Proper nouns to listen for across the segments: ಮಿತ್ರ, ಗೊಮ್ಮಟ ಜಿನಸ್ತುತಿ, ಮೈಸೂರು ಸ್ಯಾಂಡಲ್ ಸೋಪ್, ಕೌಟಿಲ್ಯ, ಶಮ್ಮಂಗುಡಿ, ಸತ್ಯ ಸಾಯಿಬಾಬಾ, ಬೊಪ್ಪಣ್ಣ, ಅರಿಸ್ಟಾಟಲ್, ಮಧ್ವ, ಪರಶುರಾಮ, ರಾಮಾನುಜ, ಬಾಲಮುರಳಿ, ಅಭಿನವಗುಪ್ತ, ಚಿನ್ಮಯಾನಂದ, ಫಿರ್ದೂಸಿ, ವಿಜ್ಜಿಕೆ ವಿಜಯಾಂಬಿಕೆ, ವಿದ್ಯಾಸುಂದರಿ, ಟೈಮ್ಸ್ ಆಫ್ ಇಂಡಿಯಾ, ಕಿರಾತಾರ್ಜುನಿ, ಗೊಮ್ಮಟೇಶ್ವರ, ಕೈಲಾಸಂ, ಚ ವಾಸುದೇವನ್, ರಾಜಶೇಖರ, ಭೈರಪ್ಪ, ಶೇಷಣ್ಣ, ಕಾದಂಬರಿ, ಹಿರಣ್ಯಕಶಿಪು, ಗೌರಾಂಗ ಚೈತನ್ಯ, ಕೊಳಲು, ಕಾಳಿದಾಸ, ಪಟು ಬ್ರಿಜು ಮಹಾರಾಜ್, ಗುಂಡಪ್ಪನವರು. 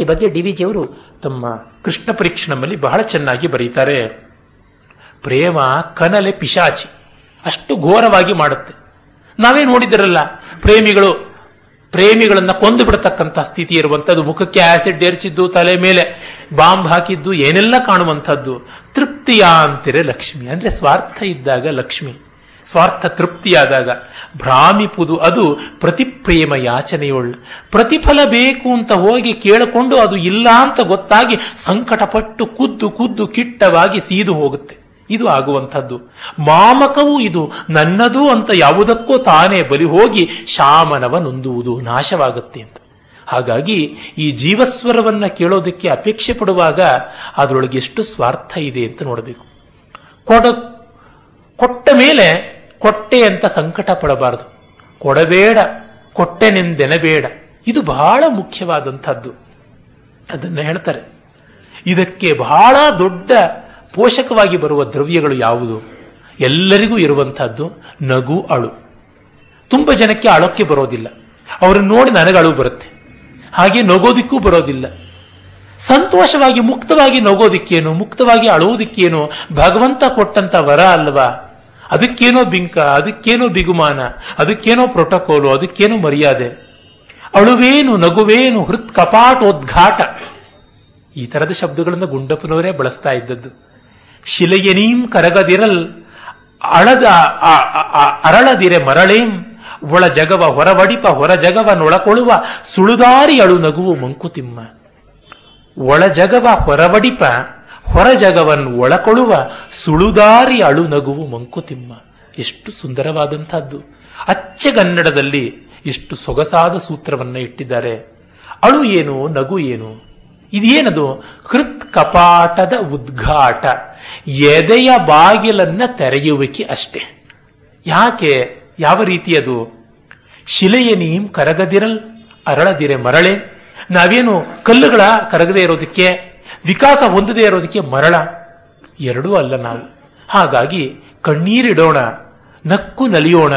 ಈ ಬಗ್ಗೆ D V ಜಿಯವರು ತಮ್ಮ ಕೃಷ್ಣ ಪರೀಕ್ಷಣಮಲ್ಲಿ ಬಹಳ ಚೆನ್ನಾಗಿ ಬರೀತಾರೆ. ಪ್ರೇಮ ಕನಲೆ ಪಿಶಾಚಿ, ಅಷ್ಟು ಘೋರವಾಗಿ ಮಾಡುತ್ತೆ. ನಾವೇ ನೋಡಿದಿರಲ್ಲ ಪ್ರೇಮಿಗಳನ್ನ ಕೊಂದು ಬಿಡತಕ್ಕಂಥ ಸ್ಥಿತಿ ಇರುವಂಥದ್ದು, ಮುಖಕ್ಕೆ ಆಸಿಡ್ ಎರಚಿದ್ದು, ತಲೆ ಮೇಲೆ ಬಾಂಬ್ ಹಾಕಿದ್ದು, ಏನೆಲ್ಲ ಕಾಣುವಂಥದ್ದು. ತೃಪ್ತಿಯ ಅಂತಿರೆ ಲಕ್ಷ್ಮಿ ಅಂದ್ರೆ ಸ್ವಾರ್ಥ ಇದ್ದಾಗ ಲಕ್ಷ್ಮಿ, ಸ್ವಾರ್ಥ ತೃಪ್ತಿಯಾದಾಗ. ಭ್ರಾಮಿಪುದು ಅದು ಪ್ರತಿಪ್ರೇಮ ಯಾಚನೆಯುಳ್ಳ, ಪ್ರತಿಫಲ ಬೇಕು ಅಂತ ಹೋಗಿ ಕೇಳಿಕೊಂಡು ಅದು ಇಲ್ಲ ಅಂತ ಗೊತ್ತಾಗಿ ಸಂಕಟಪಟ್ಟು ಕುದ್ದು ಕುದ್ದು ಕಿಟ್ಟವಾಗಿ ಸೀದು ಹೋಗುತ್ತೆ. ಇದು ಆಗುವಂಥದ್ದು ಮಾಮಕವೂ ಇದು, ನನ್ನದು ಅಂತ ಯಾವುದಕ್ಕೂ ತಾನೇ ಬಲಿ ಹೋಗಿ ಶಾಮನವ ನೊಂದುವುದು, ನಾಶವಾಗುತ್ತೆ ಅಂತ. ಹಾಗಾಗಿ ಈ ಜೀವಸ್ವರವನ್ನ ಕೇಳೋದಕ್ಕೆ ಅಪೇಕ್ಷೆ ಪಡುವಾಗ ಅದರೊಳಗೆ ಎಷ್ಟು ಸ್ವಾರ್ಥ ಇದೆ ಅಂತ ನೋಡಬೇಕು. ಕೊಟ್ಟ ಮೇಲೆ ಕೊಟ್ಟೆ ಅಂತ ಸಂಕಟ ಪಡಬಾರದು. ಕೊಡಬೇಡ ಕೊಟ್ಟೆನೆಂದೆನಬೇಡ, ಇದು ಬಹಳ ಮುಖ್ಯವಾದಂಥದ್ದು. ಅದನ್ನ ಹೇಳ್ತಾರೆ. ಇದಕ್ಕೆ ಬಹಳ ದೊಡ್ಡ ಪೋಷಕವಾಗಿ ಬರುವ ದ್ರವ್ಯಗಳು ಯಾವುದು? ಎಲ್ಲರಿಗೂ ಇರುವಂತಹದ್ದು ನಗು, ಅಳು. ತುಂಬ ಜನಕ್ಕೆ ಅಳೋಕ್ಕೆ ಬರೋದಿಲ್ಲ, ಅವರನ್ನು ನೋಡಿ ನನಗಳು ಬರುತ್ತೆ. ಹಾಗೆ ನಗೋದಿಕ್ಕೂ ಬರೋದಿಲ್ಲ. ಸಂತೋಷವಾಗಿ ಮುಕ್ತವಾಗಿ ನಗೋದಿಕ್ಕೇನು, ಮುಕ್ತವಾಗಿ ಅಳುವುದಕ್ಕೇನು? ಭಗವಂತ ಕೊಟ್ಟಂತ ವರ ಅಲ್ವಾ? ಅದಕ್ಕೇನೋ ಬಿಂಕ, ಅದಕ್ಕೇನೋ ಬಿಗುಮಾನ, ಅದಕ್ಕೇನೋ ಪ್ರೋಟೋಕಾಲು, ಅದಕ್ಕೇನೋ ಮರ್ಯಾದೆ. ಅಳುವೇನು ನಗುವೇನು ಹೃತ್ ಕಪಾಟೋದ್ಘಾಟ, ಈ ತರದ ಶಬ್ದಗಳನ್ನು ಗುಂಡಪ್ಪನವರೇ ಬಳಸ್ತಾ ಇದ್ದದ್ದು. ಶಿಲೆಯನೀಂ ಕರಗದಿರಲ್ ಅಳದ ಅರಳದಿರೆ ಮರಳೇಂ ಒಳ ಜಗವ ಹೊರವಡಿಪ ಹೊರ ಜಗವನೊಳಕೊಳ್ಳುವ ಸುಳುದಾರಿ ಅಳು ನಗುವು ಮಂಕುತಿಮ್ಮ. ಒಳ ಜಗವ ಹೊರವಡಿಪ ಹೊರ ಜಗವನ್ ಒಳಕೊಳ್ಳುವ ಸುಳುದಾರಿ ಅಳು ನಗುವು ಮಂಕುತಿಮ್ಮ. ಎಷ್ಟು ಸುಂದರವಾದಂತಹದ್ದು! ಅಚ್ಚಗನ್ನಡದಲ್ಲಿ ಎಷ್ಟು ಸೊಗಸಾದ ಸೂತ್ರವನ್ನ ಇಟ್ಟಿದ್ದಾರೆ. ಅಳು ಏನು, ನಗು ಏನು, ಇದೇನದು? ಹೃತ್ ಕಪಾಟದ ಉದ್ಘಾಟ, ಎದೆಯ ಬಾಗಿಲನ್ನ ತೆರೆಯುವಿಕೆ ಅಷ್ಟೆ. ಯಾಕೆ, ಯಾವ ರೀತಿಯದು? ಶಿಲೆಯ ನೀಂ ಕರಗದಿರಲ್ ಅರಳದಿರೆ ಮರಳೆ. ನಾವೇನು ಕಲ್ಲುಗಳ ಕರಗದೆ ಇರೋದಕ್ಕೆ, ವಿಕಾಸ ಹೊಂದದೇ ಇರೋದಕ್ಕೆ ಮರಳ? ಎರಡೂ ಅಲ್ಲ ನಾವು. ಹಾಗಾಗಿ ಕಣ್ಣೀರಿಡೋಣ, ನಕ್ಕು ನಲಿಯೋಣ.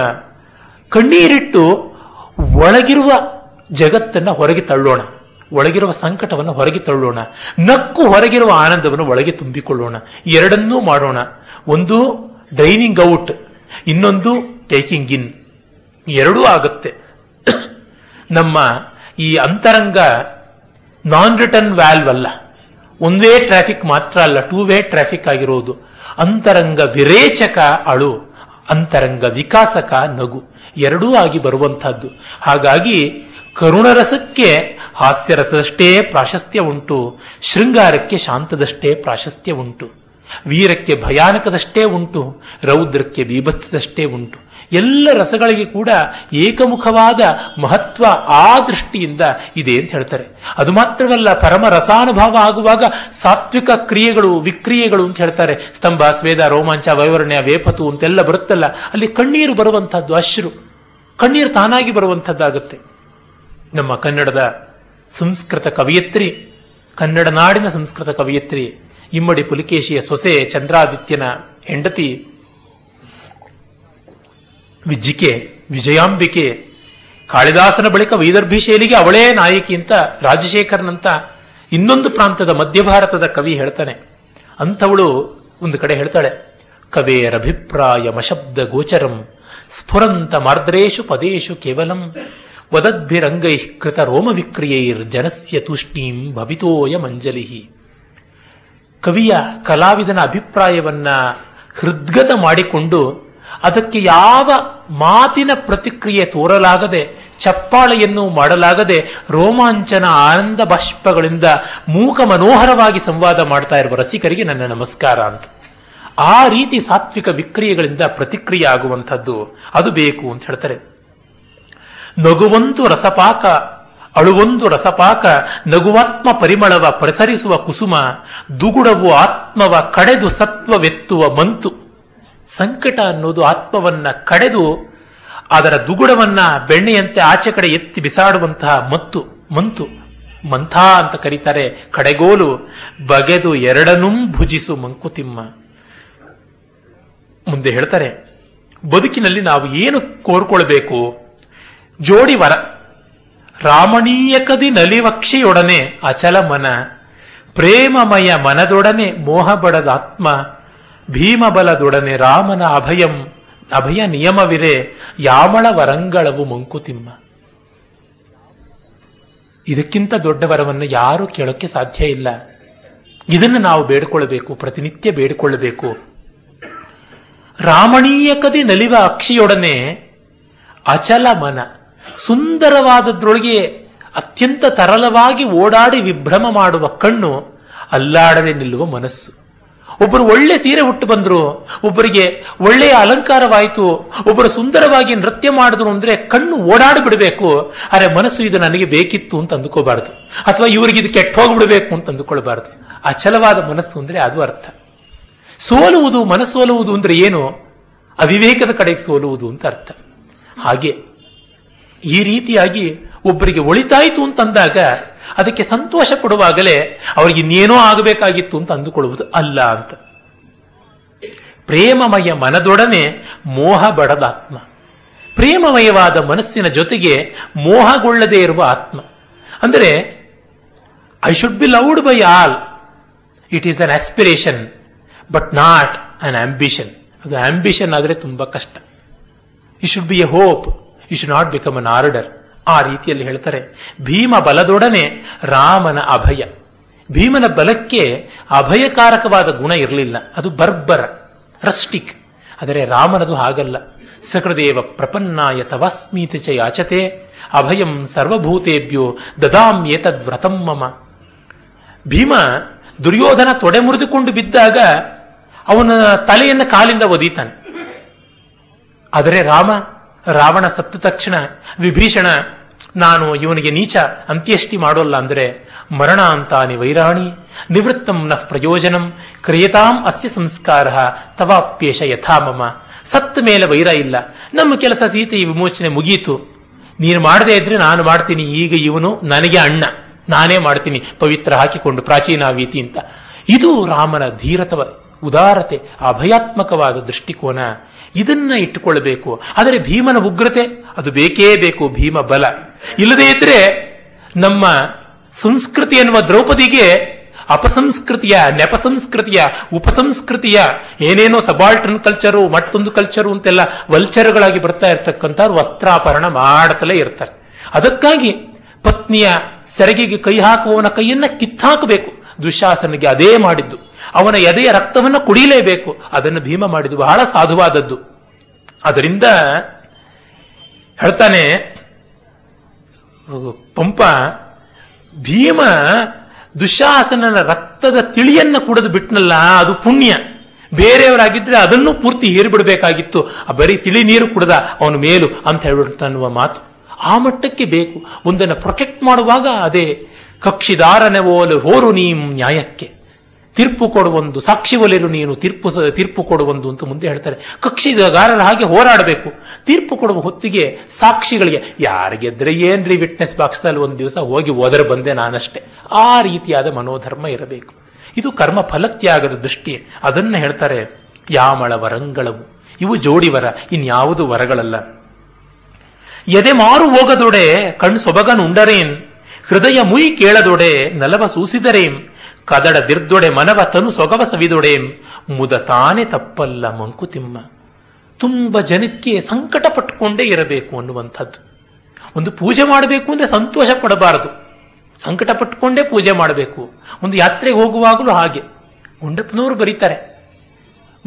ಕಣ್ಣೀರಿಟ್ಟು ಒಳಗಿರುವ ಜಗತ್ತನ್ನ ಹೊರಗೆ ತಳ್ಳೋಣ, ಒಳಗಿರುವ ಸಂಕಟವನ್ನು ಹೊರಗೆ ತಳ್ಳೋಣ. ನಕ್ಕು ಹೊರಗಿರುವ ಆನಂದವನ್ನು ಒಳಗೆ ತುಂಬಿಕೊಳ್ಳೋಣ. ಎರಡನ್ನೂ ಮಾಡೋಣ. ಒಂದು ಡೈನಿಂಗ್ ಔಟ್, ಇನ್ನೊಂದು ಟೇಕಿಂಗ್ ಇನ್. ಎರಡೂ ಆಗುತ್ತೆ. ನಮ್ಮ ಈ ಅಂತರಂಗ ನಾನ್ ರಿಟರ್ನ್ ವ್ಯಾಲ್ವ್ ಅಲ್ಲ, ಒಂದೇ ಟ್ರಾಫಿಕ್ ಮಾತ್ರ ಅಲ್ಲ, ಟೂ ವೇ ಟ್ರಾಫಿಕ್ ಆಗಿರೋದು. ಅಂತರಂಗ ವಿರೇಚಕ ಅಳು, ಅಂತರಂಗ ವಿಕಾಸಕ ನಗು, ಎರಡೂ ಆಗಿ ಬರುವಂತಹದ್ದು. ಹಾಗಾಗಿ ಕರುಣರಸಕ್ಕೆ ಹಾಸ್ಯರಸದಷ್ಟೇ ಪ್ರಾಶಸ್ತ್ಯ ಉಂಟು, ಶೃಂಗಾರಕ್ಕೆ ಶಾಂತದಷ್ಟೇ ಪ್ರಾಶಸ್ತ್ಯ ಉಂಟು, ವೀರಕ್ಕೆ ಭಯಾನಕದಷ್ಟೇ ಉಂಟು, ರೌದ್ರಕ್ಕೆ ಬೀಭತ್ಸದಷ್ಟೇ ಉಂಟು. ಎಲ್ಲ ರಸಗಳಿಗೆ ಕೂಡ ಏಕಮುಖವಾದ ಮಹತ್ವ ಆ ದೃಷ್ಟಿಯಿಂದ ಇದೆ ಅಂತ ಹೇಳ್ತಾರೆ. ಅದು ಮಾತ್ರವಲ್ಲ, ಪರಮ ರಸಾನುಭಾವ ಆಗುವಾಗ ಸಾತ್ವಿಕ ಕ್ರಿಯೆಗಳು ವಿಕ್ರಿಯೆಗಳು ಅಂತ ಹೇಳ್ತಾರೆ. ಸ್ತಂಭ, ಸ್ವೇದ, ರೋಮಾಂಚ, ವೈವರ್ಣ್ಯ, ವೇಪತು ಅಂತೆಲ್ಲ ಬರುತ್ತಲ್ಲ, ಅಲ್ಲಿ ಕಣ್ಣೀರು ಬರುವಂತಹದ್ದು, ಅಶ್ರು. ಕಣ್ಣೀರು ತಾನಾಗಿ ಬರುವಂಥದ್ದಾಗುತ್ತೆ. ನಮ್ಮ ಕನ್ನಡದ ಸಂಸ್ಕೃತ ಕವಿಯತ್ರಿ, ಕನ್ನಡ ನಾಡಿನ ಸಂಸ್ಕೃತ ಕವಿಯತ್ರಿ, ಇಮ್ಮಡಿ ಪುಲಿಕೇಶಿಯ ಸೊಸೆ, ಚಂದ್ರಾದಿತ್ಯನ ಹೆಂಡತಿ, ವಿಜ್ಜಿಕೆ ವಿಜಯಾಂಬಿಕೆ. ಕಾಳಿದಾಸನ ಬಳಿಕ ವೈದರ್ಭಿ ಶೈಲಿಗೆ ಅವಳೇ ನಾಯಕಿ ಅಂತ ರಾಜಶೇಖರನಂತ ಇನ್ನೊಂದು ಪ್ರಾಂತದ ಮಧ್ಯ ಭಾರತದ ಕವಿ ಹೇಳ್ತಾನೆ. ಅಂಥವಳು ಒಂದು ಕಡೆ ಹೇಳ್ತಾಳೆ, ಕವೇರಭಿಪ್ರಾಯ ಮಶಬ್ದ ಗೋಚರಂ ಸ್ಫುರಂತ ಮಾರ್ದ್ರೇಶು ಪದೇಶು ಕೇವಲಂ ವದದ್ಭಿರಂಗೈ ಕೃತ ರೋಮ ವಿಕ್ರಿಯೈರ್ ಜನಸ್ಯ ತೂಷ್ಣೀಂ ಭವಿತೋಯ ಮಂಜಲಿಹಿ. ಕವಿಯ, ಕಲಾವಿದನ ಅಭಿಪ್ರಾಯವನ್ನ ಹೃದ್ಗತ ಮಾಡಿಕೊಂಡು ಅದಕ್ಕೆ ಯಾವ ಮಾತಿನ ಪ್ರತಿಕ್ರಿಯೆ ತೋರಲಾಗದೆ, ಚಪ್ಪಾಳೆಯನ್ನು ಮಾಡಲಾಗದೆ, ರೋಮಾಂಚನ ಆನಂದ ಬಾಷ್ಪಗಳಿಂದ ಮೂಕ ಮನೋಹರವಾಗಿ ಸಂವಾದ ಮಾಡ್ತಾ ಇರುವ ರಸಿಕರಿಗೆ ನನ್ನ ನಮಸ್ಕಾರ ಅಂತ. ಆ ರೀತಿ ಸಾತ್ವಿಕ ವಿಕ್ರಿಯೆಗಳಿಂದ ಪ್ರತಿಕ್ರಿಯೆ ಆಗುವಂಥದ್ದು ಅದು ಬೇಕು ಅಂತ ಹೇಳ್ತಾರೆ. ನಗುವೊಂದು ರಸಪಾಕ ಅಳುವೊಂದು ರಸಪಾಕ, ನಗುವಾತ್ಮ ಪರಿಮಳವ ಪ್ರಸರಿಸುವ ಕುಸುಮ, ದುಗುಡವು ಆತ್ಮವ ಕಡೆದು ಸತ್ವವೆತ್ತುವ ಮಂತು. ಸಂಕಟ ಅನ್ನೋದು ಆತ್ಮವನ್ನ ಕಡೆದು ಅದರ ದುಗುಡವನ್ನ ಬೆಣ್ಣೆಯಂತೆ ಆಚೆ ಕಡೆ ಎತ್ತಿ ಬಿಸಾಡುವಂತಹ ಮತ್ತು ಮಂತು, ಮಂಥ ಅಂತ ಕರೀತಾರೆ. ಕಡೆಗೋಲು ಬಗೆದು ಎರಡನ್ನೂ ಭುಜಿಸು ಮಂಕುತಿಮ್ಮ. ಮುಂದೆ ಹೇಳ್ತಾರೆ, ಬದುಕಿನಲ್ಲಿ ನಾವು ಏನು ಕೋರ್ಕೊಳ್ಬೇಕು? ಜೋಡಿ ವರ, ರಾಮಣೀಯಕದಿ ನಲಿವಕ್ಷೆಯೊಡನೆ ಅಚಲ ಮನ, ಪ್ರೇಮಮಯ ಮನದೊಡನೆ ಮೋಹಬಡದಾತ್ಮ, ಭೀಮಬಲದೊಡನೆ ರಾಮನ ಅಭಯಂ ಅಭಯ ನಿಯಮವಿರೆ ಯಾಮಳ ವರಂಗಳವು ಮಂಕುತಿಮ್ಮ. ಇದಕ್ಕಿಂತ ದೊಡ್ಡ ವರವನ್ನು ಯಾರೂ ಕೇಳೋಕ್ಕೆ ಸಾಧ್ಯ ಇಲ್ಲ. ಇದನ್ನು ನಾವು ಬೇಡಿಕೊಳ್ಳಬೇಕು, ಪ್ರತಿನಿತ್ಯ ಬೇಡಿಕೊಳ್ಳಬೇಕು. ರಾಮಣೀಯಕದಿ ನಲಿವ ಅಕ್ಷಿಯೊಡನೆ ಅಚಲ ಮನ, ಸುಂದರವಾದದ್ರೊಳಗೆ ಅತ್ಯಂತ ತರಳವಾಗಿ ಓಡಾಡಿ ವಿಭ್ರಮ ಮಾಡುವ ಕಣ್ಣು, ಅಲ್ಲಾಡದೆ ನಿಲ್ಲುವ ಮನಸ್ಸು. ಒಬ್ಬರು ಒಳ್ಳೆ ಸೀರೆ ಹುಟ್ಟು ಬಂದ್ರು, ಒಬ್ಬರಿಗೆ ಒಳ್ಳೆಯ ಅಲಂಕಾರವಾಯಿತು, ಒಬ್ಬರು ಸುಂದರವಾಗಿ ನೃತ್ಯ ಮಾಡಿದ್ರು ಅಂದ್ರೆ ಕಣ್ಣು ಓಡಾಡಿ ಬಿಡಬೇಕು. ಅರೆ ಮನಸ್ಸು ಇದು ನನಗೆ ಬೇಕಿತ್ತು ಅಂತ ಅಂದುಕೋಬಾರದು, ಅಥವಾ ಇವರಿಗೆ ಇದು ಕೆಟ್ಟ ಹೋಗ್ಬಿಡ್ಬೇಕು ಅಂತ ಅಂದುಕೊಳ್ಬಾರದು. ಅಚಲವಾದ ಮನಸ್ಸು ಅಂದ್ರೆ ಅದು ಅರ್ಥ. ಸೋಲುವುದು, ಮನಸ್ಸೋಲುವುದು ಅಂದ್ರೆ ಏನು? ಅವಿವೇಕದ ಕಡೆಗೆ ಸೋಲುವುದು ಅಂತ ಅರ್ಥ. ಹಾಗೆ ಈ ರೀತಿಯಾಗಿ ಒಬ್ಬರಿಗೆ ಒಳಿತಾಯಿತು ಅಂತಂದಾಗ ಅದಕ್ಕೆ ಸಂತೋಷ ಪಡುವಾಗಲೇ ಅವರಿಗೆ ಇನ್ನೇನೋ ಆಗಬೇಕಾಗಿತ್ತು ಅಂತ ಅಂದುಕೊಳ್ಳುವುದು ಅಲ್ಲ ಅಂತ. ಪ್ರೇಮಮಯ ಮನದೊಡನೆ ಮೋಹ ಬಡದ ಆತ್ಮ, ಪ್ರೇಮಮಯವಾದ ಮನಸ್ಸಿನ ಜೊತೆಗೆ ಮೋಹಗೊಳ್ಳದೇ ಇರುವ ಆತ್ಮ. ಅಂದರೆ I should be loved by all, it is an aspiration but not an ambition. ಅದು ಆಂಬಿಷನ್ ಆದರೆ ತುಂಬಾ ಕಷ್ಟ. You should be a hope, you should not become an order. ಆ ರೀತಿಯಲ್ಲಿ ಹೇಳ್ತಾರೆ. ಭೀಮ ಬಲದೊಡನೆ ರಾಮನ ಅಭಯ, ಭೀಮನ ಬಲಕ್ಕೆ ಅಭಯಕಾರಕವಾದ ಗುಣ ಇರಲಿಲ್ಲ, ಅದು ಬರ್ಬರ ರಸ್ಟಿಕ್. ಆದರೆ ರಾಮನದು ಹಾಗಲ್ಲ. ಸಕೃದೇವ ಪ್ರಪನ್ನಾಯ ತವಾಸ್ಮೀತಿ ಚ ಯಾಚತೆ ಅಭಯಂ ಸರ್ವಭೂತೇಭ್ಯೋ ದದಾಮ್ಯೇ ತದ್ವ್ರತಂ ಮಮ. ಭೀಮ ದುರ್ಯೋಧನ ತೊಡೆ ಮುರಿದುಕೊಂಡು ಬಿದ್ದಾಗ ಅವನ ತಲೆಯನ್ನು ಕಾಲಿಂದ ಒದೀತಾನೆ. ಆದರೆ ರಾವಣ ಸತ್ತ ತಕ್ಷಣ ವಿಭೀಷಣ ನಾನು ಇವನಿಗೆ ನೀಚ ಅಂತ್ಯಷ್ಟಿ ಮಾಡೋಲ್ಲ ಅಂದರೆ ಮರಣ ಅಂತಾನಿ ವೈರಾಣಿ ನಿವೃತ್ತಂ ನಃ ಪ್ರಯೋಜನಂ ಕ್ರಿಯತಾಂ ಅಸ್ಯ ಸಂಸ್ಕಾರ ತವಾಪ್ಯೇಷ ಯಥಾ ಮಮ. ಸತ್ತ ಮೇಲೆ ವೈರ ಇಲ್ಲ, ನಮ್ಮ ಕೆಲಸ ಸೀತೆ ವಿಮೋಚನೆ ಮುಗೀತು, ನೀನು ಮಾಡದೇ ಇದ್ರೆ ನಾನು ಮಾಡ್ತೀನಿ, ಈಗ ಇವನು ನನಗೆ ಅಣ್ಣ, ನಾನೇ ಮಾಡ್ತೀನಿ ಪವಿತ್ರ ಹಾಕಿಕೊಂಡು ಪ್ರಾಚೀನಾವೀತಿ ಅಂತ. ಇದು ರಾಮನ ಧೀರತವ, ಉದಾರತೆ, ಅಭಯಾತ್ಮಕವಾದ ದೃಷ್ಟಿಕೋನ. ಇದನ್ನ ಇಟ್ಟುಕೊಳ್ಳಬೇಕು. ಆದರೆ ಭೀಮನ ಉಗ್ರತೆ ಅದು ಬೇಕೇ ಬೇಕು, ಭೀಮ ಬಲ ಇಲ್ಲದೇ ಇದ್ರೆ ನಮ್ಮ ಸಂಸ್ಕೃತಿ ಎನ್ನುವ ದ್ರೌಪದಿಗೆ ಅಪಸಂಸ್ಕೃತಿಯ, ನೆಪಸಂಸ್ಕೃತಿಯ, ಉಪಸಂಸ್ಕೃತಿಯ ಏನೇನೋ ಸಬಾಲ್ಟರ್ನ್ ಕಲ್ಚರು, ಮತ್ತೊಂದು ಕಲ್ಚರು ಅಂತೆಲ್ಲ ವಲ್ಚರ್ಗಳಾಗಿ ಬರ್ತಾ ಇರ್ತಕ್ಕಂಥ ವಸ್ತ್ರಾಪರಣ ಮಾಡ್ತಲೇ ಇರ್ತಾರೆ. ಅದಕ್ಕಾಗಿ ಪತ್ನಿಯ ಸೆರಗಿಗೆ ಕೈ ಹಾಕುವವನ ಕೈಯನ್ನ ಕಿತ್ತಾಕಬೇಕು. ದುಶಾಸನಿಗೆ ಅದೇ ಮಾಡಿದ್ದು, ಅವನ ಎದೆಯ ರಕ್ತವನ್ನು ಕುಡಿಯಲೇಬೇಕು. ಅದನ್ನು ಭೀಮ ಮಾಡಿದ್ದು ಬಹಳ ಸಾಧುವಾದದ್ದು. ಅದರಿಂದ ಹೇಳ್ತಾನೆ ಪಂಪ, ಭೀಮ ದುಶಾಸನನ ರಕ್ತದ ತಿಳಿಯನ್ನು ಕುಡಿದು ಬಿಟ್ನಲ್ಲ, ಅದು ಪುಣ್ಯ. ಬೇರೆಯವರಾಗಿದ್ರೆ ಅದನ್ನು ಪೂರ್ತಿ ಹೀರಿಬಿಡಬೇಕಾಗಿತ್ತು, ಬರೀ ತಿಳಿ ನೀರು ಕುಡಿದ ಅವನ ಮೇಲೂ ಅಂತ ಹೇಳುವ ಮಾತು. ಆ ಮಟ್ಟಕ್ಕೆ ಬೇಕು. ಒಂದನ್ನು ಪ್ರೊಟೆಕ್ಟ್ ಮಾಡುವಾಗ ಅದೇ ಕಕ್ಷಿದಾರನೆ ಓಲು ಹೋರು ನೀಂ ನ್ಯಾಯಕ್ಕೆ, ತೀರ್ಪು ಕೊಡುವೊಂದು ಸಾಕ್ಷಿ ಒಲೆರು ನೀನು ತೀರ್ಪು ಕೊಡುವೊಂದು ಅಂತ ಮುಂದೆ ಹೇಳ್ತಾರೆ. ಕಕ್ಷಿಗಾರರ ಹಾಗೆ ಹೋರಾಡಬೇಕು, ತೀರ್ಪು ಕೊಡುವ ಹೊತ್ತಿಗೆ ಸಾಕ್ಷಿಗಳಿಗೆ. ಯಾರಿಗೆದ್ರೆ ಏನ್ರಿ ವಿಟ್ನೆಸ್ ಬಾಕ್ಸ್ನಲ್ಲಿ ಒಂದು ದಿವಸ ಹೋಗಿ ಓದರ ಬಂದೆ ನಾನಷ್ಟೇ, ಆ ರೀತಿಯಾದ ಮನೋಧರ್ಮ ಇರಬೇಕು. ಇದು ಕರ್ಮ ಫಲತ್ಯಾಗದ ದೃಷ್ಟಿ. ಅದನ್ನ ಹೇಳ್ತಾರೆ ಯಾಮಳ ವರಂಗಳವು, ಇವು ಜೋಡಿ ವರ, ಇನ್ಯಾವುದು ವರಗಳಲ್ಲ. ಎದೆ ಮಾರು ಹೋಗದೊಡೆ ಕಣ್ ಸೊಬಗನ್ ಉಂಡರೇನ್, ಹೃದಯ ಮುಯಿ ಕೇಳದೊಡೆ ನಲವ ಸೂಸಿದರೇಂ, ಕದಡ ದಿರ್ದೊಡೆ ಮನವ ತನು ಸೊಗವ ಸವಿದೊಡೆಂ, ಮುದ ತಾನೇ ತಪ್ಪಲ್ಲ ಮಂಕುತಿಮ್ಮ. ತುಂಬ ಜನಕ್ಕೆ ಸಂಕಟ ಪಟ್ಟುಕೊಂಡೇ ಇರಬೇಕು ಅನ್ನುವಂಥದ್ದು. ಒಂದು ಪೂಜೆ ಮಾಡಬೇಕು ಅಂದ್ರೆ ಸಂತೋಷ ಪಡಬಾರದು, ಸಂಕಟ ಪಟ್ಟುಕೊಂಡೇ ಪೂಜೆ ಮಾಡಬೇಕು. ಒಂದು ಯಾತ್ರೆಗೆ ಹೋಗುವಾಗಲೂ ಹಾಗೆ. ಗುಂಡಪ್ಪನವರು ಬರೀತಾರೆ,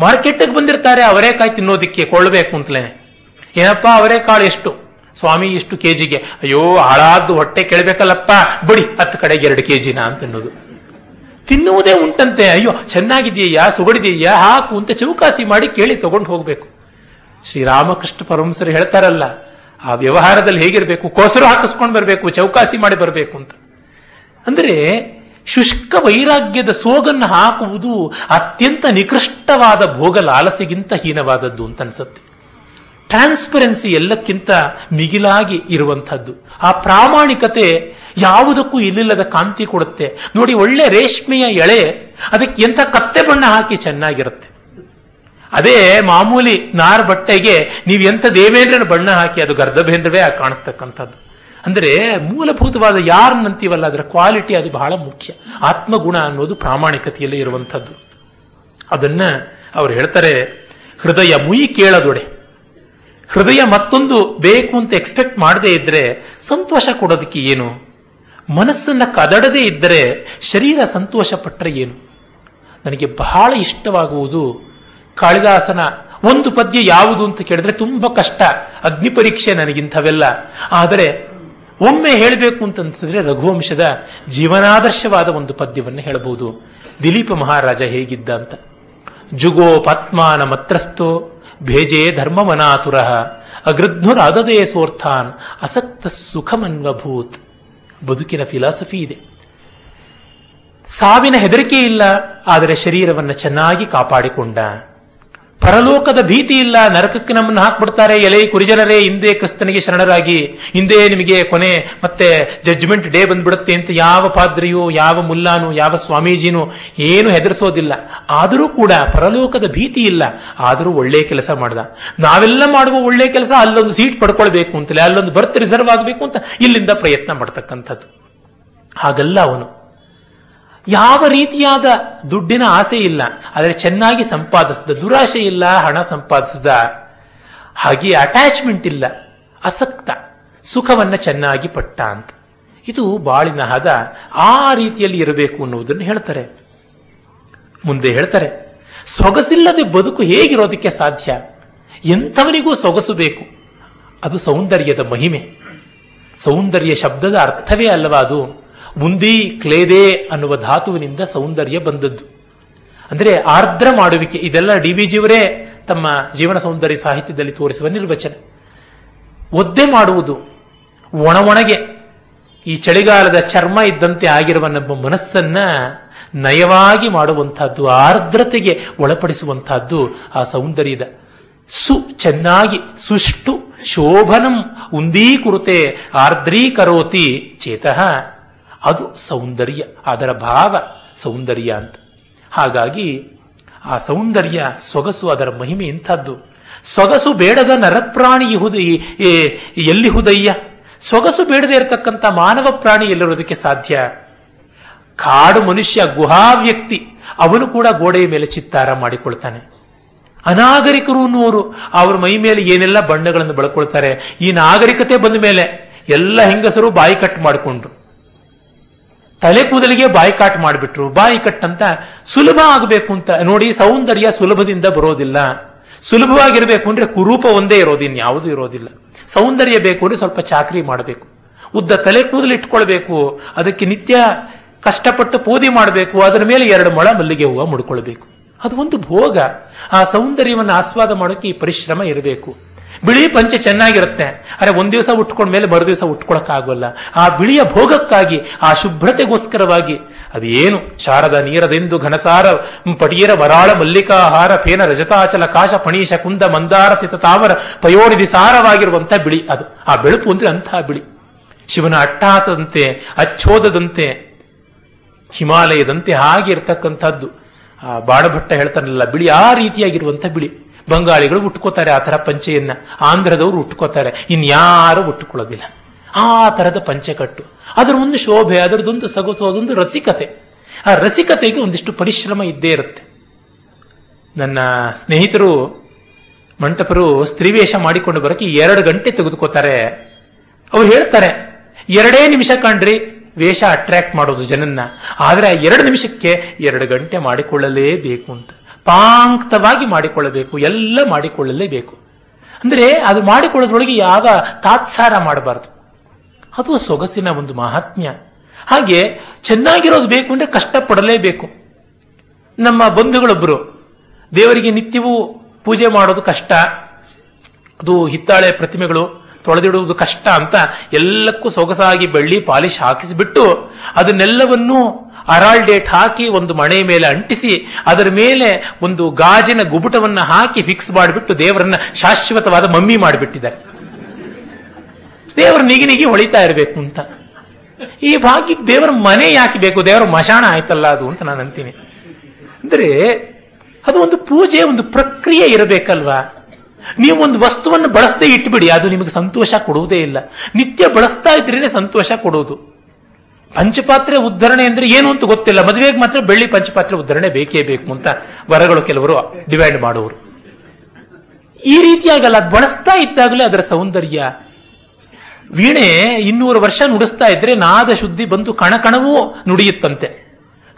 ಮಾರ್ಕೆಟ್ಗೆ ಬಂದಿರ್ತಾರೆ ಅವರೇಕಾಯಿ ತಿನ್ನೋದಿಕ್ಕೆ, ಕೊಳ್ಳಬೇಕು ಅಂತಲೇನೆ. ಏನಪ್ಪಾ ಅವರೇಕಾಳು ಎಷ್ಟು ಸ್ವಾಮಿ, ಇಷ್ಟು ಕೆಜಿಗೆ? ಅಯ್ಯೋ ಹಾಳಾದ್ದು ಹೊಟ್ಟೆ ಕೇಳಬೇಕಲ್ಲಪ್ಪ, ಬಿಡಿ 10 ಕಡೆಗೆ 2 ಕೆಜಿನ ಅಂತನ್ನೋದು. ತಿನ್ನುವುದೇ ಉಂಟಂತೆ, ಅಯ್ಯೋ ಚೆನ್ನಾಗಿದೆಯಾ, ಸುಗಡಿದೆಯಾ ಹಾಕು ಅಂತ ಚೌಕಾಸಿ ಮಾಡಿ ಕೇಳಿ ತಗೊಂಡು ಹೋಗ್ಬೇಕು. ಶ್ರೀರಾಮಕೃಷ್ಣ ಪರಮಹಂಸರು ಹೇಳ್ತಾರಲ್ಲ, ಆ ವ್ಯವಹಾರದಲ್ಲಿ ಹೇಗಿರಬೇಕು, ಕೋಸರು ಹಾಕಿಸ್ಕೊಂಡು ಬರಬೇಕು, ಚೌಕಾಸಿ ಮಾಡಿ ಬರಬೇಕು ಅಂತ. ಅಂದರೆ ಶುಷ್ಕ ವೈರಾಗ್ಯದ ಸೋಗನ್ನು ಹಾಕುವುದು ಅತ್ಯಂತ ನಿಕೃಷ್ಟವಾದ ಭೋಗ ಲಾಲಸೆಗಿಂತ ಹೀನವಾದದ್ದು ಅಂತ ಅನ್ಸುತ್ತೆ. ಟ್ರಾನ್ಸ್ಪರೆನ್ಸಿ ಎಲ್ಲಕ್ಕಿಂತ ಮಿಗಿಲಾಗಿ ಇರುವಂಥದ್ದು. ಆ ಪ್ರಾಮಾಣಿಕತೆ ಯಾವುದಕ್ಕೂ ಇಲ್ಲಿಲ್ಲದ ಕಾಂತಿ ಕೊಡುತ್ತೆ. ನೋಡಿ, ಒಳ್ಳೆ ರೇಷ್ಮೆಯ ಎಳೆ ಅದಕ್ಕೆ ಎಂಥ ಕತ್ತೆ ಬಣ್ಣ ಹಾಕಿ ಚೆನ್ನಾಗಿರುತ್ತೆ. ಅದೇ ಮಾಮೂಲಿ ನಾರ್ ಬಟ್ಟೆಗೆ ನೀವು ಎಂಥ ದೇವೇಂದ್ರನ ಬಣ್ಣ ಹಾಕಿ ಅದು ಗರ್ಧಭೇಂದ್ರವೇ ಕಾಣಿಸ್ತಕ್ಕಂಥದ್ದು. ಅಂದರೆ ಮೂಲಭೂತವಾದ ಯಾರನ್ನಂತೀವಲ್ಲ ಅದರ ಕ್ವಾಲಿಟಿ ಅದು ಬಹಳ ಮುಖ್ಯ. ಆತ್ಮಗುಣ ಅನ್ನೋದು ಪ್ರಾಮಾಣಿಕತೆಯಲ್ಲೇ ಇರುವಂಥದ್ದು. ಅದನ್ನ ಅವ್ರು ಹೇಳ್ತಾರೆ, ಹೃದಯ ಮುಯಿ ಕೇಳದೊಡೆ. ಹೃದಯ ಮತ್ತೊಂದು ಬೇಕು ಅಂತ ಎಕ್ಸ್ಪೆಕ್ಟ್ ಮಾಡದೇ ಇದ್ರೆ ಸಂತೋಷ ಕೊಡೋದಕ್ಕೆ ಏನು? ಮನಸ್ಸನ್ನ ಕದಡದೇ ಇದ್ದರೆ ಶರೀರ ಸಂತೋಷ ಪಟ್ಟರೆ ಏನು? ನನಗೆ ಬಹಳ ಇಷ್ಟವಾಗುವುದು ಕಾಳಿದಾಸನ ಒಂದು ಪದ್ಯ ಯಾವುದು ಅಂತ ಕೇಳಿದ್ರೆ ತುಂಬಾ ಕಷ್ಟ, ಅಗ್ನಿ ಪರೀಕ್ಷೆ ನನಗಿಂಥವೆಲ್ಲ. ಆದರೆ ಒಮ್ಮೆ ಹೇಳಬೇಕು ಅಂತ ಅನ್ಸಿದ್ರೆ ರಘುವಂಶದ ಜೀವನಾದರ್ಶವಾದ ಒಂದು ಪದ್ಯವನ್ನು ಹೇಳಬಹುದು. ದಿಲೀಪ ಮಹಾರಾಜ ಹೇಗಿದ್ದ ಅಂತ, ಜುಗೋಪಾತ್ಮಾನ ಮತ್ರಸ್ಥೋ ಭೇಜೆ ಧರ್ಮವನಾತುರ ಅಗೃಧ್ನುರಾದದೇ ಸೋರ್ಥಾನ್ ಅಸಕ್ತ ಸುಖಮನ್ವಭೂತ್. ಬದುಕಿನ ಫಿಲಾಸಫಿ ಇದೆ. ಸಾವಿನ ಹೆದರಿಕೆ ಇಲ್ಲ, ಆದರೆ ಶರೀರವನ್ನು ಚೆನ್ನಾಗಿ ಕಾಪಾಡಿಕೊಂಡ. ಪರಲೋಕದ ಭೀತಿ ಇಲ್ಲ, ನರಕಕ್ಕೆ ನಮ್ಮನ್ನು ಹಾಕ್ಬಿಡ್ತಾರೆ, ಎಲೆ ಕುರಿಜನರೇ ಹಿಂದೆ ಕ್ರಿಸ್ತನಿಗೆ ಶರಣರಾಗಿ, ಹಿಂದೆ ನಿಮಗೆ ಕೊನೆ ಮತ್ತೆ ಜಡ್ಜ್ಮೆಂಟ್ ಡೇ ಬಂದ್ಬಿಡುತ್ತೆ ಅಂತ ಯಾವ ಪಾದ್ರಿಯೂ ಯಾವ ಮುಲ್ಲಾನು ಯಾವ ಸ್ವಾಮೀಜಿನೂ ಏನು ಹೆದರಿಸೋದಿಲ್ಲ. ಆದರೂ ಕೂಡ ಪರಲೋಕದ ಭೀತಿ ಇಲ್ಲ, ಆದರೂ ಒಳ್ಳೆ ಕೆಲಸ ಮಾಡ್ದ. ನಾವೆಲ್ಲ ಮಾಡುವ ಒಳ್ಳೆ ಕೆಲಸ ಅಲ್ಲೊಂದು ಸೀಟ್ ಪಡ್ಕೊಳ್ಬೇಕು ಅಂತಲೇ, ಅಲ್ಲೊಂದು ಬರ್ತ್ ರಿಸರ್ವ್ ಆಗಬೇಕು ಅಂತ ಇಲ್ಲಿಂದ ಪ್ರಯತ್ನ ಮಾಡ್ತಕ್ಕಂಥದ್ದು. ಹಾಗಲ್ಲ ಅವನು, ಯಾವ ರೀತಿಯಾದ ದುಡ್ಡಿನ ಆಸೆ ಇಲ್ಲ, ಆದರೆ ಚೆನ್ನಾಗಿ ಸಂಪಾದಿಸಿದ, ದುರಾಶೆ ಇಲ್ಲ, ಹಣ ಸಂಪಾದಿಸಿದ. ಹಾಗೆ ಅಟ್ಯಾಚ್ಮೆಂಟ್ ಇಲ್ಲ, ಅಸಕ್ತ, ಸುಖವನ್ನ ಚೆನ್ನಾಗಿ ಪಟ್ಟ ಅಂತ. ಇದು ಬಾಳಿನ ಹದ. ಆ ರೀತಿಯಲ್ಲಿ ಇರಬೇಕು ಅನ್ನುವುದನ್ನು ಹೇಳ್ತಾರೆ. ಮುಂದೆ ಹೇಳ್ತಾರೆ, ಸೊಗಸಿಲ್ಲದೆ ಬದುಕು ಹೇಗಿರೋದಕ್ಕೆ ಸಾಧ್ಯ? ಎಂಥವನಿಗೂ ಸೊಗಸು ಬೇಕು. ಅದು ಸೌಂದರ್ಯದ ಮಹಿಮೆ. ಸೌಂದರ್ಯ ಶಬ್ದದ ಅರ್ಥವೇ ಅಲ್ಲವಾ ಅದು? ಮುಂದಿ ಕ್ಲೇದೆ ಅನ್ನುವ ಧಾತುವಿನಿಂದ ಸೌಂದರ್ಯ ಬಂದದ್ದು. ಅಂದರೆ ಆರ್ದ್ರ ಮಾಡುವಿಕೆ. ಇದೆಲ್ಲ ಡಿ ವಿ ಜಿಯವರೇ ತಮ್ಮ ಜೀವನ ಸೌಂದರ್ಯ ಸಾಹಿತ್ಯದಲ್ಲಿ ತೋರಿಸುವ ನಿರ್ವಚನ. ಒದ್ದೆ ಮಾಡುವುದು, ಒಣಗೆ ಈ ಚಳಿಗಾಲದ ಚರ್ಮ ಇದ್ದಂತೆ ಆಗಿರುವ ನಮ್ಮ ಮನಸ್ಸನ್ನ ನಯವಾಗಿ ಮಾಡುವಂತಹದ್ದು, ಆರ್ದ್ರತೆಗೆ ಒಳಪಡಿಸುವಂತಹದ್ದು ಆ ಸೌಂದರ್ಯದ ಚೆನ್ನಾಗಿ ಸುಷ್ಟು ಶೋಭನಂ ಉಂದೀಕುರುತೆ ಆರ್ದ್ರೀಕರೋತಿ ಚೇತಃ. ಅದು ಸೌಂದರ್ಯ, ಅದರ ಭಾವ ಸೌಂದರ್ಯ ಅಂತ. ಹಾಗಾಗಿ ಆ ಸೌಂದರ್ಯ, ಸೊಗಸು, ಅದರ ಮಹಿಮೆ ಇಂಥದ್ದು. ಸೊಗಸು ಬೇಡದ ನರಪ್ರಾಣಿ ಎಲ್ಲಿ ಹುದಯ್ಯ? ಸೊಗಸು ಬೇಡದೆ ಇರತಕ್ಕಂಥ ಮಾನವ ಪ್ರಾಣಿ ಎಲ್ಲಿರೋದಕ್ಕೆ ಸಾಧ್ಯ? ಕಾಡು ಮನುಷ್ಯ, ಗುಹಾ ವ್ಯಕ್ತಿ, ಅವನು ಕೂಡ ಗೋಡೆಯ ಮೇಲೆ ಚಿತ್ತಾರ ಮಾಡಿಕೊಳ್ತಾನೆ. ಅನಾಗರಿಕರು ಅನ್ನೋರು ಅವ್ರ ಮೈ ಮೇಲೆ ಏನೆಲ್ಲ ಬಣ್ಣಗಳನ್ನು ಬಳಕೊಳ್ತಾರೆ. ಈ ನಾಗರಿಕತೆ ಬಂದ ಮೇಲೆ ಎಲ್ಲ ಹೆಂಗಸರು ಬಾಯಿ ಕಟ್ ಮಾಡಿಕೊಂಡ್ರು, ತಲೆ ಕೂದಲಿಗೆ ಬಾಯ್ಕಾಟ್ ಮಾಡಿಬಿಟ್ರು. ಬಾಯ್ಕಟ್ ಅಂತ ಸುಲಭ ಆಗಬೇಕು ಅಂತ ನೋಡಿ, ಸೌಂದರ್ಯ ಸುಲಭದಿಂದ ಬರೋದಿಲ್ಲ. ಸುಲಭವಾಗಿರಬೇಕು ಅಂದ್ರೆ ಕುರೂಪ ಒಂದೇ ಇರೋದು, ಇನ್ಯಾವುದೂ ಇರೋದಿಲ್ಲ. ಸೌಂದರ್ಯ ಬೇಕು ಅಂದ್ರೆ ಸ್ವಲ್ಪ ಚಾಕ್ರಿ ಮಾಡಬೇಕು, ಉದ್ದ ತಲೆ ಕೂದಲು ಇಟ್ಕೊಳ್ಬೇಕು, ಅದಕ್ಕೆ ನಿತ್ಯ ಕಷ್ಟಪಟ್ಟು ಪೂಜೆ ಮಾಡಬೇಕು, ಅದರ ಮೇಲೆ 2 ಮೊಳ ಮಲ್ಲಿಗೆ ಹೂವು ಮುಡ್ಕೊಳ್ಬೇಕು. ಅದು ಒಂದು ಭೋಗ. ಆ ಸೌಂದರ್ಯವನ್ನು ಆಸ್ವಾದ ಮಾಡೋಕೆ ಈ ಪರಿಶ್ರಮ ಇರಬೇಕು. ಬಿಳಿ ಪಂಚೆ ಚೆನ್ನಾಗಿರುತ್ತೆ, ಅರೆ ಒಂದ್ ದಿವಸ ಉಟ್ಕೊಂಡ ಮೇಲೆ ಮರುದಿವಸ ಉಟ್ಕೊಳಕ್ಕಾಗಲ್ಲ. ಆ ಬಿಳಿಯ ಭೋಗಕ್ಕಾಗಿ, ಆ ಶುಭ್ರತೆಗೋಸ್ಕರವಾಗಿ ಅದೇನು ಶಾರದ ನೀರದೆಂದು ಘನಸಾರ ಪಟಿಯರ ವರಾಳ ಮಲ್ಲಿಕಾಹಾರ ಫೇನ ರಜತಾಚಲ ಕಾಶ ಪಣೀಶ ಕುಂದ ಮಂದಾರ ಸಿತ ತಾವರ ಪಯೋನಿಧಿ ಸಾರವಾಗಿರುವಂತಹ ಬಿಳಿ ಅದು. ಆ ಬೆಳಕು ಅಂದ್ರೆ ಅಂತಹ ಬಿಳಿ. ಶಿವನ ಅಟ್ಟಹಾಸದಂತೆ, ಅಚ್ಛೋದದಂತೆ, ಹಿಮಾಲಯದಂತೆ ಹಾಗೆ ಇರ್ತಕ್ಕಂಥದ್ದು. ಆ ಬಾಣಭಟ್ಟ ಹೇಳ್ತಾನಲ್ಲ, ಬಿಳಿ ಆ ರೀತಿಯಾಗಿರುವಂತಹ ಬಿಳಿ. ಬಂಗಾಳಿಗಳು ಉಟ್ಕೋತಾರೆ ಆ ಥರ ಪಂಚೆಯನ್ನ, ಆಂಧ್ರದವರು ಉಟ್ಕೋತಾರೆ, ಇನ್ಯಾರು ಉಟ್ಕೊಳ್ಳೋದಿಲ್ಲ ಆ ಥರದ ಪಂಚೆಕಟ್ಟು. ಅದರ ಒಂದು ಶೋಭೆ, ಅದರದೊಂದು ಸೊಗಸು, ಅದೊಂದು ರಸಿಕತೆ. ಆ ರಸಿಕತೆಗೆ ಒಂದಿಷ್ಟು ಪರಿಶ್ರಮ ಇದ್ದೇ ಇರುತ್ತೆ. ನನ್ನ ಸ್ನೇಹಿತರು ಮಂಟಪರು ಸ್ತ್ರೀವೇಷ ಮಾಡಿಕೊಂಡು ಬರೋಕೆ 2 ಗಂಟೆ ತೆಗೆದುಕೋತಾರೆ. ಅವ್ರು ಹೇಳ್ತಾರೆ, 2 ನಿಮಿಷ ಕಂಡ್ರಿ ವೇಷ ಅಟ್ರಾಕ್ಟ್ ಮಾಡೋದು ಜನನ್ನ, ಆದರೆ 2 ನಿಮಿಷಕ್ಕೆ 2 ಗಂಟೆ ಮಾಡಿಕೊಳ್ಳಲೇಬೇಕು ಅಂತ ಪಾಂಕ್ತವಾಗಿ ಮಾಡಿಕೊಳ್ಳಬೇಕು, ಎಲ್ಲ ಮಾಡಿಕೊಳ್ಳಲೇಬೇಕು. ಅಂದರೆ ಅದು ಮಾಡಿಕೊಳ್ಳೋದ್ರೊಳಗೆ ಯಾವ ತಾತ್ಸಾರ ಮಾಡಬಾರದು. ಅದು ಸೊಗಸಿನ ಒಂದು ಮಹಾತ್ಮ್ಯ. ಹಾಗೆ ಚೆನ್ನಾಗಿರೋದು ಬೇಕು ಅಂದರೆ ಕಷ್ಟಪಡಲೇಬೇಕು. ನಮ್ಮ ಬಂಧುಗಳೊಬ್ಬರು ದೇವರಿಗೆ ನಿತ್ಯವೂ ಪೂಜೆ ಮಾಡೋದು ಕಷ್ಟ, ಅದು ಹಿತ್ತಾಳೆ ಪ್ರತಿಮೆಗಳು, ತೊಳೆದಿಡುವುದು ಕಷ್ಟ ಅಂತ ಎಲ್ಲಕ್ಕೂ ಸೊಗಸಾಗಿ ಬೆಳ್ಳಿ ಪಾಲಿಶ್ ಹಾಕಿಸಿಬಿಟ್ಟು ಅದನ್ನೆಲ್ಲವನ್ನೂ ಅರಾಲ್ಡೇಟ್ ಹಾಕಿ ಒಂದು ಮಣೆ ಮೇಲೆ ಅಂಟಿಸಿ ಅದರ ಮೇಲೆ ಒಂದು ಗಾಜಿನ ಗುಬುಟವನ್ನ ಹಾಕಿ ಫಿಕ್ಸ್ ಮಾಡಿಬಿಟ್ಟು ದೇವರನ್ನ ಶಾಶ್ವತವಾದ ಮಮ್ಮಿ ಮಾಡಿಬಿಟ್ಟಿದ್ದಾರೆ. ದೇವರ ನಿಗಿನಿಗಿ ಹೊಳಿತಾ ಇರಬೇಕು ಅಂತ. ಈ ಭಾಗ್ಯ ದೇವರ ಮನೆ ಯಾಕೆ ಬೇಕು? ದೇವರ ಮಶಾಣ ಆಯ್ತಲ್ಲ ಅದು ಅಂತ ನಾನು ಅಂತೀನಿ. ಅಂದ್ರೆ ಅದು ಒಂದು ಪೂಜೆ, ಒಂದು ಪ್ರಕ್ರಿಯೆ ಇರಬೇಕಲ್ವಾ? ನೀವು ಒಂದು ವಸ್ತುವನ್ನು ಬಳಸದೆ ಇಟ್ಬಿಡಿ, ಅದು ನಿಮಗೆ ಸಂತೋಷ ಕೊಡುವುದೇ ಇಲ್ಲ. ನಿತ್ಯ ಬಳಸ್ತಾ ಇದ್ರೇನೆ ಸಂತೋಷ ಕೊಡೋದು. ಪಂಚಪಾತ್ರೆ ಉದ್ಧರಣೆ ಅಂದ್ರೆ ಏನು ಅಂತ ಗೊತ್ತಿಲ್ಲ, ಮದುವೆಗೆ ಮಾತ್ರ ಬೆಳ್ಳಿ ಪಂಚಪಾತ್ರೆ ಉದ್ಧರಣೆ ಬೇಕೇ ಬೇಕು ಅಂತ ವರಗಳು ಕೆಲವರು ಡಿಮ್ಯಾಂಡ್ ಮಾಡುವರು. ಈ ರೀತಿಯಾಗಲ್ಲ, ಅದು ಬಳಸ್ತಾ ಇದ್ದಾಗಲೇ ಅದರ ಸೌಂದರ್ಯ. ವೀಣೆ 200 ವರ್ಷ ನುಡಿಸ್ತಾ ಇದ್ರೆ ನಾದ ಶುದ್ಧಿ ಬಂದು ಕಣಕಣವೂ ನುಡಿಯುತ್ತಂತೆ.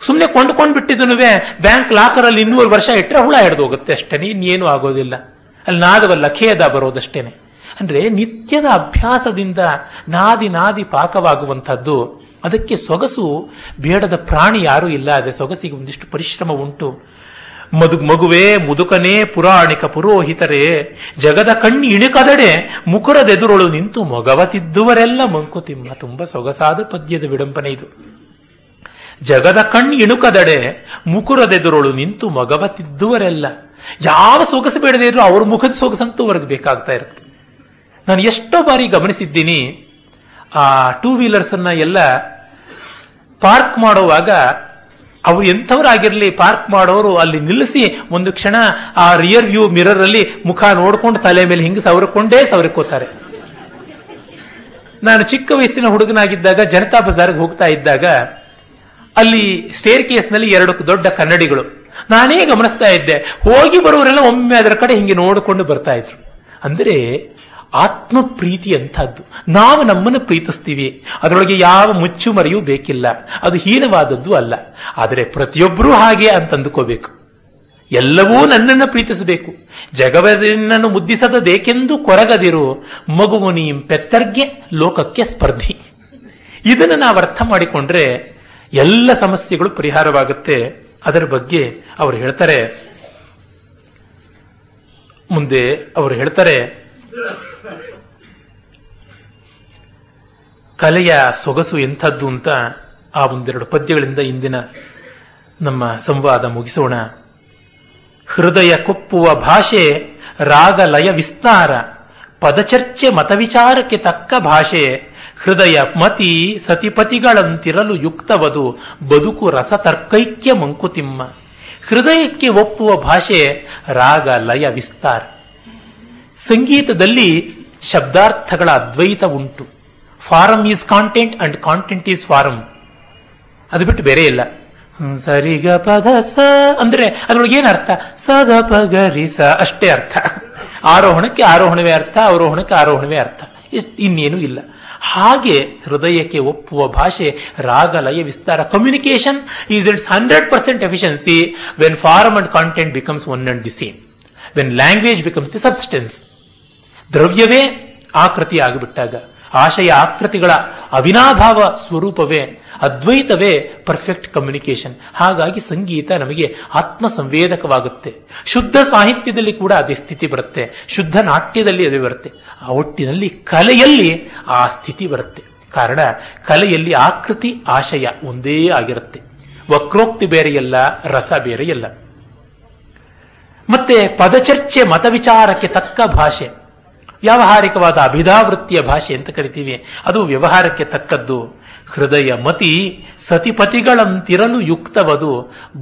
ಸುಮ್ಮನೆ ಕೊಂಡ್ಕೊಂಡ್ಬಿಟ್ಟಿದ್ದು ಬ್ಯಾಂಕ್ ಲಾಕರ್ ಅಲ್ಲಿ 200 ವರ್ಷ ಇಟ್ಟರೆ ಹುಳ ಹಿಡಿದು ಹೋಗುತ್ತೆ ಅಷ್ಟೇ, ಇನ್ನೇನು ಆಗೋದಿಲ್ಲ. ಅಲ್ಲಿ ನಾದವಲ್ಲ ಖೇದ ಬರೋದಷ್ಟೇನೆ. ಅಂದ್ರೆ ನಿತ್ಯದ ಅಭ್ಯಾಸದಿಂದ ನಾದಿ ನಾದಿ ಪಾಕವಾಗುವಂಥದ್ದು, ಅದಕ್ಕೆ ಸೊಗಸು ಬೇಡದ ಪ್ರಾಣಿ ಯಾರೂ ಇಲ್ಲ. ಅದೇ ಸೊಗಸಿಗೆ ಒಂದಿಷ್ಟು ಪರಿಶ್ರಮ ಉಂಟು. ಮಗುವೆ ಮುದುಕನೇ ಪುರಾಣಿಕ ಪುರೋಹಿತರೇ, ಜಗದ ಕಣ್ಣು ಇಣುಕದಡೆ ಮುಕುರದೆದುರೊಳು ನಿಂತು ಮೊಗವತಿದ್ದುವರೆಲ್ಲ ಮಂಕುತಿಮ್ಮ. ತುಂಬಾ ಸೊಗಸಾದ ಪದ್ಯದ ವಿಡಂಬನೆ ಇದು. ಜಗದ ಕಣ್ಣು ಇಣುಕದಡೆ ಮುಕುರದೆದುರೊಳು ನಿಂತು ಮಗವತಿದ್ದುವರೆಲ್ಲ, ಯಾವ ಸೊಗಸು ಬೇಡದೇ ಇದ್ರು ಅವ್ರ ಮುಖದ ಸೊಗಸಂತೂ ಹೊರಗೆ ಬೇಕಾಗ್ತಾ ಇರುತ್ತೆ. ನಾನು ಎಷ್ಟೋ ಬಾರಿ ಗಮನಿಸಿದ್ದೀನಿ, ಆ 2 ವೀಲರ್ಸ್ ಅನ್ನ ಎಲ್ಲ ಪಾರ್ಕ್ ಮಾಡುವಾಗ ಅವು ಎಂಥವರಾಗಿರಲಿ ಪಾರ್ಕ್ ಮಾಡೋರು ಅಲ್ಲಿ ನಿಲ್ಲಿಸಿ ಒಂದು ಕ್ಷಣ ಆ ರಿಯರ್ ವ್ಯೂ ಮಿರರ್ ಅಲ್ಲಿ ಮುಖ ನೋಡ್ಕೊಂಡು ತಲೆ ಮೇಲೆ ಹಿಂಗೆ ಸವರಕೊಂಡೇ ಸವರಕೋತಾರೆ. ನಾನು ಚಿಕ್ಕ ವಯಸ್ಸಿನ ಹುಡುಗನಾಗಿದ್ದಾಗ ಜನತಾ ಬಜಾರ್ಗೆ ಹೋಗ್ತಾ ಇದ್ದಾಗ ಅಲ್ಲಿ ಸ್ಟೇರ್ ಕೇಸ್ನಲ್ಲಿ 2 ದೊಡ್ಡ ಕನ್ನಡಿಗಳು. ನಾನೇ ಗಮನಿಸ್ತಾ ಇದ್ದೆ, ಹೋಗಿ ಬರೋರೆಲ್ಲ ಒಮ್ಮೆ ಅದರ ಕಡೆ ಹಿಂಗೆ ನೋಡಿಕೊಂಡು ಬರ್ತಾ ಇದ್ರು. ಅಂದ್ರೆ ಆತ್ಮ ಪ್ರೀತಿ ಅಂತಹದ್ದು. ನಾವು ನಮ್ಮನ್ನು ಪ್ರೀತಿಸ್ತೀವಿ, ಅದರೊಳಗೆ ಯಾವ ಮುಚ್ಚುಮರೆಯೂ ಬೇಕಿಲ್ಲ, ಅದು ಹೀನವಾದದ್ದು ಅಲ್ಲ. ಆದರೆ ಪ್ರತಿಯೊಬ್ಬರೂ ಹಾಗೆ ಅಂತಂದುಕೋಬೇಕು, ಎಲ್ಲವೂ ನನ್ನನ್ನು ಪ್ರೀತಿಸಬೇಕು. ಜಗವನ್ನನ್ನು ಮುದ್ದಿಸದೇಕೆಂದು ಕೊರಗದಿರು ಮಗುವು ನೀಂ ಪೆತ್ತರ್ಗೆ ಲೋಕಕ್ಕೆ ಸ್ಪರ್ಧಿ. ಇದನ್ನು ನಾವು ಅರ್ಥ ಮಾಡಿಕೊಂಡ್ರೆ ಎಲ್ಲ ಸಮಸ್ಯೆಗಳು ಪರಿಹಾರವಾಗುತ್ತೆ. ಅದರ ಬಗ್ಗೆ ಅವರು ಹೇಳ್ತಾರೆ, ಮುಂದೆ ಅವರು ಹೇಳ್ತಾರೆ, ಕಲೆಯ ಸೊಗಸು ಎಂಥದ್ದು ಅಂತ. ಆ 1-2 ಪದ್ಯಗಳಿಂದ ಇಂದಿನ ನಮ್ಮ ಸಂವಾದ ಮುಗಿಸೋಣ. ಹೃದಯ ಕೊಪ್ಪುವ ಭಾಷೆ ರಾಗ ಲಯ ವಿಸ್ತಾರ, ಪದಚರ್ಚೆ ಮತವಿಚಾರಕ್ಕೆ ತಕ್ಕ ಭಾಷೆ, ಹೃದಯ ಮತಿ ಸತಿಪತಿಗಳಂತಿರಲು ಯುಕ್ತವದು ಬದುಕು ರಸ ತರ್ಕೈಕ್ಯ ಮಂಕುತಿಮ್ಮ. ಹೃದಯಕ್ಕೆ ಒಪ್ಪುವ ಭಾಷೆ ರಾಗ ಲಯ ವಿಸ್ತಾರ. ಸಂಗೀತದಲ್ಲಿ ಶಬ್ದಾರ್ಥಗಳ ಅದ್ವೈತ ಉಂಟು. Form is content and content is form, ಅದು ಬಿಟ್ಟು ಬೇರೆ ಇಲ್ಲ. ಸರಿಗ ಪದ ಸ ಅಂದ್ರೆ ಅದರೊಳಗೆ ಏನು ಅರ್ಥ? ಸದ ಪಗರಿ ಸ ಅಷ್ಟೇ ಅರ್ಥ. ಆರೋಹಣಕ್ಕೆ ಆರೋಹಣವೇ ಅರ್ಥ, ಅವರೋಹಣಕ್ಕೆ ಆರೋಹಣವೇ ಅರ್ಥ, ಇನ್ನೇನು ಇಲ್ಲ. ಹಾಗೆ ಹೃದಯಕ್ಕೆ ಒಪ್ಪುವ ಭಾಷೆ ರಾಗ ಲಯ ವಿಸ್ತಾರ. Communication is it's 100% efficiency when form and content becomes one and the same, when language becomes the substance. ದ್ರವ್ಯವೇ ಆಕೃತಿ ಆಗಿಬಿಟ್ಟಾಗ, ಆಶಯ ಆಕೃತಿಗಳ ಅವಿನಾಭಾವ ಸ್ವರೂಪವೇ ಅದ್ವೈತವೇ ಪರ್ಫೆಕ್ಟ್ ಕಮ್ಯುನಿಕೇಶನ್. ಹಾಗಾಗಿ ಸಂಗೀತ ನಮಗೆ ಆತ್ಮ ಸಂವೇದಕವಾಗುತ್ತೆ. ಶುದ್ಧ ಸಾಹಿತ್ಯದಲ್ಲಿ ಕೂಡ ಅದೇ ಸ್ಥಿತಿ ಬರುತ್ತೆ, ಶುದ್ಧ ನಾಟ್ಯದಲ್ಲಿ ಅದೇ ಬರುತ್ತೆ. ಆ ಒಟ್ಟಿನಲ್ಲಿ ಕಲೆಯಲ್ಲಿ ಆ ಸ್ಥಿತಿ ಬರುತ್ತೆ. ಕಾರಣ ಕಲೆಯಲ್ಲಿ ಆಕೃತಿ ಆಶಯ ಒಂದೇ ಆಗಿರುತ್ತೆ, ವಕ್ರೋಕ್ತಿ ಬೇರೆಯಲ್ಲ, ರಸ ಬೇರೆಯಲ್ಲ. ಮತ್ತೆ ಪದಚರ್ಚೆ ಮತವಿಚಾರಕ್ಕೆ ತಕ್ಕ ಭಾಷೆ, ವ್ಯಾವಹಾರಿಕವಾದ ಅಭಿಧಾವೃತ್ತಿಯ ಭಾಷೆ ಅಂತ ಕರಿತೀವಿ, ಅದು ವ್ಯವಹಾರಕ್ಕೆ ತಕ್ಕದ್ದು. ಹೃದಯ ಮತಿ ಸತಿಪತಿಗಳಂತಿರಲು ಯುಕ್ತವದು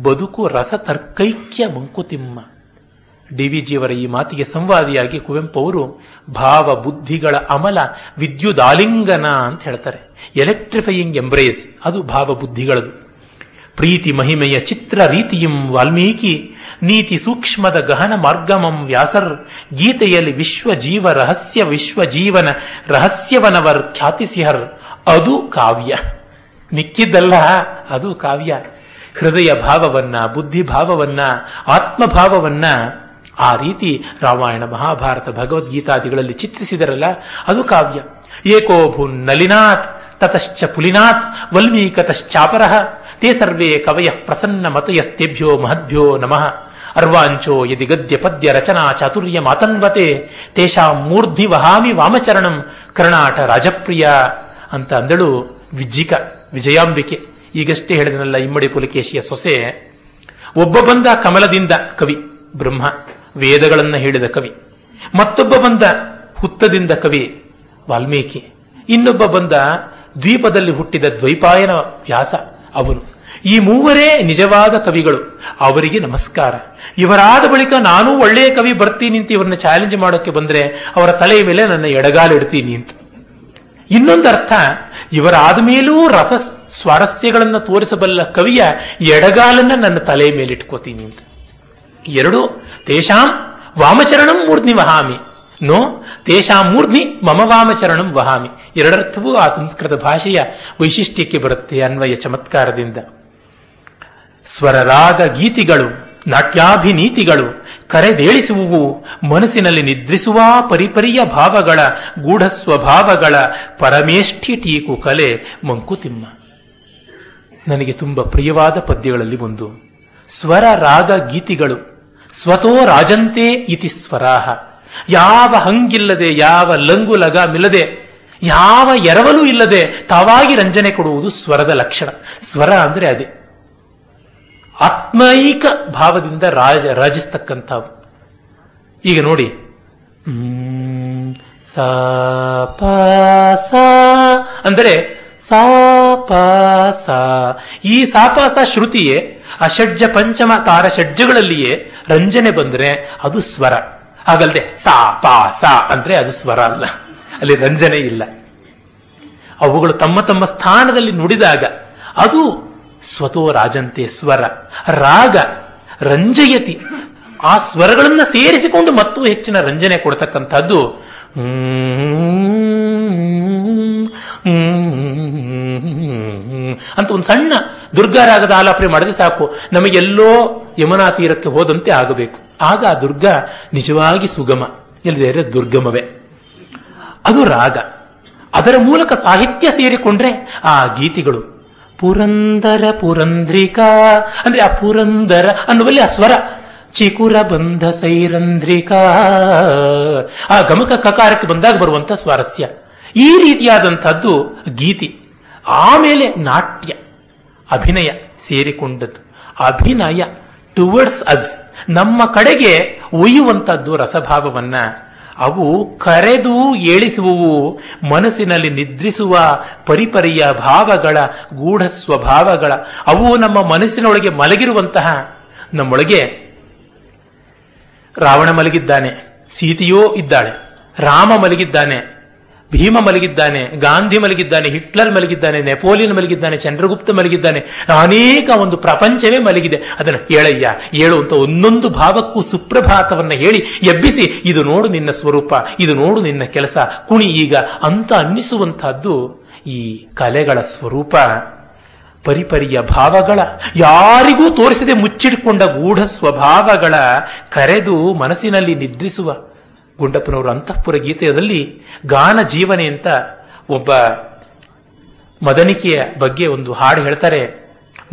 ಬದುಕು ರಸ ತರ್ಕೈಕ್ಯ ಮಂಕುತಿಮ್ಮ. DVಜಿಯವರ ಈ ಮಾತಿಗೆ ಸಂವಾದಿಯಾಗಿ ಕುವೆಂಪು ಅವರು ಭಾವ ಬುದ್ಧಿಗಳ ಅಮಲ ವಿದ್ಯುದಾಲಿಂಗನ ಅಂತ ಹೇಳ್ತಾರೆ. ಎಲೆಕ್ಟ್ರಿಫೈಯಿಂಗ್ ಎಂಬ್ರೇಸ್, ಅದು ಭಾವ ಬುದ್ಧಿಗಳದು. ಪ್ರೀತಿ ಮಹಿಮೆಯ ಚಿತ್ರ ರೀತಿಯಂ ವಾಲ್ಮೀಕಿ, ನೀತಿ ಸೂಕ್ಷ್ಮದ ಗಹನ ಮಾರ್ಗಮಂ ವ್ಯಾಸರ್, ಗೀತೆಯಲ್ಲಿ ವಿಶ್ವಜೀವನ ರಹಸ್ಯವನವರ್ ಖ್ಯಾತಿಸಿಹರ್. ಅದು ಕಾವ್ಯ, ಮಿಕ್ಕಿದ್ದಲ್ಲ ಅದು ಕಾವ್ಯ. ಹೃದಯ ಭಾವವನ್ನ, ಬುದ್ಧಿ ಭಾವವನ್ನ, ಆತ್ಮಭಾವವನ್ನ ಆ ರೀತಿ ರಾಮಾಯಣ ಮಹಾಭಾರತ ಭಗವದ್ಗೀತಾದಿಗಳಲ್ಲಿ ಚಿತ್ರಿಸಿದರಲ್ಲ, ಅದು ಕಾವ್ಯ. ಏಕೋ ಭುನ್ ನಲಿನಾಥ್ ತತಶ್ಚ ಪುಲಿನಾಥ್ ವಲ್ಮೀಕತಶ್ಚಾಪರಃ, ತೇ ಸರ್ವೇ ಕವಯಃ ಪ್ರಸನ್ನ ಮತಯಸ್ತೇಭ್ಯೋ ಮಹದ್ಭ್ಯೋ ನಮಃ. ಅರ್ವಾಂಚೋ ಯದಿ ಗದ್ಯ ಪದ್ಯ ರಚನಾ ಚಾತುರ್ಯ ಮಾತನ್ವತೆ ತೇಷಾಂ ಮೂರ್ಧಿ ವಹಾಮಿ ವಾಮಚರಣಂ ಕರ್ಣಾಟ ರಾಜಪ್ರಿಯ ಅಂತ ಅಂದಳು ವಿಜ್ಜಿಕ ವಿಜಯಾಂಬಿಕೆ. ಈಗಷ್ಟೇ ಹೇಳಿದನಲ್ಲ ಇಮ್ಮಡಿ ಪುಲಕೇಶಿಯ ಸೊಸೆ, ಒಬ್ಬ ಬಂದ ಕಮಲದಿಂದ ಕವಿ ಬ್ರಹ್ಮ, ವೇದಗಳನ್ನು ಹೇಳಿದ ಕವಿ. ಮತ್ತೊಬ್ಬ ಬಂದ ಹುತ್ತದಿಂದ ಕವಿ ವಾಲ್ಮೀಕಿ. ಇನ್ನೊಬ್ಬ ಬಂದ ದ್ವೀಪದಲ್ಲಿ ಹುಟ್ಟಿದ ದ್ವೈಪಾಯನ ವ್ಯಾಸ. ಅವನು ಈ ಮೂವರೇ ನಿಜವಾದ ಕವಿಗಳು, ಅವರಿಗೆ ನಮಸ್ಕಾರ. ಇವರಾದ ಬಳಿಕ ನಾನು ಒಳ್ಳೆಯ ಕವಿ ಬರ್ತೀನಿ ಅಂತ ಇವರನ್ನ ಚಾಲೆಂಜ್ ಮಾಡೋಕ್ಕೆ ಬಂದ್ರೆ ಅವರ ತಲೆಯ ಮೇಲೆ ನನ್ನ ಎಡಗಾಲಿಡ್ತೀನಿ ಅಂತ. ಇನ್ನೊಂದರ್ಥ, ಇವರಾದ ಮೇಲೂ ರಸ ಸ್ವಾರಸ್ಯಗಳನ್ನು ತೋರಿಸಬಲ್ಲ ಕವಿಯ ಎಡಗಾಲನ್ನ ನನ್ನ ತಲೆಯ ಮೇಲೆ ಇಟ್ಕೋತೀನಿ ಅಂತ. ಎರಡು, ತೇಷಾಂ ವಾಮಚರಣಂ ಮೂರ್ಧ್ನಿ ವಹಾಮಿ, ನೋ ತೇಷಾಂ ಮೂರ್ಧ್ನಿ ಮಮ ವಾಮಚರಣಂ ವಹಾಮಿ. ಎರಡರ್ಥವೂ ಆ ಸಂಸ್ಕೃತ ಭಾಷೆಯ ವೈಶಿಷ್ಟ್ಯಕ್ಕೆ ಬರುತ್ತೆ ಅನ್ವಯ ಚಮತ್ಕಾರದಿಂದ. ಸ್ವರರಾಗ ಗೀತಿಗಳು, ನಾಟ್ಯಾಭಿನೀತಿಗಳು ಕರೆದೇಳಿಸುವು ಮನಸ್ಸಿನಲ್ಲಿ ನಿದ್ರಿಸುವ ಪರಿಪರಿಯ ಭಾವಗಳ ಗೂಢ ಸ್ವಭಾವಗಳ ಪರಮೇಷ್ಠಿ ಟೀಕು ಕಲೆ ಮಂಕುತಿಮ್ಮ. ನನಗೆ ತುಂಬ ಪ್ರಿಯವಾದ ಪದ್ಯಗಳಲ್ಲಿ ಒಂದು ಸ್ವರ ರಾಗ ಗೀತಿಗಳು. ಸ್ವತೋ ರಾಜಂತೆ ಇತಿ ಸ್ವರಾಹ, ಯಾವ ಹಂಗಿಲ್ಲದೆ ಯಾವ ಲಂಗು ಲಗಮಿಲ್ಲದೆ ಯಾವ ಎರವಲು ಇಲ್ಲದೆ ತಾವಾಗಿ ರಂಜನೆ ಕೊಡುವುದು ಸ್ವರದ ಲಕ್ಷಣ. ಸ್ವರ ಅಂದ್ರೆ ಅದೇ ಆತ್ಮೈಕ ಭಾವದಿಂದ ರಾಜಿಸ್ತಕ್ಕಂಥವು. ಈಗ ನೋಡಿ, ಸಾ ಪ ಸಾ ಅಂದರೆ ಸಾಪಾಸ. ಈ ಸಾಪಾಸ ಶ್ರುತಿಯೇ ಅಷಡ್ಜ ಪಂಚಮ ತಾರ ಷಡ್ಜಗಳಲ್ಲಿಯೇ ರಂಜನೆ ಬಂದ್ರೆ ಅದು ಸ್ವರ. ಹಾಗಲ್ಲದೆ ಸಾಪಾಸ ಅಂದ್ರೆ ಅದು ಸ್ವರ ಅಲ್ಲ, ಅಲ್ಲಿ ರಂಜನೆ ಇಲ್ಲ. ಅವುಗಳು ತಮ್ಮ ತಮ್ಮ ಸ್ಥಾನದಲ್ಲಿ ನುಡಿದಾಗ ಅದು ಸ್ವತೋ ರಾಜಂತೆ ಸ್ವರ. ರಾಗ ರಂಜಯತಿ, ಆ ಸ್ವರಗಳನ್ನ ಸೇರಿಸಿಕೊಂಡು ಮತ್ತೂ ಹೆಚ್ಚಿನ ರಂಜನೆ ಕೊಡ್ತಕ್ಕಂಥದ್ದು. ಅಂತ ಒಂದು ಸಣ್ಣ ದುರ್ಗಾರಾಗದ ಆಲಾಪನೆ ಮಾಡಿದ್ರೆ ಸಾಕು, ನಮಗೆಲ್ಲೋ ಯಮುನಾ ತೀರಕ್ಕೆ ಹೋದಂತೆ ಆಗಬೇಕು. ಆಗ ಆ ದುರ್ಗ ನಿಜವಾಗಿ ಸುಗಮ, ಇಲ್ಲದೆ ದುರ್ಗಮವೇ. ಅದು ರಾಗ. ಅದರ ಮೂಲಕ ಸಾಹಿತ್ಯ ಸೇರಿಕೊಂಡ್ರೆ ಆ ಗೀತಿಗಳು ಪುರಂದರ ಪುರಂದ್ರಿಕಾ ಅಂದ್ರೆ ಆ ಪುರಂದರ ಅನ್ನುವಲ್ಲಿ ಆ ಸ್ವರ ಚಿಕುರ ಬಂಧ ಸೈರಂದ್ರಿಕಾ, ಆ ಗಮಕ ಕಕಾರಕ್ಕೆ ಬಂದಾಗ ಬರುವಂತ ಸ್ವಾರಸ್ಯ. ಈ ರೀತಿಯಾದಂಥದ್ದು ಗೀತಿ. ಆಮೇಲೆ ನಾಟ್ಯ ಅಭಿನಯ ಸೇರಿಕೊಂಡದ್ದು. ಅಭಿನಯ ಟುವರ್ಡ್ಸ್ ಅಸ್, ನಮ್ಮ ಕಡೆಗೆ ಒಯ್ಯುವಂಥದ್ದು ರಸಭಾವವನ್ನ. ಅವು ಕರೆದು ಏಳಿಸುವು ಮನಸ್ಸಿನಲ್ಲಿ ನಿದ್ರಿಸುವ ಪರಿಪರಿಯ ಭಾವಗಳ ಗೂಢ ಸ್ವಭಾವಗಳ, ಅವು ನಮ್ಮ ಮನಸ್ಸಿನೊಳಗೆ ಮಲಗಿರುವಂತಹ, ನಮ್ಮೊಳಗೆ ರಾವಣ ಮಲಗಿದ್ದಾನೆ, ಸೀತೆಯೋ ಇದ್ದಾಳೆ, ರಾಮ ಮಲಗಿದ್ದಾನೆ, ಭೀಮ ಮಲಗಿದ್ದಾನೆ, ಗಾಂಧಿ ಮಲಗಿದ್ದಾನೆ, ಹಿಟ್ಲರ್ ಮಲಗಿದ್ದಾನೆ, ನೆಪೋಲಿಯನ್ ಮಲಗಿದ್ದಾನೆ, ಚಂದ್ರಗುಪ್ತ ಮಲಗಿದ್ದಾನೆ, ಅನೇಕ ಒಂದು ಪ್ರಪಂಚವೇ ಮಲಗಿದೆ. ಅದನ್ನು ಹೇಳಯ್ಯ ಹೇಳು ಅಂತ ಒಂದೊಂದು ಭಾವಕ್ಕೂ ಸುಪ್ರಭಾತವನ್ನು ಹೇಳಿ ಎಬ್ಬಿಸಿ, ಇದು ನೋಡು ನಿನ್ನ ಸ್ವರೂಪ, ಇದು ನೋಡು ನಿನ್ನ ಕೆಲಸ, ಕುಣಿ ಈಗ ಅಂತ ಅನ್ನಿಸುವಂತಹದ್ದು ಈ ಕಲೆಗಳ ಸ್ವರೂಪ. ಪರಿಪರಿಯ ಭಾವಗಳ, ಯಾರಿಗೂ ತೋರಿಸದೆ ಮುಚ್ಚಿಟ್ಕೊಂಡ ಗೂಢ ಸ್ವಭಾವಗಳ ಕರೆದು ಮನಸ್ಸಿನಲ್ಲಿ ನಿದ್ರಿಸುವ. ಗುಂಡಪ್ಪನವರು ಅಂತಃಪುರ ಗೀತೆಯಲ್ಲಿ ಗಾನ ಜೀವನೆ ಅಂತ ಒಬ್ಬ ಮದನಿಕೆಯ ಬಗ್ಗೆ ಒಂದು ಹಾಡು ಹೇಳ್ತಾರೆ.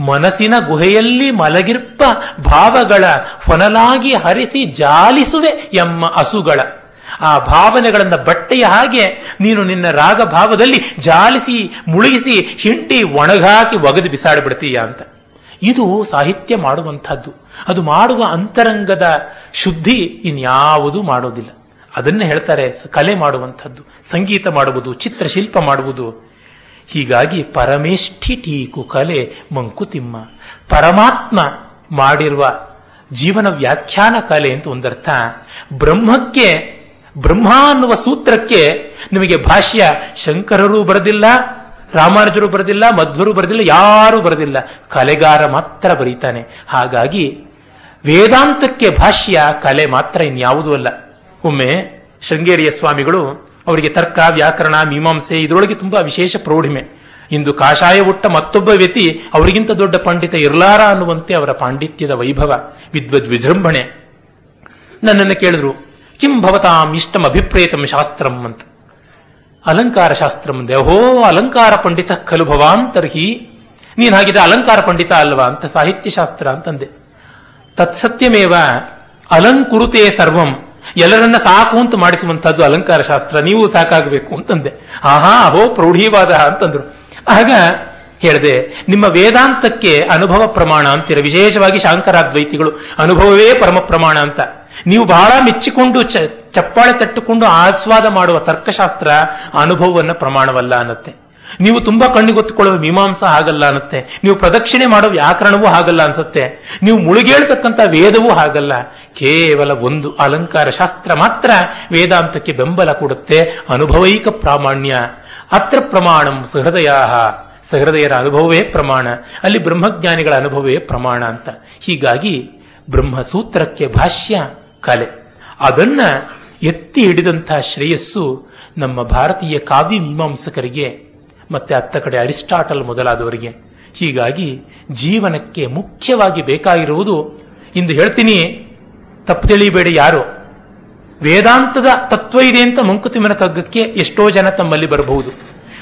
ಮನಸ್ಸಿನ ಗುಹೆಯಲ್ಲಿ ಮಲಗಿರ್ಪ ಭಾವಗಳ ಹೊನಲಾಗಿ ಹರಿಸಿ ಜಾಲಿಸುವೆ ಎಮ್ಮ ಅಸುಗಳ. ಆ ಭಾವನೆಗಳನ್ನ ಬಟ್ಟೆಯ ಹಾಗೆ ನೀನು ನಿನ್ನ ರಾಗ ಭಾವದಲ್ಲಿ ಜಾಲಿಸಿ ಮುಳುಗಿಸಿ ಹಿಂಡಿ ಒಣಗಾಕಿ ಒಗೆದು ಬಿಸಾಡಿಬಿಡ್ತೀಯ ಅಂತ. ಇದು ಸಾಹಿತ್ಯ ಮಾಡುವಂಥದ್ದು. ಅದು ಮಾಡುವ ಅಂತರಂಗದ ಶುದ್ಧಿ ಇನ್ಯಾವುದೂ ಮಾಡೋದಿಲ್ಲ. ಅದನ್ನೇ ಹೇಳ್ತಾರೆ ಕಲೆ ಮಾಡುವಂಥದ್ದು, ಸಂಗೀತ ಮಾಡುವುದು, ಚಿತ್ರಶಿಲ್ಪ ಮಾಡುವುದು. ಹೀಗಾಗಿ ಪರಮೇಷ್ಠಿ ಟೀಕು ಕಲೆ ಮಂಕುತಿಮ್ಮ, ಪರಮಾತ್ಮ ಮಾಡಿರುವ ಜೀವನ ವ್ಯಾಖ್ಯಾನ ಕಲೆ ಅಂತ ಒಂದರ್ಥ. ಬ್ರಹ್ಮಕ್ಕೆ, ಬ್ರಹ್ಮ ಅನ್ನುವ ಸೂತ್ರಕ್ಕೆ ನಿಮಗೆ ಭಾಷ್ಯ ಶಂಕರರು ಬರೆದಿಲ್ಲ, ರಾಮಾನುಜರು ಬರೆದಿಲ್ಲ, ಮಧ್ವರು ಬರೆದಿಲ್ಲ, ಯಾರೂ ಬರೆದಿಲ್ಲ, ಕಲೆಗಾರ ಮಾತ್ರ ಬರೀತಾನೆ. ಹಾಗಾಗಿ ವೇದಾಂತಕ್ಕೆ ಭಾಷ್ಯ ಕಲೆ ಮಾತ್ರ, ಇನ್ಯಾವುದೂ ಅಲ್ಲ. ಒಮ್ಮೆ ಶೃಂಗೇರಿಯ ಸ್ವಾಮಿಗಳು, ಅವರಿಗೆ ತರ್ಕ ವ್ಯಾಕರಣ ಮೀಮಾಂಸೆ ಇದರೊಳಗೆ ತುಂಬಾ ವಿಶೇಷ ಪ್ರೌಢಿಮೆ. ಇಂದು ಕಾಷಾಯ ಉಟ್ಟ ಮತ್ತೊಬ್ಬ ವ್ಯಕ್ತಿ ಅವರಿಗಿಂತ ದೊಡ್ಡ ಪಂಡಿತ ಇರ್ಲಾರ ಅನ್ನುವಂತೆ ಅವರ ಪಾಂಡಿತ್ಯದ ವೈಭವ, ವಿದ್ವದ್ ವಿಜೃಂಭಣೆ. ನನ್ನನ್ನು ಕೇಳಿದ್ರು, ಕಿಂ ಭವತಾಂ ಇಷ್ಟಂ ಅಭಿಪ್ರೇತಂ ಶಾಸ್ತ್ರಂ ಅಂತ, ಅಲಂಕಾರ ಶಾಸ್ತ್ರ ಮುಂದೆ. ಅಹೋ ಅಲಂಕಾರ ಪಂಡಿತ ಖಲು ಭವಾನ್ ತರ್ಹಿ, ನೀನ್ ಹಾಗಿದ್ರೆ ಅಲಂಕಾರ ಪಂಡಿತ ಅಲ್ವಾ ಅಂತ, ಸಾಹಿತ್ಯ ಶಾಸ್ತ್ರ ಅಂತಂದೆ. ತತ್ಸತ್ಯಮೇವ ಅಲಂಕುರುತೆ ಸರ್ವಂ, ಎಲ್ಲರನ್ನ ಸಾಕು ಅಂತ ಮಾಡಿಸುವಂತಹದ್ದು ಅಲಂಕಾರ ಶಾಸ್ತ್ರ, ನೀವು ಸಾಕಾಗಬೇಕು ಅಂತಂದೆ. ಆಹಾ ಅಹೋ ಪ್ರೌಢೀವಾದ ಅಂತಂದ್ರು. ಆಗ ಹೇಳಿದೆ, ನಿಮ್ಮ ವೇದಾಂತಕ್ಕೆ ಅನುಭವ ಪ್ರಮಾಣ ಅಂತೀರ, ವಿಶೇಷವಾಗಿ ಶಾಂಕರಾದ್ವೈತಿಗಳು ಅನುಭವವೇ ಪರಮ ಪ್ರಮಾಣ ಅಂತ. ನೀವು ಬಹಳ ಮೆಚ್ಚಿಕೊಂಡು ಚಪ್ಪಾಳೆ ತಟ್ಟುಕೊಂಡು ಆಸ್ವಾದ ಮಾಡುವ ತರ್ಕಶಾಸ್ತ್ರ ಅನುಭವವನ್ನು ಪ್ರಮಾಣವಲ್ಲ ಅನ್ನತ್ತೆ. ನೀವು ತುಂಬಾ ಕಣ್ಣಿಗೊತ್ತುಕೊಳ್ಳುವ ಮೀಮಾಂಸಾ ಹಾಗಲ್ಲ ಅನ್ನತ್ತೆ, ನೀವು ಪ್ರದಕ್ಷಿಣೆ ಮಾಡೋ ವ್ಯಾಕರಣವೂ ಹಾಗಲ್ಲ ಅನ್ಸುತ್ತೆ, ನೀವು ಮುಳುಗೇಳ್ತಕ್ಕಂಥ ವೇದವೂ ಹಾಗಲ್ಲ. ಕೇವಲ ಒಂದು ಅಲಂಕಾರ ಶಾಸ್ತ್ರ ಮಾತ್ರ ವೇದಾಂತಕ್ಕೆ ಬೆಂಬಲ ಕೊಡುತ್ತೆ, ಅನುಭವೈಕ ಪ್ರಾಮಾಣ್ಯ. ಅತ್ರ ಪ್ರಮಾಣಂ ಸಹೃದಯ, ಸಹೃದಯರ ಅನುಭವವೇ ಪ್ರಮಾಣ, ಅಲ್ಲಿ ಬ್ರಹ್ಮಜ್ಞಾನಿಗಳ ಅನುಭವವೇ ಪ್ರಮಾಣ ಅಂತ. ಹೀಗಾಗಿ ಬ್ರಹ್ಮಸೂತ್ರಕ್ಕೆ ಭಾಷ್ಯ ಕಲೆ, ಅದನ್ನ ಎತ್ತಿ ಹಿಡಿದಂತಹ ಶ್ರೇಯಸ್ಸು ನಮ್ಮ ಭಾರತೀಯ ಕಾವ್ಯ ಮೀಮಾಂಸಕರಿಗೆ, ಮತ್ತೆ ಅತ್ತ ಕಡೆ ಅರಿಸ್ಟಾಟಲ್ ಮೊದಲಾದವರಿಗೆ. ಹೀಗಾಗಿ ಜೀವನಕ್ಕೆ ಮುಖ್ಯವಾಗಿ ಬೇಕಾಗಿರುವುದು, ಇಂದು ಹೇಳ್ತೀನಿ ತಪ್ಪು ತಿಳಿಬೇಡಿ ಯಾರು, ವೇದಾಂತದ ತತ್ವ ಇದೆ ಅಂತ ಮಂಕುತಿಮ್ಮನ ಕಗ್ಗಕ್ಕೆ ಎಷ್ಟೋ ಜನ ತಮ್ಮಲ್ಲಿ ಬರಬಹುದು.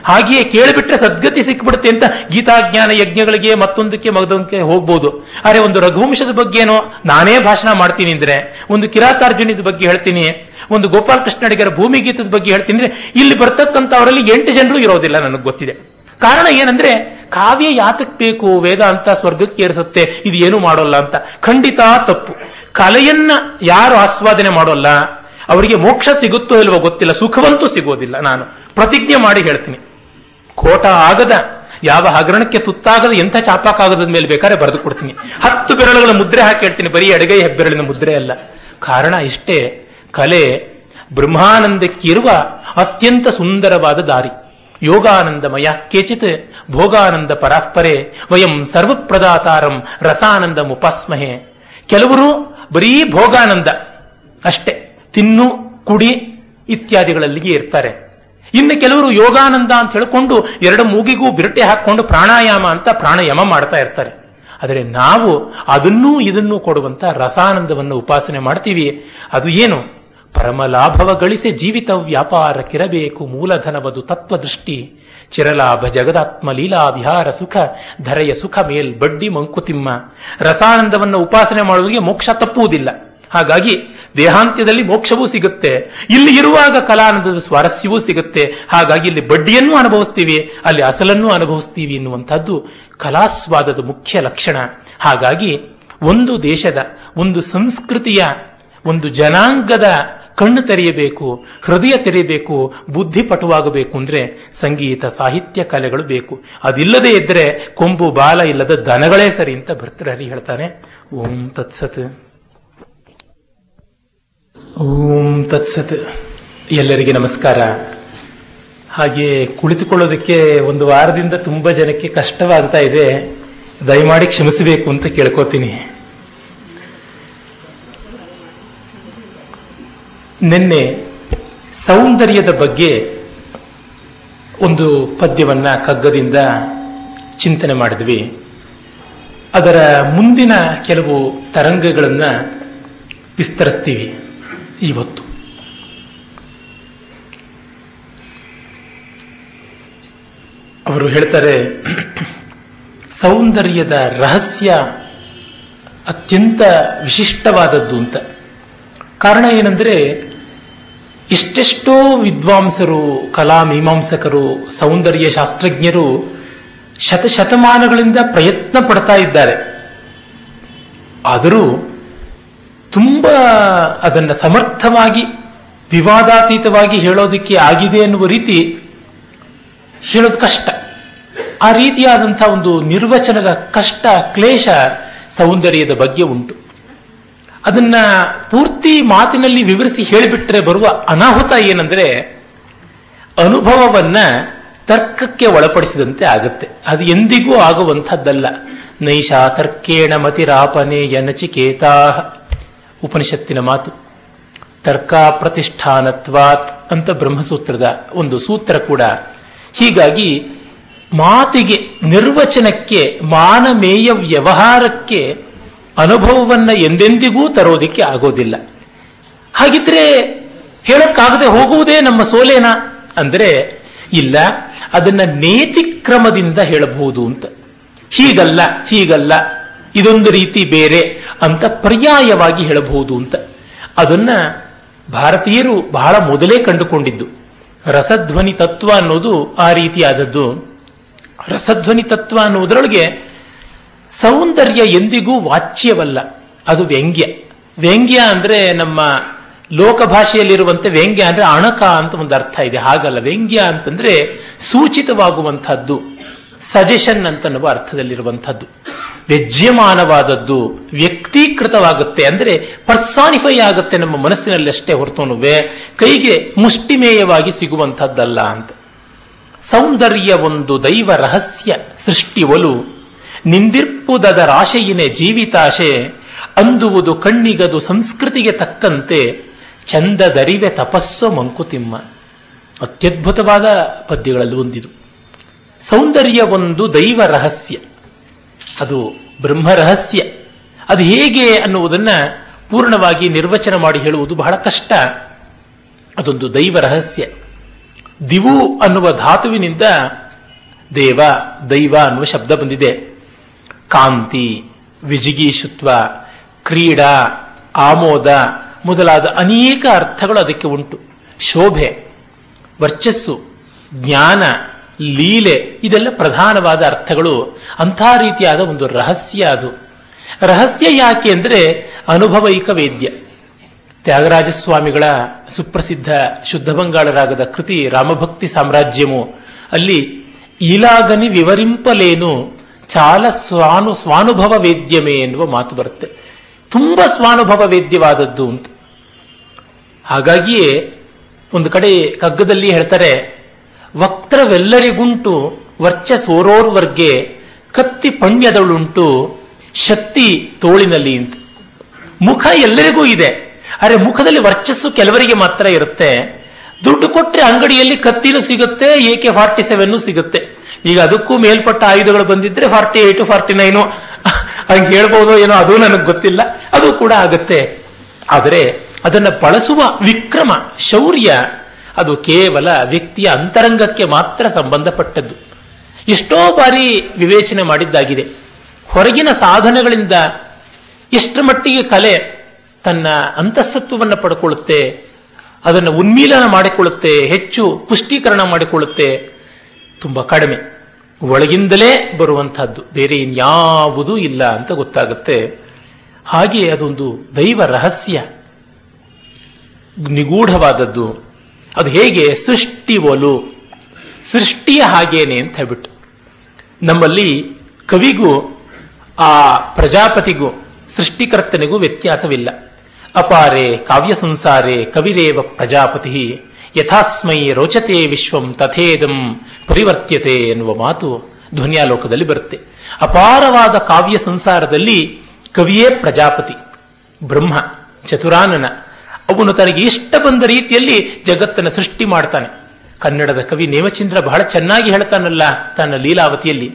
ಹಾಗೆಯೇ ಕೇಳಿಬಿಟ್ರೆ ಸದ್ಗತಿ ಸಿಕ್ಬಿಡುತ್ತೆ ಅಂತ ಗೀತಾಜ್ಞಾನ ಯಜ್ಞಗಳಿಗೆ ಮತ್ತೊಂದಕ್ಕೆ ಮಗದೊಂದಕ್ಕೆ ಹೋಗ್ಬೋದು. ಆದರೆ ಒಂದು ರಘುವಂಶದ ಬಗ್ಗೆನೋ ನಾನೇ ಭಾಷಣ ಮಾಡ್ತೀನಿ ಅಂದ್ರೆ, ಒಂದು ಕಿರಾತಾರ್ಜುನಿದ ಬಗ್ಗೆ ಹೇಳ್ತೀನಿ, ಒಂದು ಗೋಪಾಲಕೃಷ್ಣ ಅಡಿಗರ ಭೂಮಿ ಗೀತದ ಬಗ್ಗೆ ಹೇಳ್ತೀನಿ ಅಂದ್ರೆ, ಇಲ್ಲಿ ಬರ್ತಕ್ಕಂಥವರಲ್ಲಿ 8 ಜನರು ಇರೋದಿಲ್ಲ, ನನಗೆ ಗೊತ್ತಿದೆ. ಕಾರಣ ಏನಂದ್ರೆ, ಕಾವ್ಯ ಯಾತಕ್ಕೆ ಬೇಕು, ವೇದಾಂತ ಸ್ವರ್ಗಕ್ಕೆ ಏರಿಸುತ್ತೆ, ಇದು ಏನು ಮಾಡೋಲ್ಲ ಅಂತ. ಖಂಡಿತ ತಪ್ಪು. ಕಲೆಯನ್ನ ಯಾರು ಆಸ್ವಾದನೆ ಮಾಡೋಲ್ಲ ಅವರಿಗೆ ಮೋಕ್ಷ ಸಿಗುತ್ತೋ ಇಲ್ವೋ ಗೊತ್ತಿಲ್ಲ, ಸುಖವಂತೂ ಸಿಗೋದಿಲ್ಲ. ನಾನು ಪ್ರತಿಜ್ಞೆ ಮಾಡಿ ಹೇಳ್ತೀನಿ, ಕೋಟ ಆಗದ, ಯಾವ ಹಗರಣಕ್ಕೆ ತುತ್ತಾಗದ, ಎಂಥ ಚಾಪಾಕಾಗದ ಮೇಲೆ ಬೇಕಾದ್ರೆ ಬರೆದು ಕೊಡ್ತೀನಿ. 10 ಬೆರಳುಗಳ ಮುದ್ರೆ ಹಾಕಿ ಹೇಳ್ತೀನಿ, ಬರೀ ಎಡಗೈ ಹೆಬ್ಬೆರಳಿನ ಮುದ್ರೆ ಅಲ್ಲ. ಕಾರಣ ಇಷ್ಟೇ, ಕಲೆ ಬ್ರಹ್ಮಾನಂದಕ್ಕಿರುವ ಅತ್ಯಂತ ಸುಂದರವಾದ ದಾರಿ. ಯೋಗಾನಂದಮಯ ಕೇಚಿತ್ ಭೋಗಾನಂದ ಪರಾಸ್ಪರೆ ವಯಂ ಸರ್ವಪ್ರದಾತಾರಂ ರಸಾನಂದ ಮುಪಾಸ್ಮಹೆ. ಕೆಲವರು ಬರೀ ಭೋಗಾನಂದ ಅಷ್ಟೇ, ತಿನ್ನು ಕುಡಿ ಇತ್ಯಾದಿಗಳಲ್ಲಿಗೆ ಇರ್ತಾರೆ. ಇನ್ನು ಕೆಲವರು ಯೋಗಾನಂದ ಅಂತ ಹೇಳಿಕೊಂಡು 2 ಮೂಗಿಗೂ ಬಿರಟೆ ಹಾಕೊಂಡು ಪ್ರಾಣಾಯಾಮ ಅಂತ ಪ್ರಾಣಾಯಾಮ ಮಾಡ್ತಾ ಇರ್ತಾರೆ. ಆದರೆ ನಾವು ಅದನ್ನೂ ಇದನ್ನೂ ಕೊಡುವಂತ ರಸಾನಂದವನ್ನು ಉಪಾಸನೆ ಮಾಡ್ತೀವಿ. ಅದು ಏನು? ಪರಮಲಾಭವ ಗಳಿಸಿ ಜೀವಿತ ವ್ಯಾಪಾರಕ್ಕಿರಬೇಕು ಮೂಲಧನವದು ತತ್ವದೃಷ್ಟಿ. ಚಿರಲಾಭ ಜಗದಾತ್ಮ ಲೀಲಾ ವಿಹಾರ ಸುಖ ಧರೆಯ ಸುಖ ಮೇಲ್ ಬಡ್ಡಿ ಮಂಕುತಿಮ್ಮ. ರಸಾನಂದವನ್ನು ಉಪಾಸನೆ ಮಾಡುವುದಕ್ಕೆ ಮೋಕ್ಷ ತಪ್ಪುವುದಿಲ್ಲ. ಹಾಗಾಗಿ ದೇಹಾಂತ್ಯದಲ್ಲಿ ಮೋಕ್ಷವೂ ಸಿಗುತ್ತೆ, ಇಲ್ಲಿ ಇರುವಾಗ ಕಲಾನಂದದ ಸ್ವಾರಸ್ಯವೂ ಸಿಗುತ್ತೆ. ಹಾಗಾಗಿ ಇಲ್ಲಿ ಬಡ್ಡಿಯನ್ನು ಅನುಭವಿಸ್ತೀವಿ, ಅಲ್ಲಿ ಅಸಲನ್ನು ಅನುಭವಿಸ್ತೀವಿ ಎನ್ನುವಂತಹದ್ದು ಕಲಾಸ್ವಾದದ ಮುಖ್ಯ ಲಕ್ಷಣ. ಹಾಗಾಗಿ ಒಂದು ದೇಶದ, ಒಂದು ಸಂಸ್ಕೃತಿಯ, ಒಂದು ಜನಾಂಗದ ಕಣ್ಣು ತೆರೆಯಬೇಕು, ಹೃದಯ ತೆರೆಯಬೇಕು, ಬುದ್ಧಿ ಪಟುವಾಗಬೇಕು ಅಂದ್ರೆ ಸಂಗೀತ ಸಾಹಿತ್ಯ ಕಲೆಗಳು ಬೇಕು. ಅದಿಲ್ಲದೆ ಇದ್ರೆ ಕೊಂಬು ಬಾಲ ಇಲ್ಲದ ದನಗಳೇ ಸರಿ ಅಂತ ಭರತಹರಿ ಹೇಳ್ತಾನೆ. ಓಂ ತತ್ಸತ್. ಓಂ ತತ್ಸತ್. ಎಲ್ಲರಿಗೆ ನಮಸ್ಕಾರ. ಹಾಗೆ ಕುಳಿತುಕೊಳ್ಳೋದಕ್ಕೆ ಒಂದು ವಾರದಿಂದ ತುಂಬಾ ಜನಕ್ಕೆ ಕಷ್ಟವಾಗ್ತಾ ಇದೆ, ದಯಮಾಡಿ ಕ್ಷಮಿಸಬೇಕು ಅಂತ ಕೇಳ್ಕೋತೀನಿ. ನಿನ್ನೆ ಸೌಂದರ್ಯದ ಬಗ್ಗೆ ಒಂದು ಪದ್ಯವನ್ನ ಕಗ್ಗದಿಂದ ಚಿಂತನೆ ಮಾಡಿದ್ವಿ. ಅದರ ಮುಂದಿನ ಕೆಲವು ತರಂಗಗಳನ್ನ ವಿಸ್ತರಿಸ್ತೀವಿ ಇವತ್ತು. ಅವರು ಹೇಳ್ತಾರೆ, ಸೌಂದರ್ಯದ ರಹಸ್ಯ ಅತ್ಯಂತ ವಿಶಿಷ್ಟವಾದದ್ದು ಅಂತ. ಕಾರಣ ಏನಂದ್ರೆ, ಎಷ್ಟೆಷ್ಟೋ ವಿದ್ವಾಂಸರು, ಕಲಾ ಮೀಮಾಂಸಕರು, ಸೌಂದರ್ಯ ಶಾಸ್ತ್ರಜ್ಞರು ಶತಶತಮಾನಗಳಿಂದ ಪ್ರಯತ್ನ ಪಡ್ತಾ ಇದ್ದಾರೆ. ಆದರೂ ತುಂಬಾ ಅದನ್ನು ಸಮರ್ಥವಾಗಿ ವಿವಾದಾತೀತವಾಗಿ ಹೇಳೋದಕ್ಕೆ ಆಗಿದೆ ಎನ್ನುವ ರೀತಿ ಹೇಳೋದು ಕಷ್ಟ. ಆ ರೀತಿಯಾದಂಥ ಒಂದು ನಿರ್ವಚನದ ಕಷ್ಟ, ಕ್ಲೇಶ ಸೌಂದರ್ಯದ ಬಗ್ಗೆ ಉಂಟು. ಅದನ್ನ ಪೂರ್ತಿ ಮಾತಿನಲ್ಲಿ ವಿವರಿಸಿ ಹೇಳಿಬಿಟ್ರೆ ಬರುವ ಅನಾಹುತ ಏನಂದ್ರೆ, ಅನುಭವವನ್ನ ತರ್ಕಕ್ಕೆ ಒಳಪಡಿಸಿದಂತೆ ಆಗುತ್ತೆ. ಅದು ಎಂದಿಗೂ ಆಗುವಂಥದ್ದಲ್ಲ. ನೈಷಾ ತರ್ಕೇಣ ಮತಿರಾಪನೇಯ ನಚಿಕೇತಾ, ಉಪನಿಷತ್ತಿನ ಮಾತು. ತರ್ಕ ಪ್ರತಿಷ್ಠಾನತ್ವಾತ್ ಅಂತ ಬ್ರಹ್ಮಸೂತ್ರದ ಒಂದು ಸೂತ್ರ ಕೂಡ. ಹೀಗಾಗಿ ಮಾತಿಗೆ, ನಿರ್ವಚನಕ್ಕೆ, ಮಾನಮೇಯ ವ್ಯವಹಾರಕ್ಕೆ ಅನುಭವವನ್ನು ಎಂದೆಂದಿಗೂ ತರೋದಿಕ್ಕೆ ಆಗೋದಿಲ್ಲ. ಹಾಗಿದ್ರೆ ಹೇಳಕ್ಕಾಗದೆ ಹೋಗುವುದೇ ನಮ್ಮ ಸೋಲೇನ ಅಂದರೆ, ಇಲ್ಲ, ಅದನ್ನ ನೇತಿಕ್ರಮದಿಂದ ಹೇಳಬಹುದು ಅಂತ. ಹೀಗಲ್ಲ, ಹೀಗಲ್ಲ, ಇದೊಂದು ರೀತಿ ಬೇರೆ ಅಂತ ಪರ್ಯಾಯವಾಗಿ ಹೇಳಬಹುದು ಅಂತ. ಅದನ್ನ ಭಾರತೀಯರು ಬಹಳ ಮೊದಲೇ ಕಂಡುಕೊಂಡಿದ್ದು. ರಸಧ್ವನಿ ತತ್ವ ಅನ್ನೋದು ಆ ರೀತಿಯಾದದ್ದು. ರಸಧ್ವನಿ ತತ್ವ ಅನ್ನುವುದರೊಳಗೆ ಸೌಂದರ್ಯ ಎಂದಿಗೂ ವಾಚ್ಯವಲ್ಲ, ಅದು ವ್ಯಂಗ್ಯ. ವ್ಯಂಗ್ಯ ಅಂದ್ರೆ ನಮ್ಮ ಲೋಕ ಭಾಷೆಯಲ್ಲಿರುವಂತೆ ವ್ಯಂಗ್ಯ ಅಂದ್ರೆ ಅಣಕ ಅಂತ ಒಂದು ಅರ್ಥ ಇದೆ, ಹಾಗಲ್ಲ. ವ್ಯಂಗ್ಯ ಅಂತಂದ್ರೆ ಸೂಚಿತವಾಗುವಂತಹದ್ದು, ಸಜೆಷನ್ ಅಂತನ್ನುವ ಅರ್ಥದಲ್ಲಿರುವಂತಹದ್ದು, ವ್ಯಜ್ಯಮಾನವಾದದ್ದು, ವ್ಯಕ್ತೀಕೃತವಾಗುತ್ತೆ ಅಂದ್ರೆ ಪರ್ಸಾನಿಫೈ ಆಗುತ್ತೆ ನಮ್ಮ ಮನಸ್ಸಿನಲ್ಲಿ ಅಷ್ಟೇ ಹೊರತುನುವೆ ಕೈಗೆ ಮುಷ್ಟಿಮೇಯವಾಗಿ ಸಿಗುವಂತಹದ್ದಲ್ಲ ಅಂತ. ಸೌಂದರ್ಯ ಒಂದು ದೈವ ರಹಸ್ಯ ಸೃಷ್ಟಿ ಒಲು, ನಿಂದಿರ್ಪುದರಾಶೆಯಿನೇ ಜೀವಿತಾಶೆ, ಅಂದುವುದು ಕಣ್ಣಿಗದು ಸಂಸ್ಕೃತಿಗೆ ತಕ್ಕಂತೆ, ಚಂದದರಿವೆ ತಪಸ್ಸು ಮಂಕುತಿಮ್ಮ. ಅತ್ಯದ್ಭುತವಾದ ಪದ್ಯಗಳಲ್ಲಿ ಒಂದಿದು. ಸೌಂದರ್ಯ ಒಂದು ದೈವ ರಹಸ್ಯ, ಅದು ಬ್ರಹ್ಮ ರಹಸ್ಯ. ಅದು ಹೇಗೆ ಅನ್ನುವುದನ್ನು ಪೂರ್ಣವಾಗಿ ನಿರ್ವಚನ ಮಾಡಿ ಹೇಳುವುದು ಬಹಳ ಕಷ್ಟ. ಅದೊಂದು ದೈವ ರಹಸ್ಯ. ದಿವು ಅನ್ನುವ ಧಾತುವಿನಿಂದ ದೇವ, ದೈವ ಅನ್ನುವ ಶಬ್ದ ಬಂದಿದೆ. ಕಾಂತಿ, ವಿಜಿಗೀಷುತ್ವ, ಕ್ರೀಡಾ, ಆಮೋದ ಮೊದಲಾದ ಅನೇಕ ಅರ್ಥಗಳು ಅದಕ್ಕೆ ಉಂಟು. ಶೋಭೆ, ವರ್ಚಸ್ಸು, ಜ್ಞಾನ, ಲೀಲೆ, ಇದೆಲ್ಲ ಪ್ರಧಾನವಾದ ಅರ್ಥಗಳು. ಅಂಥ ರೀತಿಯಾದ ಒಂದು ರಹಸ್ಯ ಅದು. ರಹಸ್ಯ ಯಾಕೆ ಅಂದರೆ ಅನುಭವೈಕ ವೇದ್ಯ. ತ್ಯಾಗರಾಜಸ್ವಾಮಿಗಳ ಸುಪ್ರಸಿದ್ಧ ಶುದ್ಧ ಬಂಗಾಳರಾಗದ ಕೃತಿ ರಾಮಭಕ್ತಿ ಸಾಮ್ರಾಜ್ಯಮು, ಅಲ್ಲಿ ಈಲಾಗನಿ ವಿವರಿಂಪಲೇನು ಚಾಲ ಸ್ವಾನುಭವ ವೇದ್ಯಮೇ ಎನ್ನುವ ಮಾತು ಬರುತ್ತೆ. ತುಂಬ ಸ್ವಾನುಭವ ವೇದ್ಯವಾದದ್ದು ಅಂತ. ಹಾಗಾಗಿಯೇ ಒಂದು ಕಡೆ ಕಗ್ಗದಲ್ಲಿ ಹೇಳ್ತಾರೆ, ವಕ್ತವೆಲ್ಲರಿಗುಂಟು ವರ್ಚ ಸೋರೋರ್ವರ್ಗೆ, ಕತ್ತಿ ಪಣ್ಯದಳುಂಟು ಶಕ್ತಿ ತೋಳಿನಲ್ಲಿ ಅಂತ. ಮುಖ ಎಲ್ಲರಿಗೂ ಇದೆ, ಆದರೆ ಮುಖದಲ್ಲಿ ವರ್ಚಸ್ಸು ಕೆಲವರಿಗೆ ಮಾತ್ರ ಇರುತ್ತೆ. ದುಡ್ಡು ಕೊಟ್ಟರೆ ಅಂಗಡಿಯಲ್ಲಿ ಕತ್ತಿನೂ ಸಿಗುತ್ತೆ, AK-47 ಸಿಗುತ್ತೆ. ಈಗ ಅದಕ್ಕೂ ಮೇಲ್ಪಟ್ಟ ಆಯುಧಗಳು ಬಂದಿದ್ರೆ 48, 49 ಹಂಗೆ ಹೇಳ್ಬೋದು ಏನೋ, ಅದು ನನಗೆ ಗೊತ್ತಿಲ್ಲ, ಅದು ಕೂಡ ಆಗುತ್ತೆ. ಆದರೆ ಅದನ್ನು ಬಳಸುವ ವಿಕ್ರಮ, ಶೌರ್ಯ, ಅದು ಕೇವಲ ವ್ಯಕ್ತಿಯ ಅಂತರಂಗಕ್ಕೆ ಮಾತ್ರ ಸಂಬಂಧಪಟ್ಟದ್ದು. ಎಷ್ಟೋ ಬಾರಿ ವಿವೇಚನೆ ಮಾಡಿದ್ದಾಗಿದೆ. ಹೊರಗಿನ ಸಾಧನಗಳಿಂದ ಎಷ್ಟರ ಮಟ್ಟಿಗೆ ಕಲೆ ತನ್ನ ಅಂತಸತ್ವವನ್ನು ಪಡ್ಕೊಳ್ಳುತ್ತೆ, ಅದನ್ನು ಉನ್ಮೀಲನ ಮಾಡಿಕೊಳ್ಳುತ್ತೆ, ಹೆಚ್ಚು ಪುಷ್ಟೀಕರಣ ಮಾಡಿಕೊಳ್ಳುತ್ತೆ. ತುಂಬ ಕಡಿಮೆ. ಒಳಗಿಂದಲೇ ಬರುವಂತಹದ್ದು, ಬೇರೆ ಇನ್ಯಾವುದೂ ಇಲ್ಲ ಅಂತ ಗೊತ್ತಾಗುತ್ತೆ. ಹಾಗೆ ಅದೊಂದು ದೈವ ರಹಸ್ಯ, ನಿಗೂಢವಾದದ್ದು. ಅದು ಹೇಗೆ ಸೃಷ್ಟಿ ಒಲು, ಸೃಷ್ಟಿಯ ಹಾಗೇನೆ ಅಂತ ಹೇಳ್ಬಿಟ್ಟು. ನಮ್ಮಲ್ಲಿ ಕವಿಗೂ ಆ ಪ್ರಜಾಪತಿಗೂ ಸೃಷ್ಟಿಕರ್ತನಿಗೂ ವ್ಯತ್ಯಾಸವಿಲ್ಲ. ಅಪಾರೆ ಕಾವ್ಯ ಸಂಸಾರೆ ಕವಿರೇವ ಪ್ರಜಾಪತಿ, ಯಥಾಸ್ಮೈ ರೋಚತೆ ವಿಶ್ವಂ ತಥೇದಂ ಪರಿವರ್ತ್ಯತೆ ಎನ್ನುವ ಮಾತು ಧ್ವನ್ಯಾಲೋಕದಲ್ಲಿ ಬರುತ್ತೆ. ಅಪಾರವಾದ ಕಾವ್ಯ ಸಂಸಾರದಲ್ಲಿ ಕವಿಯೇ ಪ್ರಜಾಪತಿ, ಬ್ರಹ್ಮ, ಚತುರಾನನ. ಅವನು ತನಗೆ ಇಷ್ಟ ಬಂದ ರೀತಿಯಲ್ಲಿ ಜಗತ್ತನ್ನು ಸೃಷ್ಟಿ ಮಾಡ್ತಾನೆ. ಕನ್ನಡದ ಕವಿ ನೇಮಚಂದ್ರ ಬಹಳ ಚೆನ್ನಾಗಿ ಹೇಳ್ತಾನಲ್ಲ ತನ್ನ ಲೀಲಾವತಿಯಲ್ಲಿ,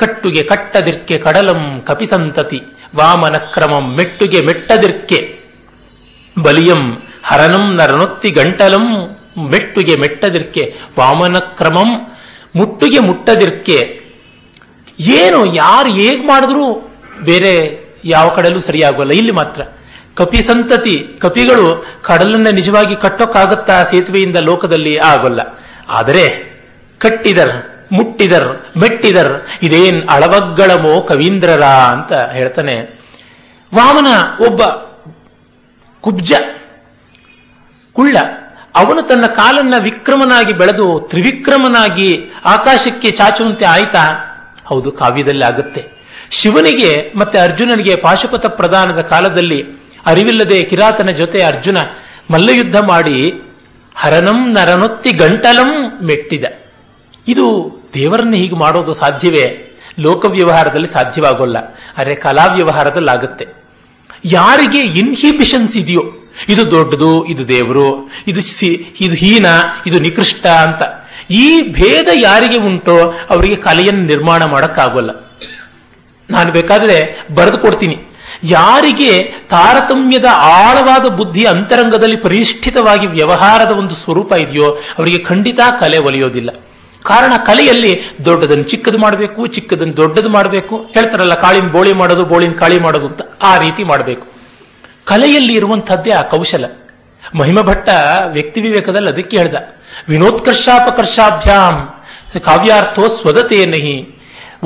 ಕಟ್ಟುಗೆ ಕಟ್ಟದಿರ್ಕೆ ಕಡಲಂ ಕಪಿಸಂತತಿ, ವಾಮನ ಕ್ರಮಂ ಮೆಟ್ಟುಗೆ ಮೆಟ್ಟದಿರ್ಕೆ, ಬಲಿಯಂ ಹರನಂ ನರನೊತ್ತಿ ಗಂಟಲಂ ಮೆಟ್ಟುಗೆ ಮೆಟ್ಟದಿರ್ಕೆ, ವಾಮನ ಕ್ರಮಂ ಮುಟ್ಟುಗೆ ಮುಟ್ಟದಿರ್ಕೆ. ಏನು ಯಾರು ಹೇಗೆ ಮಾಡಿದ್ರೂ ಬೇರೆ ಯಾವ ಕಡೆಯಲ್ಲೂ ಸರಿಯಾಗೋಲ್ಲ, ಇಲ್ಲಿ ಮಾತ್ರ. ಕಪಿ ಸಂತತಿ, ಕಪಿಗಳು ಕಡಲನ್ನ ನಿಜವಾಗಿ ಕಟ್ಟೋಕ್ಕಾಗತ್ತಾ ಸೇತುವೆಯಿಂದ ಲೋಕದಲ್ಲಿ? ಆಗೋಲ್ಲ. ಆದರೆ ಕಟ್ಟಿದರ್, ಮುಟ್ಟಿದರ್, ಮೆಟ್ಟಿದರ್, ಇದೇನ್ ಅಳವಗ್ಗಳಮೋ ಕವೀಂದ್ರರ ಅಂತ ಹೇಳ್ತಾನೆ. ವಾಮನ ಒಬ್ಬ ಕುಬ್ಜ, ಕುಳ್ಳ. ಅವನು ತನ್ನ ಕಾಲನ್ನ ವಿಕ್ರಮನಾಗಿ ಬೆಳೆದು ತ್ರಿವಿಕ್ರಮನಾಗಿ ಆಕಾಶಕ್ಕೆ ಚಾಚುವಂತೆ ಆಯ್ತಾ? ಹೌದು, ಕಾವ್ಯದಲ್ಲಿ ಆಗುತ್ತೆ. ಶಿವನಿಗೆ ಮತ್ತೆ ಅರ್ಜುನನಿಗೆ ಪಾಶುಪತ ಪ್ರದಾನದ ಕಾಲದಲ್ಲಿ ಅರಿವಿಲ್ಲದೆ ಕಿರಾತನ ಜೊತೆ ಅರ್ಜುನ ಮಲ್ಲಯುದ್ಧ ಮಾಡಿ ಹರನಂ ನರನೊತ್ತಿ ಗಂಟಲಂ ಮೆಟ್ಟಿದ. ಇದು ದೇವರನ್ನು ಹೀಗೆ ಮಾಡೋದು ಸಾಧ್ಯವೇ? ಲೋಕವ್ಯವಹಾರದಲ್ಲಿ ಸಾಧ್ಯವಾಗೋಲ್ಲ, ಆದರೆ ಕಲಾವ್ಯವಹಾರದಲ್ಲಿ ಆಗುತ್ತೆ. ಯಾರಿಗೆ ಇನ್ಹಿಬಿಷನ್ಸ್ ಇದೆಯೋ, ಇದು ದೊಡ್ಡದು, ಇದು ದೇವರು, ಇದು ಹೀನ, ಇದು ನಿಕೃಷ್ಟ ಅಂತ ಈ ಭೇದ ಯಾರಿಗೆ ಉಂಟೋ ಅವರಿಗೆ ಕಲೆಯನ್ನು ನಿರ್ಮಾಣ ಮಾಡೋಕ್ಕಾಗೋಲ್ಲ. ನಾನು ಬೇಕಾದ್ರೆ ಬರೆದು ಕೊಡ್ತೀನಿ. ಯಾರಿಗೆ ತಾರತಮ್ಯದ ಆಳವಾದ ಬುದ್ಧಿ ಅಂತರಂಗದಲ್ಲಿ ಪರಿಷ್ಠಿತವಾಗಿ ವ್ಯವಹಾರದ ಒಂದು ಸ್ವರೂಪ ಇದೆಯೋ ಅವರಿಗೆ ಖಂಡಿತ ಕಲೆ ಒಲಿಯೋದಿಲ್ಲ. ಕಾರಣ, ಕಲೆಯಲ್ಲಿ ದೊಡ್ಡದನ್ನು ಚಿಕ್ಕದು ಮಾಡಬೇಕು, ಚಿಕ್ಕದನ್ನು ದೊಡ್ಡದು ಮಾಡಬೇಕು. ಹೇಳ್ತಾರಲ್ಲ, ಕಾಳಿನ ಬೋಳಿ ಮಾಡೋದು, ಬೋಳಿನ ಕಾಳಿ ಮಾಡೋದು ಅಂತ. ಆ ರೀತಿ ಮಾಡಬೇಕು. ಕಲೆಯಲ್ಲಿ ಇರುವಂತಹದ್ದೇ ಆ ಕೌಶಲ. ಮಹಿಮಾ ಭಟ್ಟ ವ್ಯಕ್ತಿ ವಿವೇಕದಲ್ಲಿ ಅದಕ್ಕೆ ಹೇಳ್ದ, ವಿನೋತ್ಕರ್ಷಾಪಕರ್ಷಾಭ್ಯಾಂ ಕಾವ್ಯಾರ್ಥೋ ಸ್ವದತೇನಹಿ.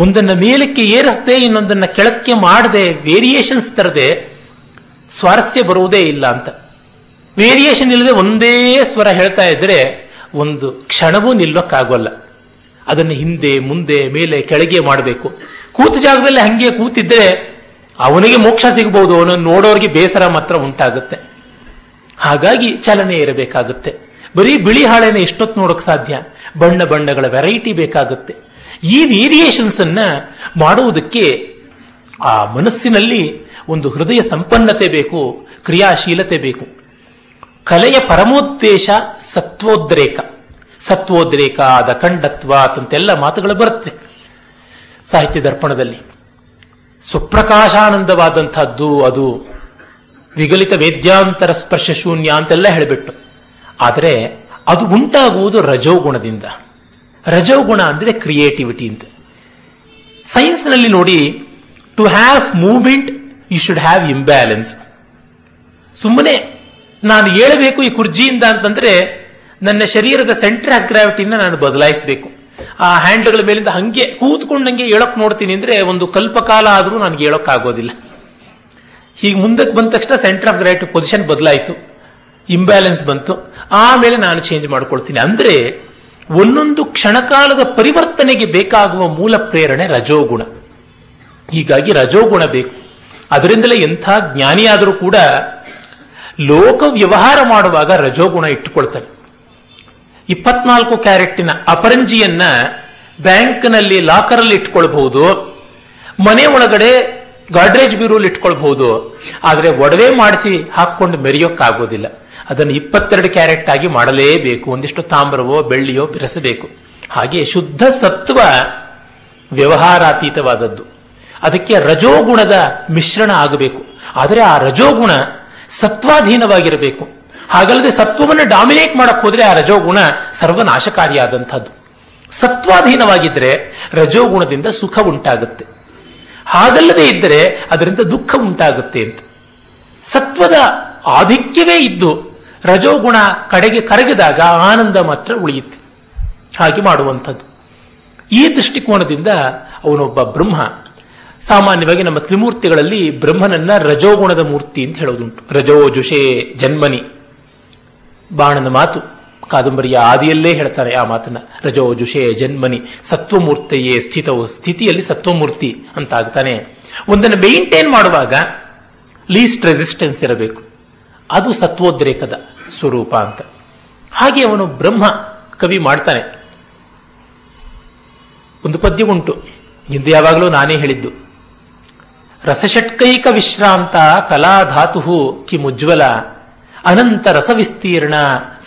ಒಂದನ್ನ ಮೇಲಕ್ಕೆ ಏರಿಸದೆ, ಇನ್ನೊಂದನ್ನ ಕೆಳಕ್ಕೆ ಮಾಡದೆ, ವೇರಿಯೇಷನ್ಸ್ ತರದೆ ಸ್ವಾರಸ್ಯ ಬರುವುದೇ ಇಲ್ಲ ಅಂತ. ವೇರಿಯೇಷನ್ ಇಲ್ಲದೆ ಒಂದೇ ಸ್ವರ ಹೇಳ್ತಾ ಇದ್ರೆ ಒಂದು ಕ್ಷಣವೂ ನಿಲ್ಲೋಕ್ಕಾಗೋಲ್ಲ. ಅದನ್ನು ಹಿಂದೆ ಮುಂದೆ ಮೇಲೆ ಕೆಳಗೆ ಮಾಡಬೇಕು. ಕೂತ ಜಾಗದಲ್ಲಿ ಹಂಗೆ ಕೂತಿದ್ರೆ ಅವನಿಗೆ ಮೋಕ್ಷ ಸಿಗಬಹುದು, ಅವನನ್ನು ನೋಡೋರಿಗೆ ಬೇಸರ ಮಾತ್ರ ಉಂಟಾಗುತ್ತೆ. ಹಾಗಾಗಿ ಚಲನೆ ಇರಬೇಕಾಗುತ್ತೆ. ಬರೀ ಬಿಳಿ ಹಾಳೆನ ಎಷ್ಟೊತ್ತು ನೋಡೋಕೆ ಸಾಧ್ಯ? ಬಣ್ಣ ಬಣ್ಣಗಳ ವೆರೈಟಿ ಬೇಕಾಗುತ್ತೆ. ಈ ವೇರಿಯೇಷನ್ಸ್ ಅನ್ನ ಮಾಡುವುದಕ್ಕೆ ಆ ಮನಸ್ಸಿನಲ್ಲಿ ಒಂದು ಹೃದಯ ಸಂಪನ್ನತೆ ಬೇಕು, ಕ್ರಿಯಾಶೀಲತೆ ಬೇಕು. ಕಲೆಯ ಪರಮೋದ್ದೇಶ ಸತ್ವೋದ್ರೇಕ. ಸತ್ವೋದ್ರೇಕ, ಆದ ಖಂಡತ್ವ ಅಂತಂತೆಲ್ಲ ಮಾತುಗಳು ಬರುತ್ತೆ ಸಾಹಿತ್ಯ ದರ್ಪಣದಲ್ಲಿ. ಸುಪ್ರಕಾಶಾನಂದವಾದಂತಹದ್ದು ಅದು, ವಿಗಲಿತ ವೇದ್ಯಾಂತರ ಸ್ಪರ್ಶ ಶೂನ್ಯ ಅಂತೆಲ್ಲ ಹೇಳಿಬಿಟ್ಟು. ಆದರೆ ಅದು ಉಂಟಾಗುವುದು ರಜೋಗುಣದಿಂದ. ರಜೋಗುಣ ಅಂದರೆ ಕ್ರಿಯೇಟಿವಿಟಿ ಅಂತ. ಸೈನ್ಸ್ನಲ್ಲಿ ನೋಡಿ, to have movement you should have imbalance. ಸುಮ್ಮನೆ ನಾನು ಏಳಬೇಕು ಈ ಕುರ್ಜಿಯಿಂದ ಅಂತಂದ್ರೆ ನನ್ನ ಶರೀರದ ಸೆಂಟರ್ ಆಫ್ ಗ್ರಾವಿಟಿಯಿಂದ ನಾನು ಬದಲಾಯಿಸಬೇಕು. ಆ ಹ್ಯಾಂಡ್ಗಳ ಮೇಲಿಂದ ಹಂಗೆ ಕೂತ್ಕೊಂಡಂಗೆ ಏಳಕ್ ನೋಡ್ತೀನಿ ಅಂದ್ರೆ ಒಂದು ಕಲ್ಪಕಾಲ ಆದರೂ ನನಗೆ ಏಳೋಕ್ಕಾಗೋದಿಲ್ಲ. ಹೀಗೆ ಮುಂದಕ್ಕೆ ಬಂದ ತಕ್ಷಣ ಸೆಂಟರ್ ಆಫ್ ಗ್ರಾವಿಟಿ ಪೊಸಿಷನ್ ಬದಲಾಯಿತು, ಇಂಬ್ಯಾಲೆನ್ಸ್ ಬಂತು, ಆಮೇಲೆ ನಾನು ಚೇಂಜ್ ಮಾಡ್ಕೊಳ್ತೀನಿ. ಅಂದ್ರೆ ಒಂದೊಂದು ಕ್ಷಣಕಾಲದ ಪರಿವರ್ತನೆಗೆ ಬೇಕಾಗುವ ಮೂಲ ಪ್ರೇರಣೆ ರಜೋಗುಣ. ಹೀಗಾಗಿ ರಜೋಗುಣ ಬೇಕು. ಅದರಿಂದಲೇ ಎಂಥ ಜ್ಞಾನಿಯಾದರೂ ಕೂಡ ಲೋಕ ವ್ಯವಹಾರ ಮಾಡುವಾಗ ರಜೋಗುಣ ಇಟ್ಟುಕೊಳ್ತಾನೆ. 24 ಕ್ಯಾರೆಟಿನ ಅಪರಂಜಿಯನ್ನ ಬ್ಯಾಂಕ್ನಲ್ಲಿ ಲಾಕರಲ್ಲಿ ಇಟ್ಕೊಳ್ಬಹುದು, ಮನೆ ಒಳಗಡೆ ಗಾಡ್ರೇಜ್ ಬ್ಯೂರೋಲಿ ಇಟ್ಕೊಳ್ಬಹುದು, ಆದರೆ ಒಡವೆ ಮಾಡಿಸಿ ಹಾಕೊಂಡು ಮೆರೆಯೋಕ್ಕಾಗೋದಿಲ್ಲ. ಅದನ್ನು 22 ಕ್ಯಾರೆಟ್ ಆಗಿ ಮಾಡಲೇಬೇಕು. ಒಂದಿಷ್ಟು ತಾಮ್ರವೋ ಬೆಳ್ಳಿಯೋ ಬೆರೆಸಬೇಕು. ಹಾಗೆ ಶುದ್ಧ ಸತ್ವ ವ್ಯವಹಾರಾತೀತವಾದದ್ದು. ಅದಕ್ಕೆ ರಜೋಗುಣದ ಮಿಶ್ರಣ ಆಗಬೇಕು. ಆದರೆ ಆ ರಜೋಗುಣ ಸತ್ವಾಧೀನವಾಗಿರಬೇಕು. ಹಾಗಲ್ಲದೆ ಸತ್ವವನ್ನು ಡಾಮಿನೇಟ್ ಮಾಡಕ್ ಹೋದ್ರೆ ಆ ರಜೋಗುಣ ಸರ್ವನಾಶಕಾರಿಯಾದಂಥದ್ದು. ಸತ್ವಾಧೀನವಾಗಿದ್ರೆ ರಜೋಗುಣದಿಂದ ಸುಖ ಉಂಟಾಗುತ್ತೆ, ಹಾಗಲ್ಲದೆ ಇದ್ದರೆ ಅದರಿಂದ ದುಃಖ ಉಂಟಾಗುತ್ತೆ ಅಂತ. ಸತ್ವದ ಆಧಿಕ್ಯವೇ ಇದ್ದು ರಜೋಗುಣ ಕಡೆಗೆ ಕರಗಿದಾಗ ಆನಂದ ಮಾತ್ರ ಉಳಿಯುತ್ತೆ. ಹಾಗೆ ಮಾಡುವಂಥದ್ದು. ಈ ದೃಷ್ಟಿಕೋನದಿಂದ ಅವನೊಬ್ಬ ಬ್ರಹ್ಮ. ಸಾಮಾನ್ಯವಾಗಿ ನಮ್ಮ ತ್ರಿಮೂರ್ತಿಗಳಲ್ಲಿ ಬ್ರಹ್ಮನನ್ನ ರಜೋಗುಣದ ಮೂರ್ತಿ ಅಂತ ಹೇಳೋದುಂಟು. ರಜೋ ಜುಷೇ ಜನ್ಮನಿ, ಬಾಣನ ಮಾತು ಕಾದಂಬರಿಯ ಆದಿಯಲ್ಲೇ ಹೇಳ್ತಾರೆ ಆ ಮಾತನ್ನ. ರಜೋ ಜುಷೇ ಜನ್ಮನಿ ಸತ್ವಮೂರ್ತಿಯೇ ಸ್ಥಿತವು, ಸ್ಥಿತಿಯಲ್ಲಿ ಸತ್ವಮೂರ್ತಿ ಅಂತ ಆಗ್ತಾನೆ. ಒಂದನ್ನು ಮೇಂಟೈನ್ ಮಾಡುವಾಗ ಲೀಸ್ಟ್ ರೆಸಿಸ್ಟೆನ್ಸ್ ಇರಬೇಕು, ಅದು ಸತ್ವೋದ್ರೇಕದ ಸ್ವರೂಪ ಅಂತ. ಹಾಗೆ ಅವನು ಬ್ರಹ್ಮ ಕವಿ ಮಾಡ್ತಾನೆ. ಒಂದು ಪದ್ಯ ಉಂಟು, ಹಿಂದೆ ಯಾವಾಗಲೂ ನಾನೇ ಹೇಳಿದ್ದು, ರಸಷಟ್ಕೈಕ ವಿಶ್ರಾಂತ ಕಲಾಧಾತು ಕಿಮುಜ್ವಲ ಅನಂತ ರಸವಿಸ್ತೀರ್ಣ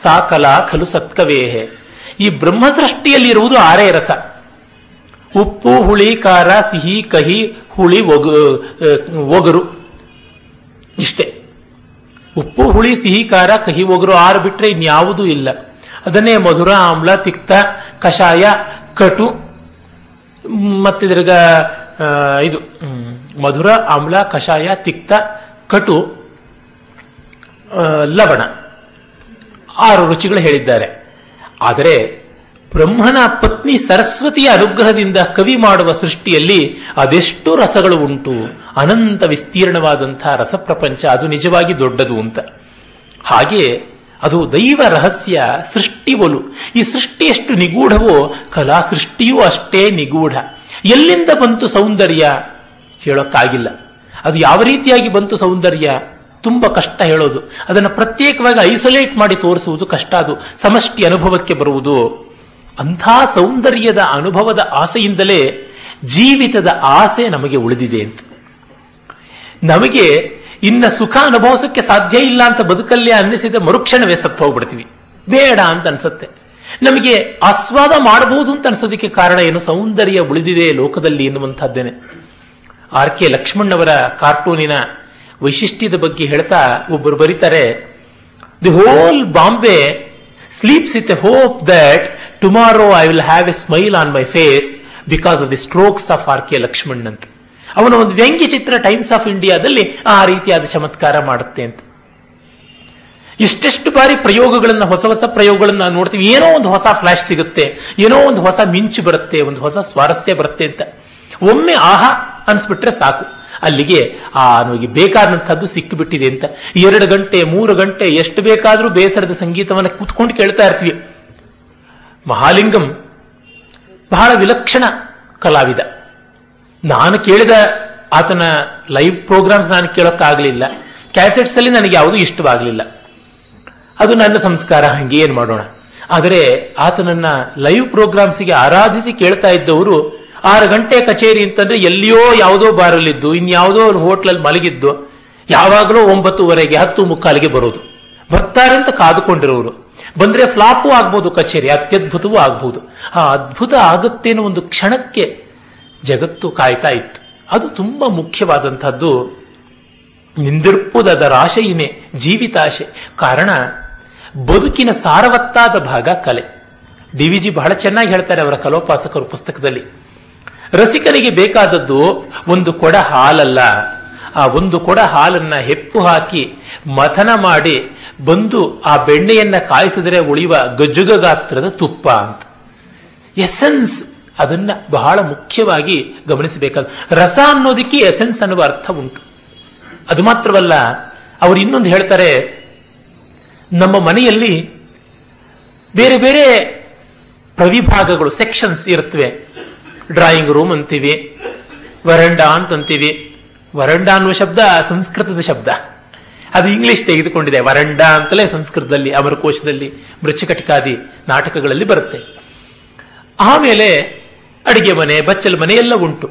ಸಾ ಕಲಾ ಖಲು ಸತ್ಕವೇಹೆ. ಈ ಬ್ರಹ್ಮ ಸೃಷ್ಟಿಯಲ್ಲಿರುವುದು ಆರೇ ರಸ. ಉಪ್ಪು, ಹುಳಿ, ಖಾರ, ಸಿಹಿ, ಕಹಿ, ಹುಳಿ, ಒಗರು, ಇಷ್ಟೇ. ಉಪ್ಪು, ಹುಳಿ, ಸಿಹಿ, ಖಾರ, ಕಹಿ, ಒಗರು ಆರು ಬಿಟ್ರೆ ಇನ್ಯಾವುದೂ ಇಲ್ಲ. ಅದನ್ನೇ ಮಧುರ, ಆಮ್ಲ, ತಿಕ್ತ, ಕಷಾಯ, ಕಟು, ಮತ್ತಿದ್ರಗ ಇದು ಮಧುರ, ಆಮ್ಲ, ಕಷಾಯ, ತಿಕ್ತ, ಕಟು, ಲವಣ, 6 ರುಚಿಗಳು ಹೇಳಿದ್ದಾರೆ. ಆದರೆ ಬ್ರಹ್ಮನ ಪತ್ನಿ ಸರಸ್ವತಿಯ ಅನುಗ್ರಹದಿಂದ ಕವಿ ಮಾಡುವ ಸೃಷ್ಟಿಯಲ್ಲಿ ಅದೆಷ್ಟು ರಸಗಳು ಉಂಟು, ಅನಂತ ವಿಸ್ತೀರ್ಣವಾದಂತಹ ರಸಪ್ರಪಂಚ. ಅದು ನಿಜವಾಗಿ ದೊಡ್ಡದು ಅಂತ. ಹಾಗೆ ಅದು ದೈವ ರಹಸ್ಯ, ಸೃಷ್ಟಿ ಒಲು. ಈ ಸೃಷ್ಟಿ ಎಷ್ಟು ನಿಗೂಢವೋ ಕಲಾ ಸೃಷ್ಟಿಯೂ ಅಷ್ಟೇ ನಿಗೂಢ. ಎಲ್ಲಿಂದ ಬಂತು ಸೌಂದರ್ಯ ಹೇಳೋಕ್ಕಾಗಿಲ್ಲ. ಅದು ಯಾವ ರೀತಿಯಾಗಿ ಬಂತು ಸೌಂದರ್ಯ ತುಂಬಾ ಕಷ್ಟ ಹೇಳೋದು. ಅದನ್ನು ಪ್ರತ್ಯೇಕವಾಗಿ ಐಸೋಲೇಟ್ ಮಾಡಿ ತೋರಿಸುವುದು ಕಷ್ಟ. ಅದು ಸಮಷ್ಟಿ ಅನುಭವಕ್ಕೆ ಬರುವುದು. ಅಂಥ ಸೌಂದರ್ಯದ ಅನುಭವದ ಆಸೆಯಿಂದಲೇ ಜೀವಿತದ ಆಸೆ ನಮಗೆ ಉಳಿದಿದೆ ಅಂತ. ನಮಗೆ ಇನ್ನ ಸುಖ ಅನುಭವಿಸೋಕ್ಕೆ ಸಾಧ್ಯ ಇಲ್ಲ ಅಂತ ಬದುಕಲ್ಲೇ ಅನ್ನಿಸಿದ ಮರುಕ್ಷಣವೇ ಸತ್ತು ಹೋಗ್ಬಿಡ್ತೀವಿ, ಬೇಡ ಅಂತ ಅನ್ಸುತ್ತೆ. ನಮಗೆ ಆಸ್ವಾದ ಮಾಡಬಹುದು ಅಂತ ಅನ್ಸೋದಕ್ಕೆ ಕಾರಣ ಏನು? ಸೌಂದರ್ಯ ಉಳಿದಿದೆ ಲೋಕದಲ್ಲಿ ಎನ್ನುವಂತಹದ್ದೇನೆ. ಆರ್ ಕೆ ಲಕ್ಷ್ಮಣ್ ಅವರ ಕಾರ್ಟೂನಿನ ವೈಶಿಷ್ಟ್ಯದ ಬಗ್ಗೆ ಹೇಳ್ತಾ ಒಬ್ಬರು ಬರೀತಾರೆ, the whole Bombay sleeps with a hope that tomorrow I will have a smile on my face because of the strokes of R K Laxman ಅಂತ. ಅವನ ಒಂದು ವ್ಯಂಗ್ಯ ಚಿತ್ರ ಟೈಮ್ಸ್ ಆಫ್ ಇಂಡಿಯಾದಲ್ಲಿ ಆ ರೀತಿಯಾದ ಚಮತ್ಕಾರ ಮಾಡುತ್ತೆ ಅಂತ. ಇಷ್ಟೆಷ್ಟು ಬಾರಿ ಪ್ರಯೋಗಗಳನ್ನು, ಹೊಸ ಹೊಸ ಪ್ರಯೋಗಗಳನ್ನು ನಾವು ನೋಡ್ತೀವಿ. ಏನೋ ಒಂದು ಹೊಸ ಫ್ಲಾಶ್ ಸಿಗುತ್ತೆ, ಏನೋ ಒಂದು ಹೊಸ ಮಿಂಚು ಬರುತ್ತೆ, ಒಂದು ಹೊಸ ಸ್ವಾರಸ್ಯ ಬರುತ್ತೆ ಅಂತ. ಒಮ್ಮೆ ಆಹಾ ಅನ್ಸ್ಬಿಟ್ರೆ ಸಾಕು, ಅಲ್ಲಿಗೆ ಆ ನನಗೆ ಬೇಕಾದಂಥದ್ದು ಸಿಕ್ಕಿಬಿಟ್ಟಿದೆ ಅಂತ. 2 ಗಂಟೆ 3 ಗಂಟೆ ಎಷ್ಟು ಬೇಕಾದರೂ ಬೇಸರದ ಸಂಗೀತವನ್ನು ಕೂತ್ಕೊಂಡು ಕೇಳ್ತಾ ಇರ್ತೀವಿ. ಮಹಾಲಿಂಗಂ ಬಹಳ ವಿಲಕ್ಷಣ ಕಲಾವಿದ. ನಾನು ಕೇಳಿದ ಆತನ ಲೈವ್ ಪ್ರೋಗ್ರಾಮ್ಸ್ ನಾನು ಕೇಳೋಕ್ಕಾಗಲಿಲ್ಲ, ಕ್ಯಾಸೆಟ್ಸ್ ಅಲ್ಲಿ ನನಗೆ ಯಾವುದೂ ಇಷ್ಟವಾಗಲಿಲ್ಲ, ಅದು ನನ್ನ ಸಂಸ್ಕಾರ, ಹಂಗೆ ಏನು ಮಾಡೋಣ. ಆದರೆ ಆತನನ್ನ ಲೈವ್ ಪ್ರೋಗ್ರಾಮ್ಸ್ಗೆ ಆರಾಧಿಸಿ ಕೇಳ್ತಾ ಇದ್ದವರು 6 ಗಂಟೆ ಕಚೇರಿ ಅಂತಂದ್ರೆ ಎಲ್ಲಿಯೋ ಯಾವುದೋ ಬಾರಲ್ಲಿದ್ದು, ಇನ್ಯಾವುದೋ ಹೋಟ್ಲಲ್ಲಿ ಮಲಗಿದ್ದು, ಯಾವಾಗಲೂ 9:30 10:45 ಬರೋದು, ಬರ್ತಾರಂತ ಕಾದುಕೊಂಡಿರೋರು. ಬಂದ್ರೆ ಫ್ಲಾಪು ಆಗ್ಬೋದು, ಕಚೇರಿ ಅತ್ಯದ್ಭುತವೂ ಆಗ್ಬೋದು. ಆ ಅದ್ಭುತ ಆಗುತ್ತೇನೋ ಒಂದು ಕ್ಷಣಕ್ಕೆ ಜಗತ್ತು ಕಾಯ್ತಾ ಇತ್ತು. ಅದು ತುಂಬಾ ಮುಖ್ಯವಾದಂತಹದ್ದು. ನಿಂದಿರ್ಪುದದರ ಆಶೆಯಿನೇ ಜೀವಿತಾಶೆ. ಕಾರಣ ಬದುಕಿನ ಸಾರವತ್ತಾದ ಭಾಗ ಕಲೆ. ಡಿ ವಿ ಜಿ ಬಹಳ ಚೆನ್ನಾಗಿ ಹೇಳ್ತಾರೆ ಅವರ ಕಲೋಪಾಸಕರು ಪುಸ್ತಕದಲ್ಲಿ. ರಸಿಕನಿಗೆ ಬೇಕಾದದ್ದು 1 ಕೊಡ ಹಾಲಲ್ಲ, ಆ 1 ಕೊಡ ಹಾಲನ್ನ ಹೆಪ್ಪು ಹಾಕಿ ಮಥನ ಮಾಡಿ ಬಂದು ಆ ಬೆಣ್ಣೆಯನ್ನ ಕಾಯಿಸಿದರೆ ಉಳಿಯುವ ಗಜ್ಜುಗ ಗಾತ್ರದ ತುಪ್ಪ ಅಂತ. ಎಸೆನ್ಸ್, ಅದನ್ನ ಬಹಳ ಮುಖ್ಯವಾಗಿ ಗಮನಿಸಬೇಕಾದ್ರು. ರಸ ಅನ್ನೋದಕ್ಕೆ ಎಸೆನ್ಸ್ ಅನ್ನುವ ಅರ್ಥ ಉಂಟು. ಅದು ಮಾತ್ರವಲ್ಲ, ಅವರು ಇನ್ನೊಂದು ಹೇಳ್ತಾರೆ, ನಮ್ಮ ಮನೆಯಲ್ಲಿ ಬೇರೆ ಬೇರೆ ಪ್ರವಿಭಾಗಗಳು, ಸೆಕ್ಷನ್ಸ್ ಇರುತ್ತವೆ. ಡ್ರಾಯಿಂಗ್ ರೂಮ್ ಅಂತೀವಿ, ವರಂಡಾ ಅಂತೀವಿ. ವರಂಡಾ ಅನ್ನುವ ಶಬ್ದ ಸಂಸ್ಕೃತದ ಶಬ್ದ, ಅದು ಇಂಗ್ಲಿಷ್ ತೆಗೆದುಕೊಂಡಿದೆ. ವರಂಡಾ ಅಂತಲೇ ಸಂಸ್ಕೃತದಲ್ಲಿ, ಅಮರಕೋಶದಲ್ಲಿ, ಮೃಚ್ಛಕಟಿಕಾದಿ ನಾಟಕಗಳಲ್ಲಿ ಬರುತ್ತೆ. ಆಮೇಲೆ ಅಡಿಗೆ ಮನೆ, ಬಚ್ಚಲ ಮನೆ ಎಲ್ಲ ಉಂಟು.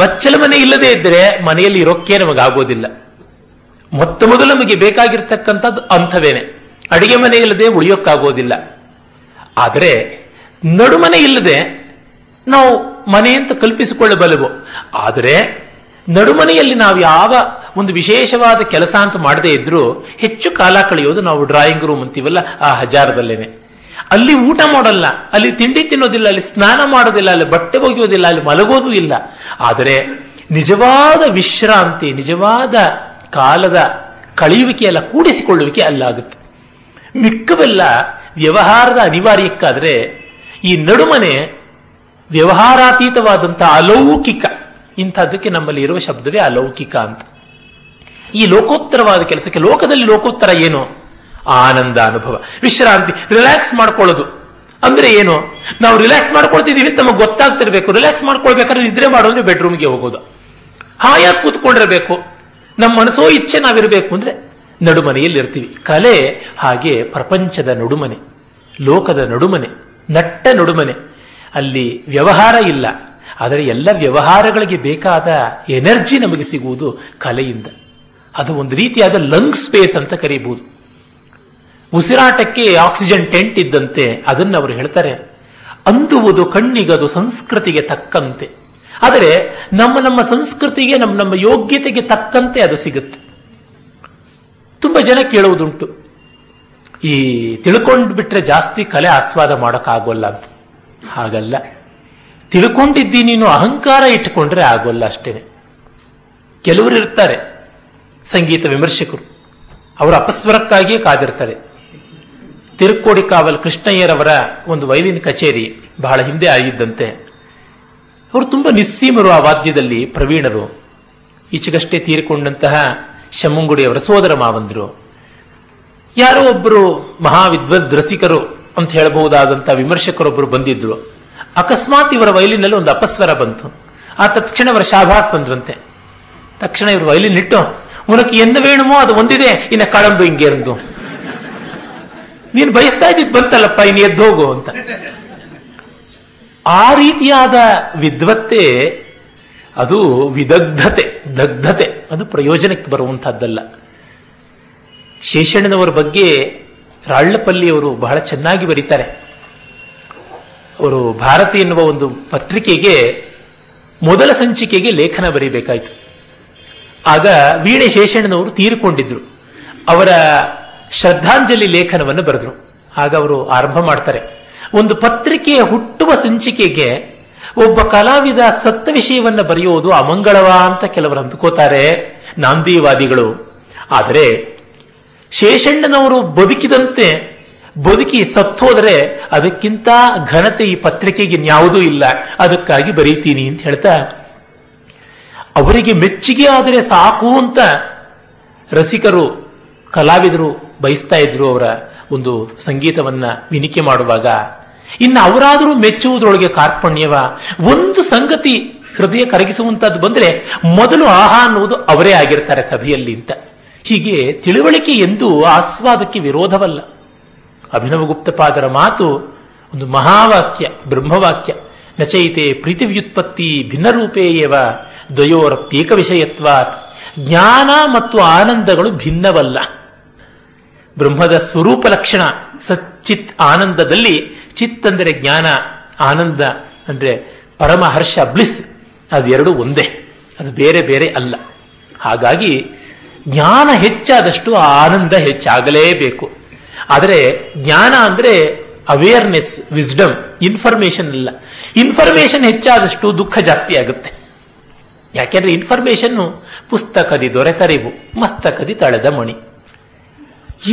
ಬಚ್ಚಲ ಮನೆ ಇಲ್ಲದೆ ಇದ್ದರೆ ಮನೆಯಲ್ಲಿ ಇರೋಕ್ಕೆ ನಮಗಾಗೋದಿಲ್ಲ. ಮೊತ್ತ ಮೊದಲು ನಮಗೆ ಬೇಕಾಗಿರ್ತಕ್ಕಂಥದ್ದು ಅಂಥವೇನೆ. ಅಡಿಗೆ ಮನೆ ಇಲ್ಲದೆ ಉಳಿಯೋಕ್ಕಾಗೋದಿಲ್ಲ. ಆದರೆ ನಡುಮನೆ ಇಲ್ಲದೆ ನಾವು ಮನೆ ಅಂತ ಕಲ್ಪಿಸಿಕೊಳ್ಳಬಲ್ಲವು. ಆದರೆ ನಡುಮನೆಯಲ್ಲಿ ನಾವು ಯಾವ ಒಂದು ವಿಶೇಷವಾದ ಕೆಲಸ ಅಂತ ಮಾಡದೇ ಇದ್ರೂ ಹೆಚ್ಚು ಕಾಲ ಕಳೆಯೋದು ನಾವು ಡ್ರಾಯಿಂಗ್ ರೂಮ್ ಅಂತೀವಲ್ಲ ಆ ಹಜಾರದಲ್ಲೇನೆ. ಅಲ್ಲಿ ಊಟ ಮಾಡೋಲ್ಲ, ಅಲ್ಲಿ ತಿಂಡಿ ತಿನ್ನೋದಿಲ್ಲ, ಅಲ್ಲಿ ಸ್ನಾನ ಮಾಡೋದಿಲ್ಲ, ಅಲ್ಲಿ ಬಟ್ಟೆ ಒಗೆಯೋದಿಲ್ಲ, ಅಲ್ಲಿ ಮಲಗೋದೂ ಇಲ್ಲ. ಆದರೆ ನಿಜವಾದ ವಿಶ್ರಾಂತಿ, ನಿಜವಾದ ಕಾಲದ ಕಳೆಯುವಿಕೆ ಎಲ್ಲ ಕೂಡಿಸಿಕೊಳ್ಳುವಿಕೆ ಅಲ್ಲಾಗುತ್ತೆ. ಮಿಕ್ಕವೆಲ್ಲ ವ್ಯವಹಾರದ ಅನಿವಾರ್ಯಕ್ಕಾದ್ರೆ ಈ ನಡುಮನೆ ವ್ಯವಹಾರಾತೀತವಾದಂತಹ ಅಲೌಕಿಕ. ಇಂಥದ್ದಕ್ಕೆ ನಮ್ಮಲ್ಲಿ ಇರುವ ಶಬ್ದವೇ ಅಲೌಕಿಕ ಅಂತ. ಈ ಲೋಕೋತ್ತರವಾದ ಕೆಲಸಕ್ಕೆ, ಲೋಕದಲ್ಲಿ ಲೋಕೋತ್ತರ ಏನು? ಆನಂದ ಅನುಭವ, ವಿಶ್ರಾಂತಿ, ರಿಲ್ಯಾಕ್ಸ್ ಮಾಡ್ಕೊಳ್ಳೋದು ಅಂದ್ರೆ ಏನು? ನಾವು ರಿಲ್ಯಾಕ್ಸ್ ಮಾಡ್ಕೊಳ್ತಿದ್ದೀವಿ ನಮಗೆ ಗೊತ್ತಾಗ್ತಿರ್ಬೇಕು. ರಿಲ್ಯಾಕ್ಸ್ ಮಾಡ್ಕೊಳ್ಬೇಕಾದ್ರೆ ನಿದ್ರೆ ಮಾಡೋದ್ರೆ ಬೆಡ್ರೂಮ್ಗೆ ಹೋಗೋದು, ಹಾಯಾಗಿ ಕೂತ್ಕೊಂಡಿರಬೇಕು, ನಮ್ಮ ಮನಸ್ಸೋ ಇಚ್ಛೆ ನಾವಿರಬೇಕು ಅಂದ್ರೆ ನಡುಮನೆಯಲ್ಲಿ ಇರ್ತೀವಿ. ಕಲೆ ಹಾಗೆ ಪ್ರಪಂಚದ ನಡುಮನೆ, ಲೋಕದ ನಡುಮನೆ, ನಟ್ಟ ನಡುಮನೆ. ಅಲ್ಲಿ ವ್ಯವಹಾರ ಇಲ್ಲ, ಆದರೆ ಎಲ್ಲ ವ್ಯವಹಾರಗಳಿಗೆ ಬೇಕಾದ ಎನರ್ಜಿ ನಮಗೆ ಸಿಗುವುದು ಕಲೆಯಿಂದ. ಅದು ಒಂದು ರೀತಿಯಾದ ಲಂಗ್ ಸ್ಪೇಸ್ ಅಂತ ಕರೀಬಹುದು. ಉಸಿರಾಟಕ್ಕೆ ಆಕ್ಸಿಜನ್ ಟೆಂಟ್ ಇದ್ದಂತೆ ಅದನ್ನು ಅವರು ಹೇಳ್ತಾರೆ. ಅಂದುವುದು ಕಣ್ಣಿಗದು ಸಂಸ್ಕೃತಿಗೆ ತಕ್ಕಂತೆ. ಆದರೆ ನಮ್ಮ ಸಂಸ್ಕೃತಿಗೆ, ನಮ್ಮ ಯೋಗ್ಯತೆಗೆ ತಕ್ಕಂತೆ ಅದು ಸಿಗುತ್ತೆ. ತುಂಬಾ ಜನ ಕೇಳುವುದುಂಟು, ಈ ತಿಳ್ಕೊಂಡು ಬಿಟ್ರೆ ಜಾಸ್ತಿ ಕಲೆ ಆಸ್ವಾದ ಮಾಡೋಕ್ಕಾಗೋಲ್ಲ ಅಂತ. ಹಾಗಲ್ಲ, ತಿಳ್ಕೊಂಡಿದ್ದೀನಿ ನೀನು ಅಹಂಕಾರ ಇಟ್ಕೊಂಡ್ರೆ ಆಗೋಲ್ಲ ಅಷ್ಟೇನೆ. ಕೆಲವರು ಇರ್ತಾರೆ ಸಂಗೀತ ವಿಮರ್ಶಕರು, ಅವರು ಅಪಸ್ವರಕ್ಕಾಗಿಯೇ ಕಾದಿರ್ತಾರೆ. ತಿರುಕೋಡಿ ಕಾವಲ್ ಕೃಷ್ಣಯ್ಯರವರ ಒಂದು ವೈಲಿನ್ ಕಚೇರಿ ಬಹಳ ಹಿಂದೆ ಆಗಿದ್ದಂತೆ. ಅವರು ತುಂಬಾ ನಿಸ್ಸೀಮರು, ಆ ವಾದ್ಯದಲ್ಲಿ ಪ್ರವೀಣರು. ಈಚೆಗಷ್ಟೇ ತೀರಿಕೊಂಡಂತಹ ಶಮ್ಮಂಗುಡಿಯವರ ಸೋದರ ಮಾವಂದರು, ಯಾರೋ ಒಬ್ಬರು ಮಹಾವಿದ್ವದ್ ರಸಿಕರು ಅಂತ ಹೇಳಬಹುದಾದಂತಹ ವಿಮರ್ಶಕರೊಬ್ಬರು ಬಂದಿದ್ರು. ಅಕಸ್ಮಾತ್ ಇವರ ವೈಲಿನಲ್ಲಿ ಒಂದು ಅಪಸ್ವರ ಬಂತು. ಆ ತಕ್ಷಣ ಅವರ ಶಾಭಾಸ್ ಅಂದ್ರಂತೆ. ತಕ್ಷಣ ಇವರು ವೈಲಿನ್ ಇಟ್ಟು, ಉನಕ್ಕೆ ಎಂದ ವೇಣುಮೋ ಅದು ಒಂದಿದೆ, ಇನ್ನ ಕಳಂಬು ಹಿಂಗೇರಂದು, ನೀನು ಬಯಸ್ತಾ ಇದ್ದಿದ್ದು ಬಂತಲ್ಲಪ್ಪ, ಇನ್ನು ಎದ್ದು ಹೋಗು ಅಂತ. ಆ ರೀತಿಯಾದ ವಿದ್ವತ್ತೆ, ಅದು ವಿದಗ್ಧತೆ, ದಗ್ಧತೆ, ಅದು ಪ್ರಯೋಜನಕ್ಕೆ ಬರುವಂತಹದ್ದಲ್ಲ. ಶೇಷಣ್ಣನವರ ಬಗ್ಗೆ ರಾಳ್ಳಪಲ್ಲಿಯವರು ಬಹಳ ಚೆನ್ನಾಗಿ ಬರೀತಾರೆ. ಅವರು ಭಾರತೀ ಎನ್ನುವ ಒಂದು ಪತ್ರಿಕೆಗೆ ಮೊದಲ ಸಂಚಿಕೆಗೆ ಲೇಖನ ಬರೀಬೇಕಾಯಿತು. ಆಗ ವೀಣೆ ಶೇಷಣ್ಣನವರು ತೀರಿಕೊಂಡಿದ್ರು. ಅವರ ಶ್ರದ್ಧಾಂಜಲಿ ಲೇಖನವನ್ನು ಬರೆದ್ರು. ಆಗ ಅವರು ಆರಂಭ ಮಾಡ್ತಾರೆ, ಒಂದು ಪತ್ರಿಕೆಯ ಹುಟ್ಟುವ ಸಂಚಿಕೆಗೆ ಒಬ್ಬ ಕಲಾವಿದ ಸತ್ತ ವಿಷಯವನ್ನು ಬರೆಯುವುದು ಅಮಂಗಳವ ಅಂತ ಕೆಲವರು ಅಂದುಕೋತಾರೆ, ನಾಂದಿವಾದಿಗಳು. ಆದರೆ ಶೇಷಣ್ಣನವರು ಬದುಕಿದಂತೆ ಬದುಕಿ ಸತ್ತೋದ್ರೆ ಅದಕ್ಕಿಂತ ಘನತೆ ಈ ಪತ್ರಿಕೆಗೆ ಇನ್ಯಾವುದೂ ಇಲ್ಲ, ಅದಕ್ಕಾಗಿ ಬರೀತೀನಿ ಅಂತ ಹೇಳ್ತಾ ಅವರಿಗೆ ಮೆಚ್ಚುಗೆ ಆದರೆ ಸಾಕು ಅಂತ ರಸಿಕರು, ಕಲಾವಿದರು ಬಯಸ್ತಾ ಇದ್ರು ಅವರ ಒಂದು ಸಂಗೀತವನ್ನ ವಿನಿಕೆ ಮಾಡುವಾಗ. ಇನ್ನು ಅವರಾದರೂ ಮೆಚ್ಚುವುದರೊಳಗೆ ಕಾರ್ಪಣ್ಯವ. ಒಂದು ಸಂಗತಿ ಹೃದಯ ಕರಗಿಸುವಂತದ್ದು ಬಂದ್ರೆ ಮೊದಲು ಆಹಾ ಅನ್ನುವುದು ಅವರೇ ಆಗಿರ್ತಾರೆ ಸಭೆಯಲ್ಲಿ ಅಂತ. ಹೀಗೆ ತಿಳುವಳಿಕೆ ಎಂದು ಆಸ್ವಾದಕ್ಕೆ ವಿರೋಧವಲ್ಲ. ಅಭಿನವಗುಪ್ತಪಾದರ ಮಾತು ಒಂದು ಮಹಾವಾಕ್ಯ, ಬ್ರಹ್ಮವಾಕ್ಯ. ನಚೈತೆ ಪ್ರೀತಿವ್ಯುತ್ಪತ್ತಿ ಭಿನ್ನರೂಪೇಯೇವ ದ್ವಯೋರಪ್ಯೇಕ ವಿಷಯತ್ವಾತ್. ಜ್ಞಾನ ಮತ್ತು ಆನಂದಗಳು ಭಿನ್ನವಲ್ಲ. ಬ್ರಹ್ಮದ ಸ್ವರೂಪ ಲಕ್ಷಣ ಸಚ್ಚಿತ್ ಆನಂದದಲ್ಲಿ ಚಿತ್ ಅಂದರೆ ಜ್ಞಾನ, ಆನಂದ ಅಂದರೆ ಪರಮಹರ್ಷ, ಬ್ಲಿಸ್, ಅದೆರಡು ಒಂದೇ, ಅದು ಬೇರೆ ಬೇರೆ ಅಲ್ಲ. ಹಾಗಾಗಿ ಜ್ಞಾನ ಹೆಚ್ಚಾದಷ್ಟು ಆನಂದ ಹೆಚ್ಚಾಗಲೇಬೇಕು. ಆದರೆ ಜ್ಞಾನ ಅಂದರೆ ಅವೇರ್ನೆಸ್, ವಿಸ್ಡಮ್, ಇನ್ಫಾರ್ಮೇಶನ್ ಅಲ್ಲ. ಇನ್ಫಾರ್ಮೇಶನ್ ಹೆಚ್ಚಾದಷ್ಟು ದುಃಖ ಜಾಸ್ತಿ ಆಗುತ್ತೆ. ಯಾಕೆಂದ್ರೆ ಇನ್ಫಾರ್ಮೇಶನ್ನು ಪುಸ್ತಕದಿ ದೊರೆತರಿವು ಮಸ್ತಕದಿ ತಳೆದ ಮಣಿ.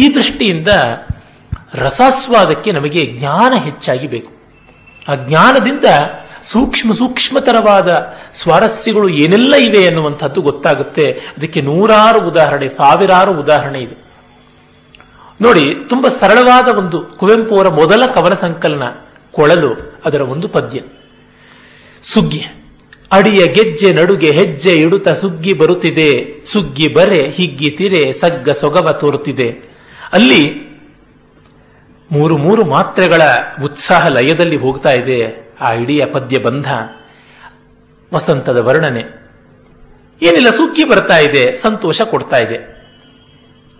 ಈ ದೃಷ್ಟಿಯಿಂದ ರಸಾಸ್ವಾದಕ್ಕೆ ನಮಗೆ ಜ್ಞಾನ ಹೆಚ್ಚಾಗಿ ಬೇಕು. ಆ ಜ್ಞಾನದಿಂದ ಸೂಕ್ಷ್ಮತರವಾದ ಸ್ವಾರಸ್ಯಗಳು ಏನೆಲ್ಲ ಇವೆ ಎನ್ನುವಂಥದ್ದು ಗೊತ್ತಾಗುತ್ತೆ. ಅದಕ್ಕೆ ನೂರಾರು ಉದಾಹರಣೆ, ಸಾವಿರಾರು ಉದಾಹರಣೆ ಇದೆ. ನೋಡಿ, ತುಂಬಾ ಸರಳವಾದ ಒಂದು ಕುವೆಂಪು ಅವರ ಮೊದಲ ಕವನ ಸಂಕಲನ ಕೊಳಲು, ಅದರ ಒಂದು ಪದ್ಯ. ಸುಗ್ಗಿ ಅಡಿಯ ಗೆಜ್ಜೆ ನಡುಗೆ ಹೆಜ್ಜೆ ಇಡುತ್ತ ಸುಗ್ಗಿ ಬರುತ್ತಿದೆ, ಸುಗ್ಗಿ ಬರೆ ಹಿಗ್ಗಿ ತಿರೆ ಸಗ್ಗ ಸೊಗವ ತೋರುತ್ತಿದೆ. ಅಲ್ಲಿ ಮೂರು ಮೂರು ಮಾತ್ರೆಗಳ ಉತ್ಸಾಹ ಲಯದಲ್ಲಿ ಹೋಗ್ತಾ ಇದೆ ಆ ಇಡೀ ಪದ್ಯ ಬಂಧ. ವಸಂತದ ವರ್ಣನೆ ಏನಿಲ್ಲ, ಸುಗ್ಗಿ ಬರ್ತಾ ಇದೆ, ಸಂತೋಷ ಕೊಡ್ತಾ ಇದೆ.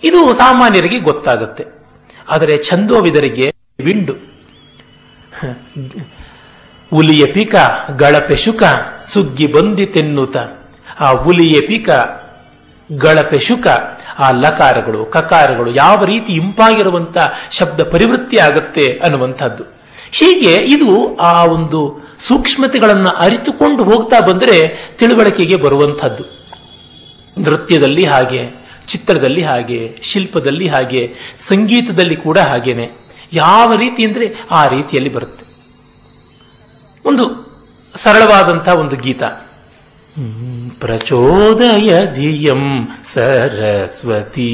ಇದು ಸಾಮಾನ್ಯರಿಗೆ ಗೊತ್ತಾಗುತ್ತೆ. ಆದರೆ ಛಂದೋವಿದರಿಗೆ ವಿಂಡು. ಹುಲಿಯ ಪಿಕ ಗಳಪೆ ಶುಕ ಸುಗ್ಗಿ ಬಂದಿ ತೆನ್ನುತ. ಆ ಹುಲಿಯ ಪಿಕ ಗಳಪೆ ಶುಕ, ಆ ಲಕಾರಗಳು ಕಕಾರಗಳು ಯಾವ ರೀತಿ ಇಂಪಾಗಿರುವಂತ ಶಬ್ದ ಪರಿವೃತ್ತಿ ಆಗುತ್ತೆ ಅನ್ನುವಂಥದ್ದು. ಹೀಗೆ ಇದು ಆ ಒಂದು ಸೂಕ್ಷ್ಮತೆಗಳನ್ನು ಅರಿತುಕೊಂಡು ಹೋಗ್ತಾ ಬಂದರೆ ತಿಳುವಳಿಕೆಗೆ ಬರುವಂಥದ್ದು. ನೃತ್ಯದಲ್ಲಿ ಹಾಗೆ, ಚಿತ್ರದಲ್ಲಿ ಹಾಗೆ, ಶಿಲ್ಪದಲ್ಲಿ ಹಾಗೆ, ಸಂಗೀತದಲ್ಲಿ ಕೂಡ ಹಾಗೇನೆ. ಯಾವ ರೀತಿ ಅಂದರೆ ಆ ರೀತಿಯಲ್ಲಿ ಬರುತ್ತೆ. ಒಂದು ಸರಳವಾದಂತಹ ಒಂದು ಗೀತ. ಪ್ರಚೋದಯ ಧಿಯಂ ಸರಸ್ವತಿ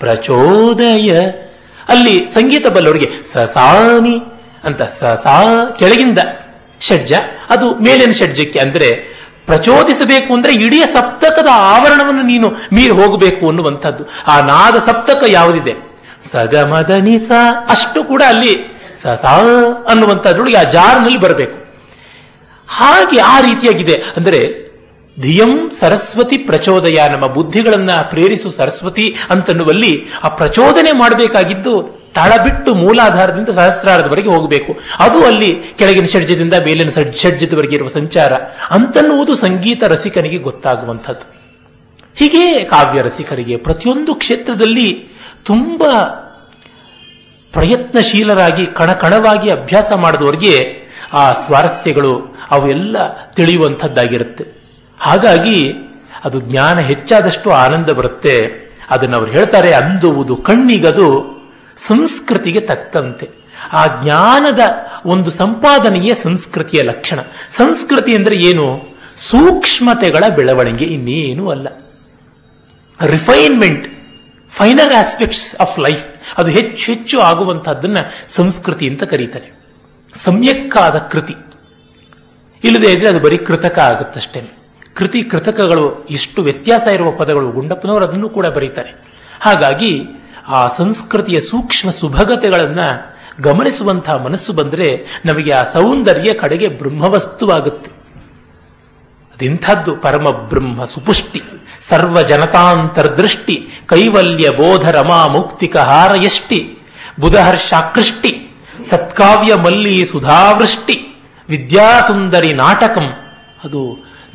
ಪ್ರಚೋದಯ. ಅಲ್ಲಿ ಸಂಗೀತ ಬಲ್ಲವರಿಗೆ ಸಸಾನಿ ಅಂತ ಸಸಾ ಕೆಳಗಿಂದ ಷಡ್ಜ, ಅದು ಮೇಲಿನ ಷಡ್ಜಕ್ಕೆ. ಅಂದರೆ ಪ್ರಚೋದಿಸಬೇಕು ಅಂದ್ರೆ ಇಡೀ ಸಪ್ತಕದ ಆವರಣವನ್ನು ನೀನು ಮೀರಿ ಹೋಗಬೇಕು ಅನ್ನುವಂಥದ್ದು. ಆ ನಾದ ಸಪ್ತಕ ಯಾವುದಿದೆ, ಸಗಮದನಿ ಸ, ಅಷ್ಟು ಕೂಡ ಅಲ್ಲಿ ಸಸಾ ಅನ್ನುವಂಥದ್ರೊಳಗೆ ಆ ಜಾರ್ನಲ್ಲಿ ಬರಬೇಕು. ಹಾಗೆ ಆ ರೀತಿಯಾಗಿದೆ. ಅಂದರೆ ಧಿಯಂ ಸರಸ್ವತಿ ಪ್ರಚೋದಯ, ನಮ್ಮ ಬುದ್ಧಿಗಳನ್ನ ಪ್ರೇರಿಸು ಸರಸ್ವತಿ ಅಂತನ್ನುವಲ್ಲಿ ಆ ಪ್ರಚೋದನೆ ಮಾಡಬೇಕಾಗಿದ್ದು ತಳ ಬಿಟ್ಟು ಮೂಲಾಧಾರದಿಂದ ಸಹಸ್ರಾರದವರೆಗೆ ಹೋಗಬೇಕು. ಅದು ಅಲ್ಲಿ ಕೆಳಗಿನ ಷಡ್ಜದಿಂದ ಮೇಲಿನ ಷಡ್ಜದವರೆಗೆ ಇರುವ ಸಂಚಾರ ಅಂತನ್ನುವುದು ಸಂಗೀತ ರಸಿಕನಿಗೆ ಗೊತ್ತಾಗುವಂಥದ್ದು. ಹೀಗೆ ಕಾವ್ಯ ರಸಿಕರಿಗೆ ಪ್ರತಿಯೊಂದು ಕ್ಷೇತ್ರದಲ್ಲಿ ತುಂಬಾ ಪ್ರಯತ್ನಶೀಲರಾಗಿ ಕಣಕಣವಾಗಿ ಅಭ್ಯಾಸ ಮಾಡಿದವರಿಗೆ ಆ ಸ್ವಾರಸ್ಯಗಳು ಅವೆಲ್ಲ ತಿಳಿಯುವಂಥದ್ದಾಗಿರುತ್ತೆ. ಹಾಗಾಗಿ ಅದು ಜ್ಞಾನ ಹೆಚ್ಚಾದಷ್ಟು ಆನಂದ ಬರುತ್ತೆ. ಅದನ್ನು ಅವರು ಹೇಳ್ತಾರೆ, ಅಂದುವುದು ಕಣ್ಣಿಗದು ಸಂಸ್ಕೃತಿಗೆ ತಕ್ಕಂತೆ. ಆ ಜ್ಞಾನದ ಒಂದು ಸಂಪಾದನೆಯೇ ಸಂಸ್ಕೃತಿಯ ಲಕ್ಷಣ. ಸಂಸ್ಕೃತಿ ಅಂದರೆ ಏನು? ಸೂಕ್ಷ್ಮತೆಗಳ ಬೆಳವಣಿಗೆ, ಇನ್ನೇನು ಅಲ್ಲ. Refinement, finer aspects of life, ಅದು ಹೆಚ್ಚು ಹೆಚ್ಚು ಆಗುವಂತಹದ್ದನ್ನ ಸಂಸ್ಕೃತಿ ಅಂತ ಕರೀತಾರೆ. ಸಮ್ಯಕ್ಕಾದ ಕೃತಿ, ಇಲ್ಲದೆ ಇದ್ರೆ ಅದು ಬರೀ ಕೃತಕ ಆಗುತ್ತಷ್ಟೇ. ಕೃತಿ ಕೃತಕಗಳು ಎಷ್ಟು ವ್ಯತ್ಯಾಸ ಇರುವ ಪದಗಳು. ಗುಂಡಪ್ಪನವರು ಅದನ್ನು ಕೂಡ ಬರೀತಾರೆ. ಹಾಗಾಗಿ ಆ ಸಂಸ್ಕೃತಿಯ ಸೂಕ್ಷ್ಮ ಸುಭಗತೆಗಳನ್ನ ಗಮನಿಸುವಂತಹ ಮನಸ್ಸು ಬಂದರೆ ನಮಗೆ ಆ ಸೌಂದರ್ಯ ಕಡೆಗೆ ಬ್ರಹ್ಮವಸ್ತುವಾಗುತ್ತೆ. ಅದಿಂಥದ್ದು ಪರಮ ಬ್ರಹ್ಮ ಸುಪುಷ್ಟಿ, ಸರ್ವ ಜನತಾಂತರ್ದೃಷ್ಟಿ, ಕೈವಲ್ಯ ಬೋಧ ರಮಾ ಮುಕ್ತಿಕ ಹಾರಯಷ್ಟಿ, ಬುಧಹರ್ಷಾಕೃಷ್ಟಿ, ಸತ್ಕಾವ್ಯ ಮಲ್ಲಿ ಸುಧಾವೃಷ್ಟಿ, ವಿದ್ಯಾಸುಂದರಿ ನಾಟಕಂ. ಅದು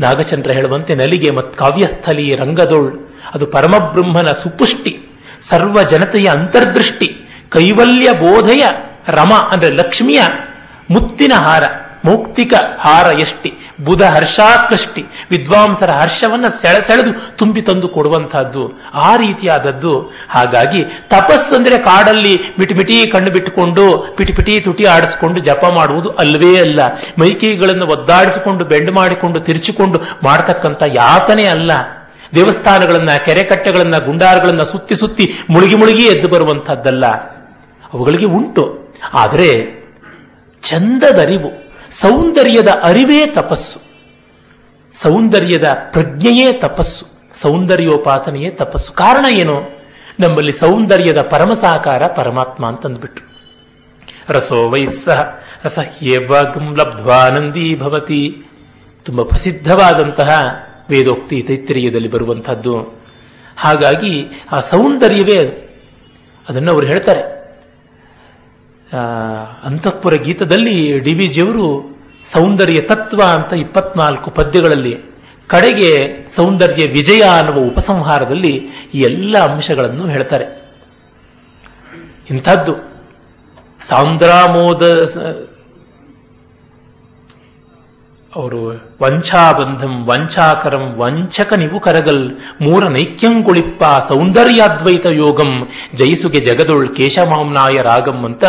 ನಾಗಚಂದ್ರ ಹೇಳುವಂತೆ ನಲಿಗೆ ಮತ್ ಕಾವ್ಯಸ್ಥಲಿ ರಂಗದೋಳ್. ಅದು ಪರಮಬ್ರಹ್ಮನ ಸುಪುಷ್ಟಿ, ಸರ್ವ ಜನತೆಯ ಅಂತರ್ದೃಷ್ಟಿ, ಕೈವಲ್ಯ ಬೋಧೆಯ ರಮ ಅಂದರೆ ಲಕ್ಷ್ಮಿಯ ಮುತ್ತಿನ ಹಾರ, ಮೌಕ್ತಿಕ ಹಾರ ಎಷ್ಟಿ ಬುಧ ಹರ್ಷಾಕೃಷ್ಟಿ, ವಿದ್ವಾಂಸರ ಹರ್ಷವನ್ನ ಸೆಳೆದು ತುಂಬಿ ತಂದು ಕೊಡುವಂತಹದ್ದು, ಆ ರೀತಿಯಾದದ್ದು. ಹಾಗಾಗಿ ತಪಸ್ಸಂದ್ರೆ ಕಾಡಲ್ಲಿ ಮಿಟಿಮಿಟಿ ಕಣ್ಣು ಬಿಟ್ಟುಕೊಂಡು ಪಿಟಿಪಿಟಿ ತುಟಿ ಆಡಿಸಿಕೊಂಡು ಜಪ ಮಾಡುವುದು ಅಲ್ವೇ ಅಲ್ಲ. ಮೈಕೈಗಳನ್ನು ಒದ್ದಾಡಿಸಿಕೊಂಡು ಬೆಂಡ್ ಮಾಡಿಕೊಂಡು ತಿರುಚಿಕೊಂಡು ಮಾಡತಕ್ಕಂಥ ಯಾತನೆ ಅಲ್ಲ. ದೇವಸ್ಥಾನಗಳನ್ನ, ಕೆರೆಕಟ್ಟೆಗಳನ್ನ, ಗುಂಡಾರಗಳನ್ನ ಸುತ್ತಿ ಸುತ್ತಿ ಮುಳುಗಿ ಮುಳುಗಿ ಎದ್ದು ಬರುವಂತಹದ್ದಲ್ಲ. ಅವುಗಳಿಗೆ ಉಂಟು, ಆದರೆ ಚಂದದರಿವು, ಸೌಂದರ್ಯದ ಅರಿವೇ ತಪಸ್ಸು, ಸೌಂದರ್ಯದ ಪ್ರಜ್ಞೆಯೇ ತಪಸ್ಸು, ಸೌಂದರ್ಯೋಪಾಸನೆಯೇ ತಪಸ್ಸು. ಕಾರಣ ಏನು? ನಮ್ಮಲ್ಲಿ ಸೌಂದರ್ಯದ ಪರಮ ಸಾಕಾರ ಪರಮಾತ್ಮ ಅಂತಂದ್ಬಿಟ್ರು. ರಸೋ ವೈಸ್ಸಹ ರಸಹ್ಯೇವಾಗಂ ಲಬ್ಧ್ವಾನಂದೀ ಭವತಿ, ತುಂಬ ಪ್ರಸಿದ್ಧವಾದಂತಹ ವೇದೋಕ್ತಿ ತೈತ್ರಿಯದಲ್ಲಿ ಬರುವಂತಹದ್ದು. ಹಾಗಾಗಿ ಆ ಸೌಂದರ್ಯವೇ ಅದನ್ನು ಅವರು ಹೇಳ್ತಾರೆ. ಅಂತಃಪುರ ಗೀತದಲ್ಲಿ ಡಿ ವಿ ಜಿಯವರು ಸೌಂದರ್ಯ ತತ್ವ ಅಂತ 24 ಪದ್ಯಗಳಲ್ಲಿ, ಕಡೆಗೆ ಸೌಂದರ್ಯ ವಿಜಯ ಅನ್ನುವ ಉಪಸಂಹಾರದಲ್ಲಿ ಈ ಎಲ್ಲ ಅಂಶಗಳನ್ನು ಹೇಳ್ತಾರೆ. ಇಂಥದ್ದು ಸಾಂದ್ರಾಮೋದ ಅವರು ವಂಛಾಬಂಧಂ ವಂಛಾಕರಂ ವಂಚಕ ನಿವು ಕರಗಲ್ ಮೂರ ನೈಕ್ಯಂಗುಳಿಪ್ಪ ಸೌಂದರ್ಯಾದ್ವೈತ ಯೋಗಂ ಜಯಿಸುಗೆ ಜಗದೊಳ್ ಕೇಶಮಾಂನಾಯ ರಾಗಂ ಅಂತ,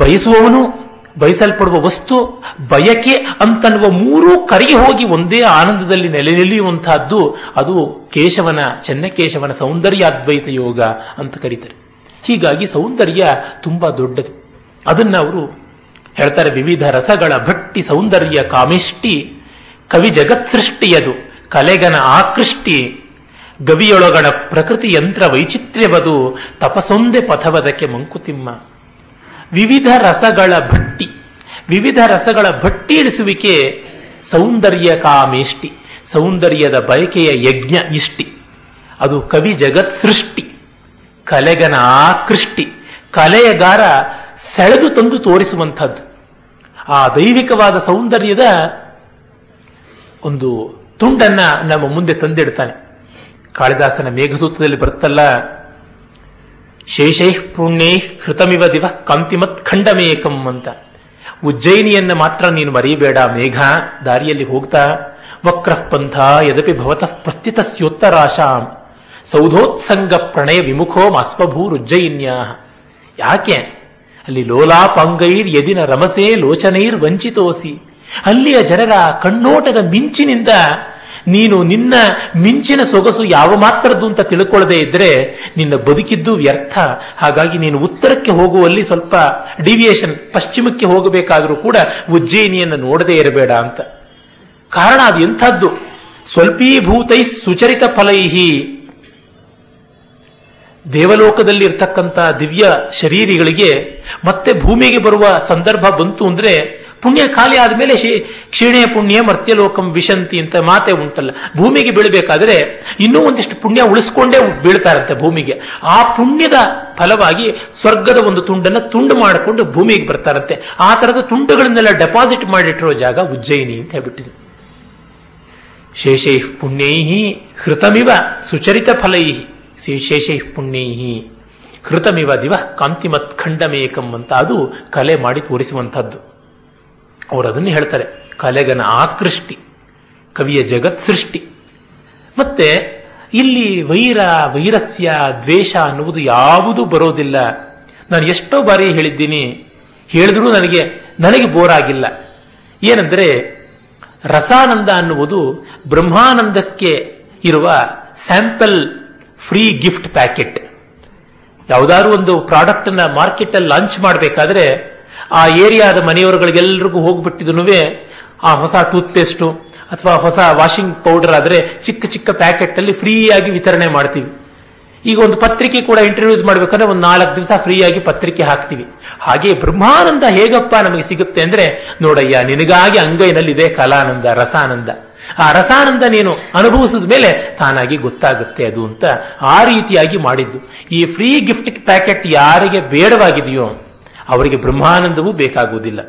ಬಯಸುವವನು, ಬಯಸಲ್ಪಡುವ ವಸ್ತು, ಬಯಕೆ ಅಂತನ್ನುವ ಮೂರೂ ಕರಗಿ ಹೋಗಿ ಒಂದೇ ಆನಂದದಲ್ಲಿ ನೆಲೆ ನಿಲ್ಲಿಯುವಂತಹದ್ದು ಅದು ಕೇಶವನ, ಚೆನ್ನಕೇಶವನ ಸೌಂದರ್ಯಾದ್ವೈತ ಯೋಗ ಅಂತ ಕರೀತಾರೆ. ಹೀಗಾಗಿ ಸೌಂದರ್ಯ ತುಂಬಾ ದೊಡ್ಡದು. ಅದನ್ನ ಅವರು ಹೇಳ್ತಾರೆ, ವಿವಿಧ ರಸಗಳ ಭಟ್ಟಿ ಸೌಂದರ್ಯ ಕಾಮಿಷ್ಟಿ ಕವಿ ಜಗತ್ಸೃಷ್ಟಿಯದು ಕಲೆಗನ ಆಕೃಷ್ಟಿ ಗವಿಯೊಳಗಣ ಪ್ರಕೃತಿ ಯಂತ್ರ ವೈಚಿತ್ರ್ಯವದು ತಪಸೊಂದೆ ಪಥವದಕ್ಕೆ ಮಂಕುತಿಮ್ಮ. ವಿವಿಧ ರಸಗಳ ಭಟ್ಟಿ, ವಿವಿಧ ರಸಗಳ ಭಟ್ಟಿ ಇಳಿಸುವಿಕೆ ಸೌಂದರ್ಯ ಕಾಮೇಷ್ಟಿ, ಸೌಂದರ್ಯದ ಬಯಕೆಯ ಯಜ್ಞ ಇಷ್ಟಿ, ಅದು ಕವಿ ಜಗತ್ ಸೃಷ್ಟಿ ಕಲೆಗನ ಆಕೃಷ್ಟಿ, ಕಲೆಯಗಾರ ಸೆಳೆದು ತಂದು ತೋರಿಸುವಂಥದ್ದು. ಆ ದೈವಿಕವಾದ ಸೌಂದರ್ಯದ ಒಂದು ತುಂಡನ್ನ ನಮ್ಮ ಮುಂದೆ ತಂದಿಡ್ತಾನೆ. ಕಾಳಿದಾಸನ ಮೇಘದೂತದಲ್ಲಿ ಬರುತ್ತಲ್ಲ, ಶೇಷೈಃ ಪುಣ್ಯೈಃ ಕೃತಮಿವ ದಿವ ಕಾಂತಿಮತ್ ಖಂಡಮೇಕಂ ಅಂತ. ಉಜ್ಜಯಿನಿಯನ್ನು ಮಾತ್ರ ನೀನು ಮರೆಯಬೇಡ ಮೇಘ, ದಾರಿಯಲ್ಲಿ ಹೋಗ್ತಾ ವಕ್ರಃ ಪಂಥ ಯದಪಿ ಭವತಃ ಪ್ರಸ್ಥಿತ ಸ್ಯೋತ್ತರಾಶಾಂ ಸೌಧೋತ್ಸಂಗ ಪ್ರಣಯ ವಿಮುಖೋ ಮಾಸ್ವಭೂರುಜ್ಜಯಿನ್ಯಾ. ಯಾಕೆ ಅಲ್ಲಿ ಲೋಲಾಪಾಂಗೈರ್ ಯದಿನ ರಮಸೆ ಲೋಚನೈರ್ ವಂಚಿತೋಸಿ, ಅಲ್ಲಿಯ ಜನರ ಕಣ್ಣೋಟದ ಮಿಂಚಿನಿಂದ ನೀನು ನಿನ್ನ ಮಿಂಚಿನ ಸೊಗಸು ಯಾವ ಮಾತ್ರದ್ದು ಅಂತ ತಿಳ್ಕೊಳ್ಳದೆ ಇದ್ರೆ ನಿನ್ನ ಬದುಕಿದ್ದು ವ್ಯರ್ಥ. ಹಾಗಾಗಿ ನೀನು ಉತ್ತರಕ್ಕೆ ಹೋಗುವಲ್ಲಿ ಸ್ವಲ್ಪ ಡಿವಿಯೇಷನ್, ಪಶ್ಚಿಮಕ್ಕೆ ಹೋಗಬೇಕಾದ್ರೂ ಕೂಡ ಉಜ್ಜಯಿನಿಯನ್ನು ನೋಡದೇ ಇರಬೇಡ ಅಂತ. ಕಾರಣ ಅದು ಎಂಥದ್ದು? ಸ್ವಲ್ಪೀಭೂತೈ ಸುಚರಿತ ಫಲೈಹಿ. ದೇವಲೋಕದಲ್ಲಿ ಇರ್ತಕ್ಕಂಥ ದಿವ್ಯ ಶರೀರಿಗಳಿಗೆ ಮತ್ತೆ ಭೂಮಿಗೆ ಬರುವ ಸಂದರ್ಭ ಬಂತು ಅಂದ್ರೆ ಪುಣ್ಯ ಖಾಲಿ ಆದಮೇಲೆ ಕ್ಷೀಣೆ ಪುಣ್ಯ ಮರ್ತ್ಯಲೋಕಂ ವಿಶಂತಿ ಅಂತ ಮಾತೆ ಉಂಟಲ್ಲ. ಭೂಮಿಗೆ ಬೀಳಬೇಕಾದ್ರೆ ಇನ್ನೂ ಒಂದಿಷ್ಟು ಪುಣ್ಯ ಉಳಿಸ್ಕೊಂಡೇ ಬೀಳ್ತಾರಂತೆ ಭೂಮಿಗೆ. ಆ ಪುಣ್ಯದ ಫಲವಾಗಿ ಸ್ವರ್ಗದ ಒಂದು ತುಂಡನ್ನು ತುಂಡು ಮಾಡಿಕೊಂಡು ಭೂಮಿಗೆ ಬರ್ತಾರಂತೆ. ಆ ತರದ ತುಂಡುಗಳನ್ನೆಲ್ಲ ಡೆಪಾಸಿಟ್ ಮಾಡಿಟ್ಟಿರೋ ಜಾಗ ಉಜ್ಜಯಿನಿ ಅಂತ ಹೇಳ್ಬಿಟ್ಟಿದ್ರು. ಶೇಷೈ ಪುಣ್ಯೈಹಿ ಹೃತಮಿವ ಸುಚರಿತ ಫಲೈಹಿ, ಶೇಷೈ ಪುಣ್ಯೈಹಿ ಕೃತಮಿವ ದಿವ ಕಾಂತಿಮತ್ ಖಂಡಮೇಕಂ ಅಂತ, ಅದು ಕಲೆ ಮಾಡಿ ತೋರಿಸುವಂಥದ್ದು. ಅವರು ಅದನ್ನು ಹೇಳ್ತಾರೆ, ಕಲೆಗನ ಆಕೃಷ್ಟಿ ಕವಿಯ ಜಗತ್ ಸೃಷ್ಟಿ. ಮತ್ತೆ ಇಲ್ಲಿ ವೈರ, ವೈರಸ್ಯ, ದ್ವೇಷ ಅನ್ನುವುದು ಯಾವುದೂ ಬರೋದಿಲ್ಲ. ನಾನು ಎಷ್ಟೋ ಬಾರಿ ಹೇಳಿದ್ದೀನಿ, ಹೇಳಿದ್ರೂ ನನಗೆ ಬೋರ್ ಆಗಿಲ್ಲ. ಏನಂದ್ರೆ ರಸಾನಂದ ಅನ್ನುವುದು ಬ್ರಹ್ಮಾನಂದಕ್ಕೆ ಇರುವ ಸ್ಯಾಂಪಲ್ ಫ್ರೀ ಗಿಫ್ಟ್ ಪ್ಯಾಕೆಟ್. ಯಾವುದಾದ್ರು ಒಂದು ಪ್ರಾಡಕ್ಟ್ ಅನ್ನ ಮಾರ್ಕೆಟ್ ಅಲ್ಲಿ ಲಾಂಚ್ ಮಾಡಬೇಕಾದ್ರೆ ಆ ಏರಿಯಾದ ಮನೆಯವರುಗಳಿಗೆಲ್ರಿಗೂ ಹೋಗ್ಬಿಟ್ಟಿದ್ರು ಆ ಹೊಸ ಟೂತ್ಪೇಸ್ಟು ಅಥವಾ ಹೊಸ ವಾಷಿಂಗ್ ಪೌಡರ್ ಆದ್ರೆ ಚಿಕ್ಕ ಚಿಕ್ಕ ಪ್ಯಾಕೆಟ್ ಅಲ್ಲಿ ಫ್ರೀಯಾಗಿ ವಿತರಣೆ ಮಾಡ್ತೀವಿ. ಈಗ ಒಂದು ಪತ್ರಿಕೆ ಕೂಡ ಇಂಟ್ರೊಡ್ಯೂಸ್ ಮಾಡ್ಬೇಕಂದ್ರೆ ಒಂದು 4 ದಿವಸ ಫ್ರೀಯಾಗಿ ಪತ್ರಿಕೆ ಹಾಕ್ತೀವಿ. ಹಾಗೆ ಬ್ರಹ್ಮಾನಂದ ಹೇಗಪ್ಪ ನಮಗೆ ಸಿಗುತ್ತೆ ಅಂದ್ರೆ, ನೋಡಯ್ಯ ನಿನಗಾಗಿ ಅಂಗೈನಲ್ಲಿದೆ ಕಲಾನಂದ, ರಸಾನಂದ. ಆ ರಸಾನಂದ ನೀನು ಅನುಭವಿಸಿದ ಮೇಲೆ ತಾನಾಗಿ ಗೊತ್ತಾಗುತ್ತೆ ಅದು ಅಂತ ಆ ರೀತಿಯಾಗಿ ಮಾಡಿದ್ದು. ಈ ಫ್ರೀ ಗಿಫ್ಟ್ ಪ್ಯಾಕೆಟ್ ಯಾರಿಗೆ ಬೇಡವಾಗಿದೆಯೋ ಅವರಿಗೆ ಬ್ರಹ್ಮಾನಂದವೂ ಬೇಕಾಗುವುದಿಲ್ಲ.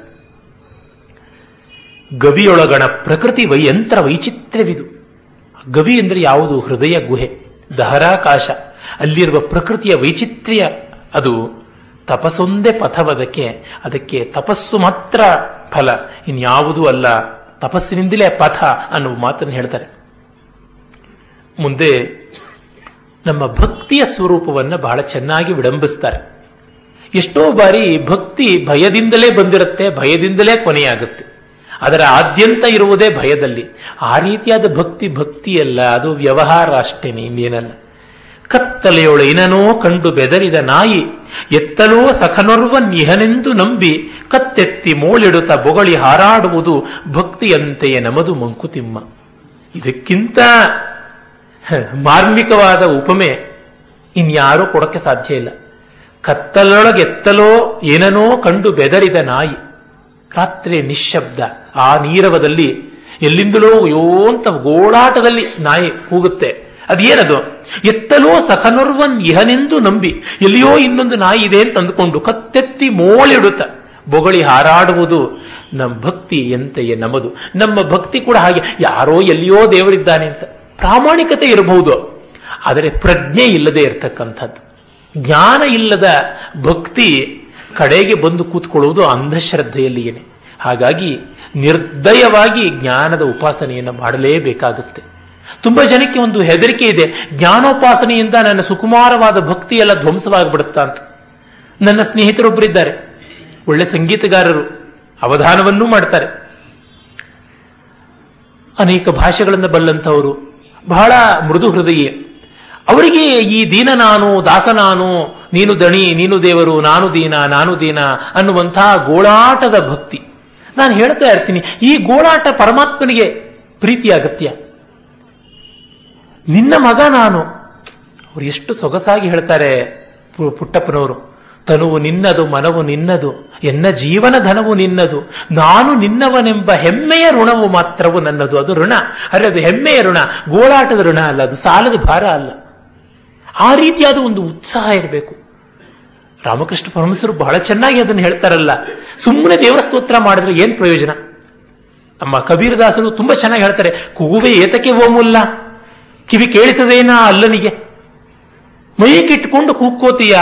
ಗವಿಯೊಳಗಣ ಪ್ರಕೃತಿ ಯಂತ್ರ ವೈಚಿತ್ರ್ಯವಿದು. ಗವಿ ಅಂದ್ರೆ ಯಾವುದು? ಹೃದಯ ಗುಹೆ, ದಹರಾಕಾಶ. ಅಲ್ಲಿರುವ ಪ್ರಕೃತಿಯ ವೈಚಿತ್ರ್ಯ ಅದು ತಪಸ್ಸೊಂದೇ ಪಥವದಕ್ಕೆ, ಅದಕ್ಕೆ ತಪಸ್ಸು ಮಾತ್ರ ಫಲ, ಇನ್ಯಾವುದೂ ಅಲ್ಲ, ತಪಸ್ಸಿನಿಂದಲೇ ಪಥ ಅನ್ನುವ ಮಾತನ್ನು ಹೇಳ್ತಾರೆ. ಮುಂದೆ ನಮ್ಮ ಭಕ್ತಿಯ ಸ್ವರೂಪವನ್ನು ಬಹಳ ಚೆನ್ನಾಗಿ ವಿಡಂಬಿಸ್ತಾರೆ. ಎಷ್ಟೋ ಬಾರಿ ಭಕ್ತಿ ಭಯದಿಂದಲೇ ಬಂದಿರುತ್ತೆ, ಭಯದಿಂದಲೇ ಕೊನೆಯಾಗುತ್ತೆ. ಅದರ ಆದ್ಯಂತ ಇರುವುದೇ ಭಯದಲ್ಲಿ. ಆ ರೀತಿಯಾದ ಭಕ್ತಿ ಭಕ್ತಿಯಲ್ಲ, ಅದು ವ್ಯವಹಾರ ಅಷ್ಟೇನೆ, ಇನ್ನೇನಲ್ಲ. ಕತ್ತಲೆಯೊಳೈನೋ ಕಂಡು ಬೆದರಿದ ನಾಯಿ, ಎತ್ತಲೋ ಸಖನೊರ್ವ ನಿಹನೆಂದು ನಂಬಿ ಕತ್ತೆತ್ತಿ ಮೋಳಿಡುತ್ತ ಬೊಗಳಿ ಹಾರಾಡುವುದು ಭಕ್ತಿಯಂತೆಯೇ ನಮದು ಮಂಕುತಿಮ್ಮ. ಇದಕ್ಕಿಂತ ಮಾರ್ಮಿಕವಾದ ಉಪಮೆ ಇನ್ಯಾರೂ ಕೊಡಕ್ಕೆ ಸಾಧ್ಯ ಇಲ್ಲ. ಕತ್ತಲೊಳಗೆತ್ತಲೋ ಏನನೋ ಕಂಡು ಬೆದರಿದ ನಾಯಿ, ರಾತ್ರಿ ನಿಶ್ಶಬ್ದ, ಆ ನೀರವದಲ್ಲಿ ಎಲ್ಲಿಂದಲೋ ಯೋಂತ ಗೋಳಾಟದಲ್ಲಿ ನಾಯಿ ಕೂಗುತ್ತೆ. ಅದೇನದು? ಎತ್ತಲೋ ಸಖನೊರ್ವನ್ ಇಹನೆಂದು ನಂಬಿ, ಎಲ್ಲಿಯೋ ಇನ್ನೊಂದು ನಾಯಿ ಇದೆ ಅಂತ ಅಂದುಕೊಂಡು ಕತ್ತೆತ್ತಿ ಮೋಳಿಡುತ್ತ ಬೊಗಳಿ ಹಾರಾಡುವುದು ನಮ್ಮ ಭಕ್ತಿ ಎಂತೆಯೇ ನಮ್ಮದು. ನಮ್ಮ ಭಕ್ತಿ ಕೂಡ ಹಾಗೆ, ಯಾರೋ ಎಲ್ಲಿಯೋ ದೇವರಿದ್ದಾನೆ ಅಂತ ಪ್ರಾಮಾಣಿಕತೆ ಇರಬಹುದು, ಆದರೆ ಪ್ರಜ್ಞೆ ಇಲ್ಲದೆ ಇರತಕ್ಕಂಥದ್ದು, ಜ್ಞಾನ ಇಲ್ಲದ ಭಕ್ತಿ ಕಡೆಗೆ ಬಂದು ಕೂತ್ಕೊಳ್ಳುವುದು ಅಂಧಶ್ರದ್ಧೆಯಲ್ಲಿಯೇನೆ. ಹಾಗಾಗಿ ನಿರ್ದಯವಾಗಿ ಜ್ಞಾನದ ಉಪಾಸನೆಯನ್ನು ಮಾಡಲೇಬೇಕಾಗುತ್ತೆ. ತುಂಬಾ ಜನಕ್ಕೆ ಒಂದು ಹೆದರಿಕೆ ಇದೆ, ಜ್ಞಾನೋಪಾಸನೆಯಿಂದ ನನ್ನ ಸುಕುಮಾರವಾದ ಭಕ್ತಿ ಎಲ್ಲ ಧ್ವಂಸವಾಗಿಬಿಡುತ್ತಾ ಅಂತ. ನನ್ನ ಸ್ನೇಹಿತರೊಬ್ಬರಿದ್ದಾರೆ, ಒಳ್ಳೆ ಸಂಗೀತಗಾರರು, ಅವಧಾನವನ್ನೂ ಮಾಡ್ತಾರೆ, ಅನೇಕ ಭಾಷೆಗಳನ್ನು ಬಲ್ಲಂಥವರು, ಬಹಳ ಮೃದು ಹೃದಯೇ. ಅವರಿಗೆ ಈ ದೀನ ನಾನು, ದಾಸ ನಾನು, ನೀನು ದಣಿ, ನೀನು ದೇವರು, ನಾನು ದೀನ ಅನ್ನುವಂತಹ ಗೋಳಾಟದ ಭಕ್ತಿ. ನಾನು ಹೇಳ್ತಾ ಇರ್ತೀನಿ, ಈ ಗೋಳಾಟ ಪರಮಾತ್ಮನಿಗೆ ಪ್ರೀತಿ ಅಗತ್ಯ. ನಿನ್ನ ಮಗ ನಾನು, ಅವರು ಎಷ್ಟು ಸೊಗಸಾಗಿ ಹೇಳ್ತಾರೆ ಪುಟ್ಟಪ್ಪನವರು. ತನುವು ನಿನ್ನದು, ಮನವು ನಿನ್ನದು, ಎನ್ನ ಜೀವನ ಧನವು ನಿನ್ನದು, ನಾನು ನಿನ್ನವನೆಂಬ ಹೆಮ್ಮೆಯ ಋಣವು ಮಾತ್ರವು ನನ್ನದು. ಅದು ಋಣ, ಅರೆ ಅದು ಹೆಮ್ಮೆಯ ಋಣ, ಗೋಳಾಟದ ಋಣ ಅಲ್ಲ, ಅದು ಸಾಲದ ಭಾರ ಅಲ್ಲ. ಆ ರೀತಿಯಾದ ಒಂದು ಉತ್ಸಾಹ ಇರಬೇಕು. ರಾಮಕೃಷ್ಣ ಪರಮಹಂಸರು ಬಹಳ ಚೆನ್ನಾಗಿ ಅದನ್ನು ಹೇಳ್ತಾರಲ್ಲ, ಸುಮ್ಮನೆ ದೇವರ ಸ್ತೋತ್ರ ಮಾಡಿದ್ರೆ ಏನ್ ಪ್ರಯೋಜನ. ನಮ್ಮ ಕಬೀರದಾಸರು ತುಂಬಾ ಚೆನ್ನಾಗಿ ಹೇಳ್ತಾರೆ, ಕೂಗುವೆ ಏತಕ್ಕೆ ಓಮುಲ್ಲ, ಕಿವಿ ಕೇಳಿಸದೇನಾ ಅಲ್ಲನಿಗೆ, ಮೈಕಿಟ್ಕೊಂಡು ಕೂಕ್ಕೋತೀಯ,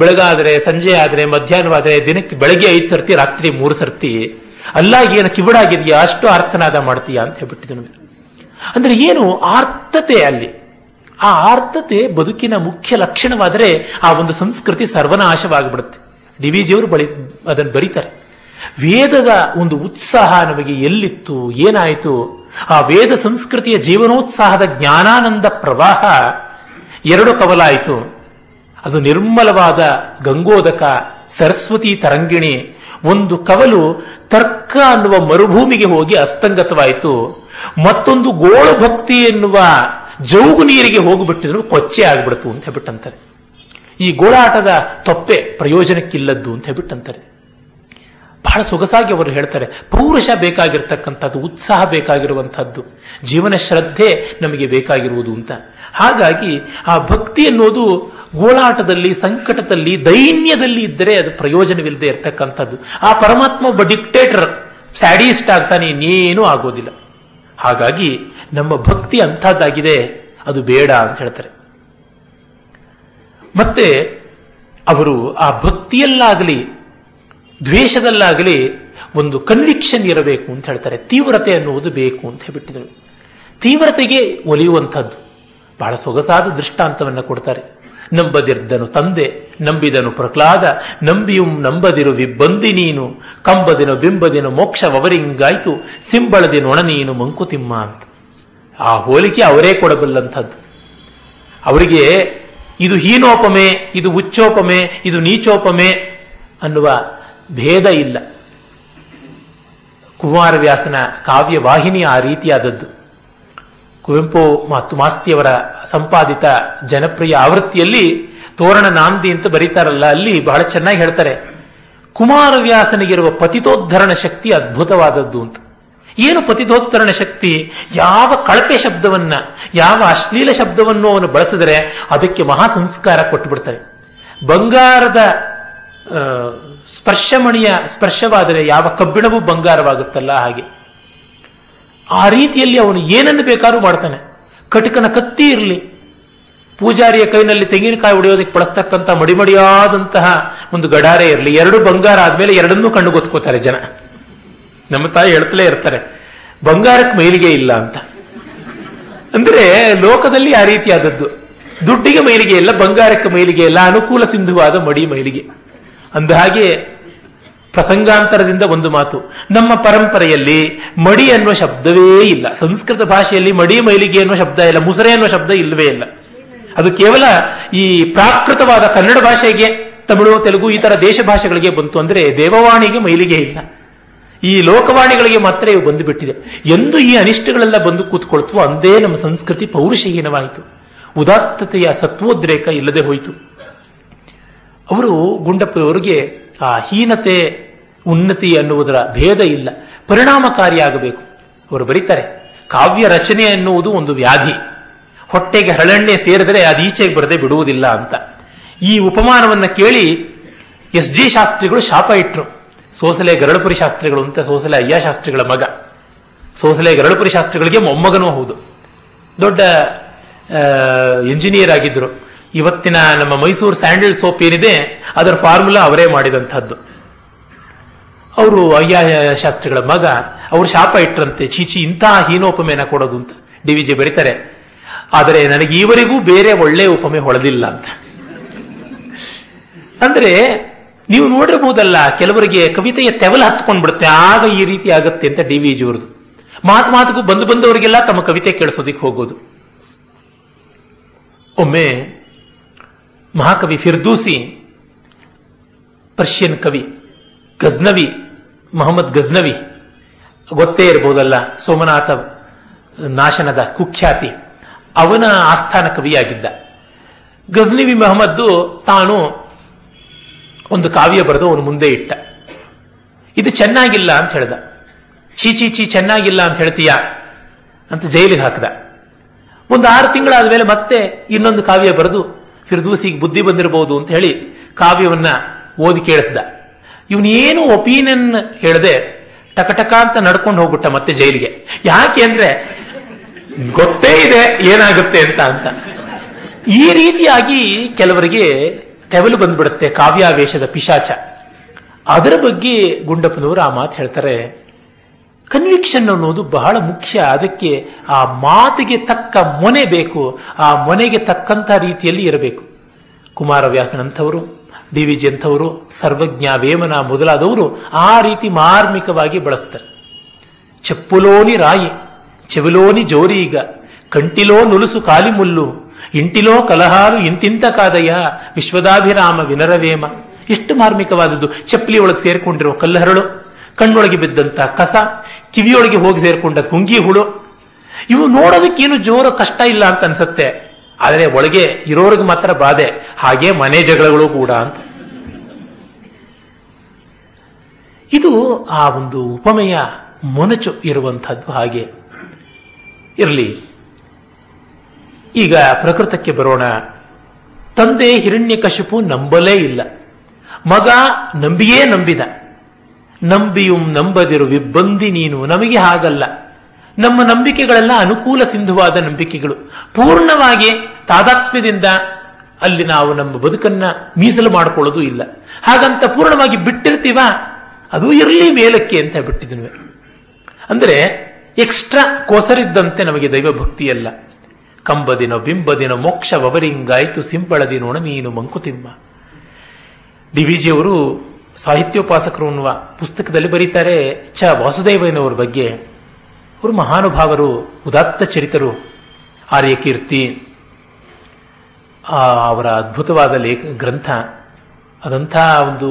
ಬೆಳಗಾದ್ರೆ, ಸಂಜೆ ಆದ್ರೆ, ಮಧ್ಯಾಹ್ನವಾದ್ರೆ, ದಿನಕ್ಕೆ ಬೆಳಗ್ಗೆ 5 ಸರ್ತಿ, ರಾತ್ರಿ 3 ಸರ್ತಿ, ಅಲ್ಲಾಗಿ ಏನ ಕಿವಿಡಾಗಿದೆಯಾ, ಅಷ್ಟು ಆರ್ತನಾದ ಮಾಡ್ತೀಯಾ ಅಂತ ಹೇಳ್ಬಿಟ್ಟಿದ್ನು. ಅಂದ್ರೆ ಏನು ಆರ್ತತೆ ಅಲ್ಲಿ. ಆ ಆರ್ತತೆ ಬದುಕಿನ ಮುಖ್ಯ ಲಕ್ಷಣವಾದರೆ ಆ ಒಂದು ಸಂಸ್ಕೃತಿ ಸರ್ವನಾಶವಾಗಿಬಿಡುತ್ತೆ. ಡಿ ವಿ ಜಿಯವರು ಅದನ್ನು ಬರೀತಾರೆ. ವೇದದ ಒಂದು ಉತ್ಸಾಹ ನಮಗೆ ಎಲ್ಲಿತ್ತು, ಏನಾಯಿತು? ಆ ವೇದ ಸಂಸ್ಕೃತಿಯ ಜೀವನೋತ್ಸಾಹದ ಜ್ಞಾನಾನಂದ ಪ್ರವಾಹ 2 ಕವಲಾಯಿತು. ಅದು ನಿರ್ಮಲವಾದ ಗಂಗೋದಕ, ಸರಸ್ವತಿ ತರಂಗಿಣಿ. 1 ಕವಲು ತರ್ಕ ಅನ್ನುವ ಮರುಭೂಮಿಗೆ ಹೋಗಿ ಅಸ್ತಂಗತವಾಯಿತು. ಮತ್ತೊಂದು ಗೋಳು ಭಕ್ತಿ ಎನ್ನುವ ಜೌಗು ನೀರಿಗೆ ಹೋಗಿಬಿಟ್ಟಿದ್ರು, ಕೊಚ್ಚೆ ಆಗ್ಬಿಡ್ತು ಅಂತ ಹೇಳ್ಬಿಟ್ಟಂತಾರೆ. ಈ ಗೋಳಾಟದ ತೊಪ್ಪೆ ಪ್ರಯೋಜನಕ್ಕಿಲ್ಲದ್ದು ಅಂತ ಹೇಳ್ಬಿಟ್ಟಂತಾರೆ. ಬಹಳ ಸೊಗಸಾಗಿ ಅವರು ಹೇಳ್ತಾರೆ, ಪೌರುಷ ಬೇಕಾಗಿರ್ತಕ್ಕಂಥದ್ದು, ಉತ್ಸಾಹ ಬೇಕಾಗಿರುವಂಥದ್ದು, ಜೀವನ ಶ್ರದ್ಧೆ ನಮಗೆ ಬೇಕಾಗಿರುವುದು ಅಂತ. ಹಾಗಾಗಿ ಆ ಭಕ್ತಿ ಅನ್ನೋದು ಗೋಳಾಟದಲ್ಲಿ, ಸಂಕಟದಲ್ಲಿ, ದೈನ್ಯದಲ್ಲಿ ಇದ್ದರೆ ಅದು ಪ್ರಯೋಜನವಿಲ್ಲದೆ ಇರತಕ್ಕಂಥದ್ದು. ಆ ಪರಮಾತ್ಮ ಒಬ್ಬ ಡಿಕ್ಟೇಟರ್, ಸ್ಯಾಡಿಸ್ಟ್ ಆಗ್ತಾನೆ, ಇನ್ನೇನೂ ಆಗೋದಿಲ್ಲ. ಹಾಗಾಗಿ ನಮ್ಮ ಭಕ್ತಿ ಅಂಥದ್ದಾಗಿದೆ, ಅದು ಬೇಡ ಅಂತ ಹೇಳ್ತಾರೆ. ಮತ್ತೆ ಅವರು ಆ ಭಕ್ತಿಯಲ್ಲಾಗಲಿ ದ್ವೇಷದಲ್ಲಾಗಲಿ ಒಂದು ಕನ್ವಿಕ್ಷನ್ ಇರಬೇಕು ಅಂತ ಹೇಳ್ತಾರೆ. ತೀವ್ರತೆ ಅನ್ನುವುದು ಬೇಕು ಅಂತ ಹೇಳ್ಬಿಟ್ಟಿದ್ರು. ತೀವ್ರತೆಗೆ ಒಲಿಯುವಂಥದ್ದು ಬಹಳ ಸೊಗಸಾದ ದೃಷ್ಟಾಂತವನ್ನು ಕೊಡ್ತಾರೆ. ನಂಬದಿರ್ದನು ತಂದೆ, ನಂಬಿದನು ಪ್ರಹ್ಲಾದ, ನಂಬಿಯುಂ ನಂಬದಿರು ವಿಬ್ಬಂದಿ ನೀನು, ಕಂಬದಿನು ಬಿಂಬದಿನು ಮೋಕ್ಷವರಿಂಗಾಯ್ತು, ಸಿಂಬಳದಿನ ಒಣ ನೀನು ಮಂಕುತಿಮ್ಮ ಅಂತ. ಆ ಹೋಲಿಕೆ ಅವರೇ ಕೊಡಬಲ್ಲಂಥದ್ದು. ಅವರಿಗೆ ಇದು ಹೀನೋಪಮೆ, ಇದು ಉಚ್ಚೋಪಮೆ, ಇದು ನೀಚೋಪಮೆ ಅನ್ನುವ ಭೇದ ಇಲ್ಲ. ಕುಮಾರವ್ಯಾಸನ ಕಾವ್ಯವಾಹಿನಿ ಆ ರೀತಿಯಾದದ್ದು. ಕುವೆಂಪು ಮತ್ತು ಮಾಸ್ತಿಯವರ ಸಂಪಾದಿತ ಜನಪ್ರಿಯ ಆವೃತ್ತಿಯಲ್ಲಿ ತೋರಣ ನಾಂದಿ ಅಂತ ಬರೀತಾರಲ್ಲ, ಅಲ್ಲಿ ಬಹಳ ಚೆನ್ನಾಗಿ ಹೇಳ್ತಾರೆ, ಕುಮಾರವ್ಯಾಸನಿಗಿರುವ ಪತಿತೋದ್ಧರಣ ಶಕ್ತಿ ಅದ್ಭುತವಾದದ್ದು ಅಂತ. ಏನು ಪತಿತೋದ್ಧರಣ ಶಕ್ತಿ? ಯಾವ ಕಳಪೆ ಶಬ್ದವನ್ನ, ಯಾವ ಅಶ್ಲೀಲ ಶಬ್ದವನ್ನು ಅವನು ಬಳಸಿದರೆ ಅದಕ್ಕೆ ಮಹಾ ಸಂಸ್ಕಾರ ಕೊಟ್ಟುಬಿಡ್ತಾರೆ. ಬಂಗಾರದ ಸ್ಪರ್ಶಮಣಿಯ ಸ್ಪರ್ಶವಾದರೆ ಯಾವ ಕಬ್ಬಿಣವೂ ಬಂಗಾರವಾಗುತ್ತಲ್ಲ ಹಾಗೆ, ಆ ರೀತಿಯಲ್ಲಿ ಅವನು ಏನನ್ನು ಬೇಕಾದ್ರೂ ಮಾಡ್ತಾನೆ. ಕಟಕನ ಕತ್ತಿ ಇರಲಿ, ಪೂಜಾರಿಯ ಕೈನಲ್ಲಿ ತೆಂಗಿನಕಾಯಿ ಹೊಡೆಯೋದಕ್ಕೆ ಬಳಸ್ತಕ್ಕಂಥ ಮಡಿಮಡಿಯಾದಂತಹ ಒಂದು ಗಡಾರೆ ಇರಲಿ, ಎರಡು ಬಂಗಾರ ಆದ್ಮೇಲೆ ಎರಡನ್ನೂ ಕಣ್ಣುಗೊತ್ಕೋತಾರೆ ಜನ. ನಮ್ಮ ತಾಯಿ ಹೇಳ್ತಲೇ ಇರ್ತಾರೆ ಬಂಗಾರಕ್ಕೆ ಮೈಲಿಗೆ ಇಲ್ಲ ಅಂತ. ಅಂದ್ರೆ ಲೋಕದಲ್ಲಿ ಆ ರೀತಿಯಾದದ್ದು, ದುಡ್ಡಿಗೆ ಮೈಲಿಗೆ ಇಲ್ಲ, ಬಂಗಾರಕ್ಕೆ ಮೈಲಿಗೆ ಇಲ್ಲ, ಅನುಕೂಲ ಸಿಂಧುವಾದ ಮಡಿ ಮೈಲಿಗೆ. ಅಂದ ಹಾಗೆ ಪ್ರಸಂಗಾಂತರದಿಂದ ಒಂದು ಮಾತು, ನಮ್ಮ ಪರಂಪರೆಯಲ್ಲಿ ಮಡಿ ಅನ್ನುವ ಶಬ್ದವೇ ಇಲ್ಲ. ಸಂಸ್ಕೃತ ಭಾಷೆಯಲ್ಲಿ ಮಡಿ ಮೈಲಿಗೆ ಅನ್ನುವ ಶಬ್ದ ಇಲ್ಲ, ಮುಸರೆ ಅನ್ನುವ ಶಬ್ದ ಇಲ್ಲವೇ ಇಲ್ಲ. ಅದು ಕೇವಲ ಈ ಪ್ರಾಕೃತವಾದ ಕನ್ನಡ ಭಾಷೆಗೆ, ತಮಿಳು, ತೆಲುಗು ಈ ತರ ದೇಶ ಭಾಷೆಗಳಿಗೆ ಬಂತು. ಅಂದ್ರೆ ದೇವವಾಣಿಗೆ ಮೈಲಿಗೆ ಇಲ್ಲ, ಈ ಲೋಕವಾಣಿಗಳಿಗೆ ಮಾತ್ರ ಇವು ಬಂದು ಬಿಟ್ಟಿದೆ. ಎಂದು ಈ ಅನಿಷ್ಟಗಳೆಲ್ಲ ಬಂದು ಕೂತ್ಕೊಳ್ತು ಅಂದೇ ನಮ್ಮ ಸಂಸ್ಕೃತಿ ಪೌರುಷಹೀನವಾಯಿತು, ಉದಾತ್ತತೆಯ ಸತ್ವೋದ್ರೇಕ ಇಲ್ಲದೆ ಹೋಯಿತು. ಅವರು ಗುಂಡಪ್ಪನವರಿಗೆ ಆ ಹೀನತೆ ಉನ್ನತಿ ಅನ್ನುವುದರ ಭೇದ ಇಲ್ಲ, ಪರಿಣಾಮಕಾರಿಯಾಗಬೇಕು. ಅವರು ಬರೀತಾರೆ, ಕಾವ್ಯ ರಚನೆ ಎನ್ನುವುದು ಒಂದು ವ್ಯಾಧಿ, ಹೊಟ್ಟೆಗೆ ಹರಳೆಣ್ಣೆ ಸೇರಿದರೆ ಅದು ಈಚೆಗೆ ಬರದೆ ಬಿಡುವುದಿಲ್ಲ ಅಂತ. ಈ ಉಪಮಾನವನ್ನು ಕೇಳಿ ಎಸ್ ಜಿ ಶಾಸ್ತ್ರಿಗಳು ಶಾಪ ಇಟ್ಟರು, ಸೋಸಲೆ ಗರಳುಪುರಿ ಶಾಸ್ತ್ರಿಗಳು ಅಂತ, ಸೋಸಲೆ ಅಯ್ಯ ಶಾಸ್ತ್ರಿಗಳ ಮಗ, ಸೋಸಲೆ ಗರಳುಪುರಿ ಶಾಸ್ತ್ರಿಗಳಿಗೆ ಮೊಮ್ಮಗನೂ ಹೌದು, ದೊಡ್ಡ ಇಂಜಿನಿಯರ್ ಆಗಿದ್ರು. ಇವತ್ತಿನ ನಮ್ಮ ಮೈಸೂರು ಸ್ಯಾಂಡಲ್ ಸೋಪ್ ಏನಿದೆ ಅದರ ಫಾರ್ಮುಲಾ ಅವರೇ ಮಾಡಿದಂಥದ್ದು. ಅವರು ಅಯ್ಯ ಶಾಸ್ತ್ರಿಗಳ ಮಗ, ಅವರು ಶಾಪ ಇಟ್ಟರಂತೆ, ಚೀಚಿ ಇಂತಹ ಹೀನೋಪಮೆಯನ್ನು ಕೊಡೋದು ಅಂತ. ಡಿ ವಿ ಜಿ ಬರೀತಾರೆ, ಆದರೆ ನನಗೆ ಈವರೆಗೂ ಬೇರೆ ಒಳ್ಳೆ ಉಪಮೆ ಹೊಳೆದಿಲ್ಲ ಅಂತ. ಅಂದ್ರೆ ನೀವು ನೋಡಿರಬಹುದಲ್ಲ, ಕೆಲವರಿಗೆ ಕವಿತೆಯ ತೆವಲು ಹತ್ಕೊಂಡು ಬಿಡುತ್ತೆ, ಆಗ ಈ ರೀತಿ ಆಗುತ್ತೆ ಅಂತ ಡಿ ವಿ ಜಿ ಅವ್ರದ್ದು. ಮಾತಿಗೂ ಬಂದವರಿಗೆಲ್ಲ ತಮ್ಮ ಕವಿತೆ ಕೇಳಿಸೋದಿಕ್ಕೆ ಹೋಗೋದು. ಒಮ್ಮೆ ಮಹಾಕವಿ ಫಿರ್ದೂಸಿ, ಪರ್ಷಿಯನ್ ಕವಿ ಗಜ್ನವಿ, ಮೊಹಮ್ಮದ್ ಗಜ್ನವಿ ಗೊತ್ತೇ ಇರಬಹುದಲ್ಲ, ಸೋಮನಾಥ ನಾಶನದ ಕುಖ್ಯಾತಿ, ಅವನ ಆಸ್ಥಾನ ಕವಿಯಾಗಿದ್ದ ಗಜ್ನವಿ ಮೊಹಮ್ಮದ್. ತಾನು ಒಂದು ಕಾವ್ಯ ಬರೆದು ಅವನು ಮುಂದೆ ಇಟ್ಟ, ಇದು ಚೆನ್ನಾಗಿಲ್ಲ ಅಂತ ಹೇಳ್ದ. ಚೀಚಿ ಚಿ ಚೆನ್ನಾಗಿಲ್ಲ ಅಂತ ಹೇಳ್ತೀಯ ಅಂತ ಜೈಲಿಗೆ ಹಾಕಿದ. ಒಂದು 6 ತಿಂಗಳಾದ ಮೇಲೆ ಮತ್ತೆ ಇನ್ನೊಂದು ಕಾವ್ಯ ಬರೆದು ಫಿರ್ದೂಸಿಗೆ ಬುದ್ಧಿ ಬಂದಿರಬಹುದು ಅಂತ ಹೇಳಿ ಕಾವ್ಯವನ್ನ ಓದಿ ಕೇಳಿಸ್ದ. ಇವನೇನು ಒಪಿನಿಯನ್ ಹೇಳದೆ ಟಕಟಕ ಅಂತ ನಡ್ಕೊಂಡು ಹೋಗ್ಬಿಟ್ಟ ಮತ್ತೆ ಜೈಲಿಗೆ. ಯಾಕೆ ಅಂದ್ರೆ ಗೊತ್ತೇ ಇದೆ ಏನಾಗುತ್ತೆ ಅಂತ ಅಂತ. ಈ ರೀತಿಯಾಗಿ ಕೆಲವರಿಗೆ ತೆವಲು ಬಂದ್ಬಿಡುತ್ತೆ, ಕಾವ್ಯಾವೇಶದ ಪಿಶಾಚ. ಅದರ ಬಗ್ಗೆ ಗುಂಡಪ್ಪನವರು ಆ ಮಾತು ಹೇಳ್ತಾರೆ, ಕನ್ವಿಕ್ಷನ್ ಅನ್ನೋದು ಬಹಳ ಮುಖ್ಯ. ಅದಕ್ಕೆ ಆ ಮಾತಿಗೆ ತಕ್ಕ ಮೊನೆ ಬೇಕು, ಆ ಮೊನೆಗೆ ತಕ್ಕಂಥ ರೀತಿಯಲ್ಲಿ ಇರಬೇಕು. ಕುಮಾರವ್ಯಾಸನಂಥವರು, ಡಿ ವಿ ಜಿ ಅಂಥವರು, ಸರ್ವಜ್ಞ ವೇಮನ ಮೊದಲಾದವರು ಆ ರೀತಿ ಮಾರ್ಮಿಕವಾಗಿ ಬಳಸ್ತಾರೆ. ಚಪ್ಪುಲೋನಿ ರಾಯಿ ಚೆವಿಲೋನಿ ಜೋರೀಗ, ಕಂಟಿಲೋ ನುಲುಸು ಕಾಲಿಮುಲ್ಲು, ಇಂಟಿಲೋ ಕಲಹಾರು ಇಂತಿಂತ ಕಾದಯ, ವಿಶ್ವದಾಭಿರಾಮ ವಿನರವೇಮ. ಎಷ್ಟು ಮಾರ್ಮಿಕವಾದದ್ದು! ಚಪ್ಪಲಿ ಒಳಗೆ ಸೇರಿಕೊಂಡಿರೋ ಕಲ್ಲಹರಳು, ಕಣ್ಣೊಳಗೆ ಬಿದ್ದಂತ ಕಸ, ಕಿವಿಯೊಳಗೆ ಹೋಗಿ ಸೇರಿಕೊಂಡ ಕುಂಗಿ ಹುಳು, ಇವು ನೋಡೋದಕ್ಕೇನು ಜೋರ ಕಷ್ಟ ಇಲ್ಲ ಅಂತ ಅನ್ಸುತ್ತೆ, ಆದರೆ ಒಳಗೆ ಇರೋರಿಗೆ ಮಾತ್ರ ಬಾಧೆ. ಹಾಗೆ ಮನೆ ಜಗಳಗಳು ಕೂಡ ಅಂತ. ಇದು ಆ ಒಂದು ಉಪಮೆಯ ಮೊನಚು ಇರುವಂತಹದ್ದು. ಹಾಗೆ ಇರಲಿ, ಈಗ ಪ್ರಕೃತಕ್ಕೆ ಬರೋಣ. ತಂದೆ ಹಿರಣ್ಯಕಶಿಪು ನಂಬಲೇ ಇಲ್ಲ, ಮಗ ನಂಬಿಯೇ ನಂಬಿದ. ನಂಬಿಯು ನಂಬದಿರು ವಿಬ್ಬಂದಿ ನೀನು, ನಮಗೆ ಹಾಗಲ್ಲ, ನಮ್ಮ ನಂಬಿಕೆಗಳೆಲ್ಲ ಅನುಕೂಲ ಸಿಂಧುವಾದ ನಂಬಿಕೆಗಳು. ಪೂರ್ಣವಾಗಿ ತಾದಾತ್ಮ್ಯದಿಂದ ಅಲ್ಲಿ ನಾವು ನಮ್ಮ ಬದುಕನ್ನ ಮೀಸಲು ಮಾಡಿಕೊಳ್ಳೋದು ಇಲ್ಲ. ಹಾಗಂತ ಪೂರ್ಣವಾಗಿ ಬಿಟ್ಟಿರ್ತೀವ, ಅದು ಇರಲಿ ಮೇಲಕ್ಕೆ ಅಂತ ಬಿಟ್ಟಿದ್ವಿ. ಅಂದ್ರೆ ಎಕ್ಸ್ಟ್ರಾ ಕೋಸರಿದ್ದಂತೆ ನಮಗೆ ದೈವ ಭಕ್ತಿಯಲ್ಲ. ಕಂಬದಿನ ಬಿಂಬದಿನ ಮೋಕ್ಷವರಿಂಗಾಯ್ತು ಸಿಂಪಳದಿನೋಣ ನೀನು ಮಂಕುತಿಮ್ಮ. ಡಿ ವಿ ಜಿ ಅವರು ಸಾಹಿತ್ಯೋಪಾಸಕರು ಅನ್ನುವ ಪುಸ್ತಕದಲ್ಲಿ ಬರೀತಾರೆ ಚ ವಾಸುದೇವನವ್ರ ಬಗ್ಗೆ. ಅವರು ಮಹಾನುಭಾವರು, ಉದಾತ್ತ ಚರಿತರು, ಆರ್ಯಕೀರ್ತಿ ಅವರ ಅದ್ಭುತವಾದ ಗ್ರಂಥ. ಅದಂಥ ಒಂದು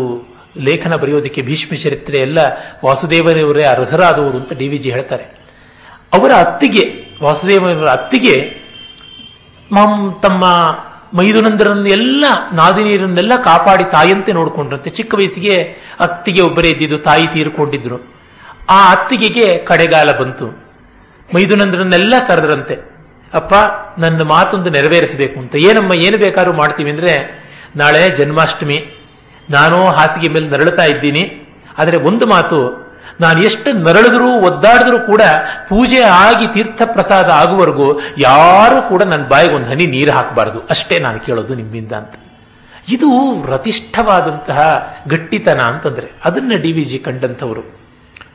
ಲೇಖನ ಬರೆಯೋದಕ್ಕೆ ಭೀಷ್ಮ ಚರಿತ್ರೆ ಎಲ್ಲ ವಾಸುದೇವನವರೇ ಅರ್ಹರಾದವರು ಅಂತ ಡಿ ವಿ ಜಿ ಹೇಳ್ತಾರೆ. ಅವರ ಅತ್ತಿಗೆ, ವಾಸುದೇವನವರ ಅತ್ತಿಗೆ, ತಮ್ಮ ಮೈದುನಂದರನ್ನು ಎಲ್ಲ, ನಾದಿನೀರನ್ನೆಲ್ಲ ಕಾಪಾಡಿ ತಾಯಿಯಂತೆ ನೋಡಿಕೊಂಡ್ರಂತೆ. ಚಿಕ್ಕ ವಯಸ್ಸಿಗೆ ಅತ್ತಿಗೆ ಒಬ್ಬರೇ ಇದ್ದಿದ್ದು, ತಾಯಿ ತೀರ್ಕೊಂಡಿದ್ರು. ಆ ಅತ್ತಿಗೆಗೆ ಕಡೆಗಾಲ ಬಂತು, ಮೈದುನಂದರನ್ನೆಲ್ಲ ಕರೆದ್ರಂತೆ, ಅಪ್ಪ ನನ್ನ ಮಾತೊಂದು ನೆರವೇರಿಸಬೇಕು ಅಂತ. ಏನಮ್ಮ ಏನು ಬೇಕಾದ್ರೂ ಮಾಡ್ತೀವಿ ಅಂದ್ರೆ, ನಾಳೆ ಜನ್ಮಾಷ್ಟಮಿ, ನಾನು ಹಾಸಿಗೆ ಮೇಲೆ ನರಳುತ್ತಾ ಇದ್ದೀನಿ, ಆದರೆ ಒಂದು ಮಾತು, ನಾನು ಎಷ್ಟು ನರಳಿದ್ರೂ ಒದ್ದಾಡಿದ್ರೂ ಕೂಡ ಪೂಜೆ ಆಗಿ ತೀರ್ಥ ಪ್ರಸಾದ ಆಗುವವರೆಗೂ ಯಾರೂ ಕೂಡ ನನ್ನ ಬಾಯಿಗೆ ಒಂದು ಹನಿ ನೀರು ಹಾಕಬಾರದು, ಅಷ್ಟೇ ನಾನು ಕೇಳೋದು ನಿಮ್ಮಿಂದ ಅಂತ. ಇದು ಪ್ರತಿಷ್ಠವಾದಂತಹ ಗಟ್ಟಿತನ ಅಂತಂದ್ರೆ ಅದನ್ನ ಡಿ ವಿ ಜಿ ಕಂಡಂಥವರು.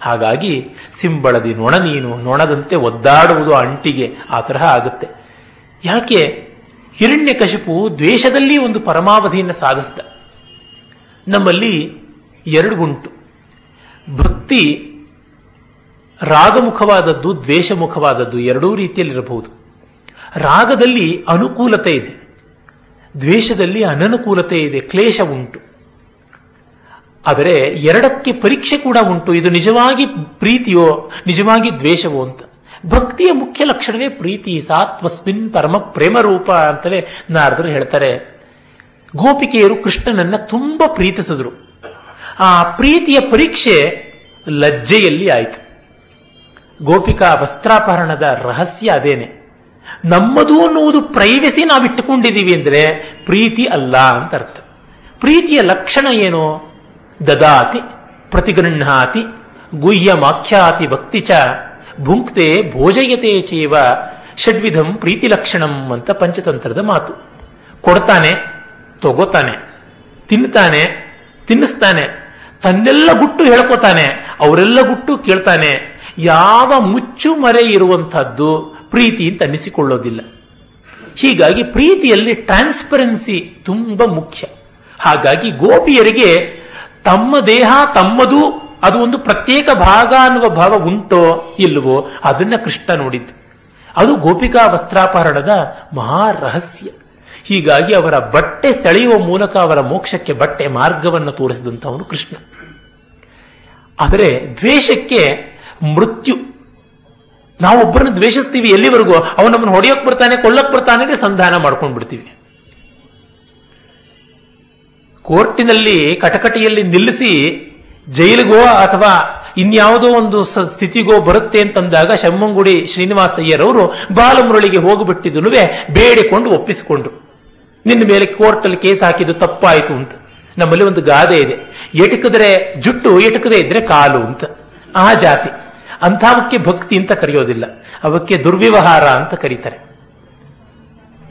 ಹಾಗಾಗಿ ಸಿಂಬಳದಿ ನೊಣ ನೀನು, ನೊಣದಂತೆ ಒದ್ದಾಡುವುದು ಅಂಟಿಗೆ, ಆ ತರಹ ಆಗುತ್ತೆ. ಯಾಕೆ ಹಿರಣ್ಯಕಶಿಪು ದ್ವೇಷದಲ್ಲಿ ಒಂದು ಪರಮಾವಧಿಯನ್ನು ಸಾಧಿಸಿದ. ನಮ್ಮಲ್ಲಿ ಎರಡು ಗುಂಟು, ಭಕ್ತಿ ರಾಗಮುಖವಾದದ್ದು, ದ್ವೇಷಮುಖವಾದದ್ದು, ಎರಡೂ ರೀತಿಯಲ್ಲಿರಬಹುದು. ರಾಗದಲ್ಲಿ ಅನುಕೂಲತೆ ಇದೆ, ದ್ವೇಷದಲ್ಲಿ ಅನನುಕೂಲತೆ ಇದೆ, ಕ್ಲೇಶ ಉಂಟು. ಆದರೆ ಎರಡಕ್ಕೆ ಪರೀಕ್ಷೆ ಕೂಡ ಉಂಟು, ಇದು ನಿಜವಾಗಿ ಪ್ರೀತಿಯೋ ನಿಜವಾಗಿ ದ್ವೇಷವೋ ಅಂತ. ಭಕ್ತಿಯ ಮುಖ್ಯ ಲಕ್ಷಣವೇ ಪ್ರೀತಿ, ಸಾತ್ವಸ್ಮಿನ್ ಪರಮ ಪ್ರೇಮ ರೂಪ ಅಂತಲೇ ನಾರದರು ಹೇಳ್ತಾರೆ. ಗೋಪಿಕೆಯರು ಕೃಷ್ಣನನ್ನ ತುಂಬಾ ಪ್ರೀತಿಸಿದ್ರು. ಆ ಪ್ರೀತಿಯ ಪರೀಕ್ಷೆ ಲಜ್ಜೆಯಲ್ಲಿ ಆಯಿತು. ಗೋಪಿಕಾ ವಸ್ತ್ರಾಪಹರಣದ ರಹಸ್ಯ ಅದೇನೆ. ನಮ್ಮದು ಅನ್ನುವುದು ಪ್ರೈವಸಿ ನಾವಿಟ್ಟುಕೊಂಡಿದ್ದೀವಿ ಅಂದರೆ ಪ್ರೀತಿ ಅಲ್ಲ ಅಂತ ಅರ್ಥ. ಪ್ರೀತಿಯ ಲಕ್ಷಣ ಏನು? ದದಾತಿ ಪ್ರತಿಗೃಹಾತಿ ಗುಹ್ಯಮಾಖ್ಯಾತಿ ಭಕ್ತಿಚ ಭುಂಕ್ತೆ ಭೋಜಯತೆ ಚೇವ ಷಡ್ವಿಧಂ ಪ್ರೀತಿ ಲಕ್ಷಣಂ ಅಂತ ಪಂಚತಂತ್ರದ ಮಾತು. ಕೊಡ್ತಾನೆ, ತಗೋತಾನೆ, ತಿನ್ನುತ್ತಾನೆ, ತಿನ್ನಿಸ್ತಾನೆ, ತನ್ನೆಲ್ಲ ಗುಟ್ಟು ಹೇಳ್ಕೊತಾನೆ, ಅವರೆಲ್ಲ ಗುಟ್ಟು ಕೇಳ್ತಾನೆ, ಯಾವ ಮುಚ್ಚು ಮರೆ ಇರುವಂತಹದ್ದು ಪ್ರೀತಿ ಅಂತ ಅನ್ನಿಸಿಕೊಳ್ಳೋದಿಲ್ಲ. ಹೀಗಾಗಿ ಪ್ರೀತಿಯಲ್ಲಿ ಟ್ರಾನ್ಸ್ಪರೆನ್ಸಿ ತುಂಬಾ ಮುಖ್ಯ. ಹಾಗಾಗಿ ಗೋಪಿಯರಿಗೆ ತಮ್ಮ ದೇಹ ತಮ್ಮದು, ಅದು ಒಂದು ಪ್ರತ್ಯೇಕ ಭಾಗ ಅನ್ನುವ ಭಾವ ಉಂಟೋ ಇಲ್ಲವೋ ಅದನ್ನ ಕೃಷ್ಣ ನೋಡಿದ್ದು. ಅದು ಗೋಪಿಕಾ ವಸ್ತ್ರಾಪಹರಣದ ಮಹಾ ರಹಸ್ಯ. ಹೀಗಾಗಿ ಅವರ ಬಟ್ಟೆ ಸೆಳೆಯುವ ಮೂಲಕ ಅವರ ಮೋಕ್ಷಕ್ಕೆ ಬಟ್ಟೆ ಮಾರ್ಗವನ್ನು ತೋರಿಸಿದಂಥವನು ಕೃಷ್ಣ. ಆದರೆ ದ್ವೇಷಕ್ಕೆ ಮೃತ್ಯು. ನಾವೊಬ್ಬರನ್ನು ದ್ವೇಷಿಸ್ತೀವಿ, ಎಲ್ಲಿವರೆಗೂ ಅವನನ್ನು ಹೊಡೆಯೋಕ್ ಬರ್ತಾನೆ, ಕೊಲ್ಲಕ್ ಬರ್ತಾನೆ, ಸಂಧಾನ ಮಾಡ್ಕೊಂಡ್ಬಿಡ್ತೀವಿ. ಕೋರ್ಟಿನಲ್ಲಿ ಕಟಕಟಿಯಲ್ಲಿ ನಿಲ್ಲಿಸಿ ಜೈಲಿಗೋ ಅಥವಾ ಇನ್ಯಾವುದೋ ಒಂದು ಸ್ಥಿತಿಗೋ ಬರುತ್ತೆ ಅಂತಂದಾಗ ಶಮ್ಮಂಗುಡಿ ಶ್ರೀನಿವಾಸಯ್ಯರವರು ಬಾಲಮುರಳಿಗೆ ಹೋಗಿಬಿಟ್ಟಿದ್ದು ಬೇಡಿಕೊಂಡು ಒಪ್ಪಿಸಿಕೊಂಡ್ರು. ನಿನ್ನ ಮೇಲೆ ಕೋರ್ಟಲ್ಲಿ ಕೇಸ್ ಹಾಕಿದ್ದು ತಪ್ಪಾಯಿತು ಅಂತ. ನಮ್ಮಲ್ಲಿ ಒಂದು ಗಾದೆ ಇದೆ, ಎಟಕಿದ್ರೆ ಜುಟ್ಟು, ಎಟಕದೇ ಇದ್ರೆ ಕಾಲು ಅಂತ. ಆ ಜಾತಿ ಅಂಥ ಅವಕ್ಕೆ ಭಕ್ತಿ ಅಂತ ಕರೆಯೋದಿಲ್ಲ, ಅವಕ್ಕೆ ದುರ್ವ್ಯವಹಾರ ಅಂತ ಕರೀತಾರೆ.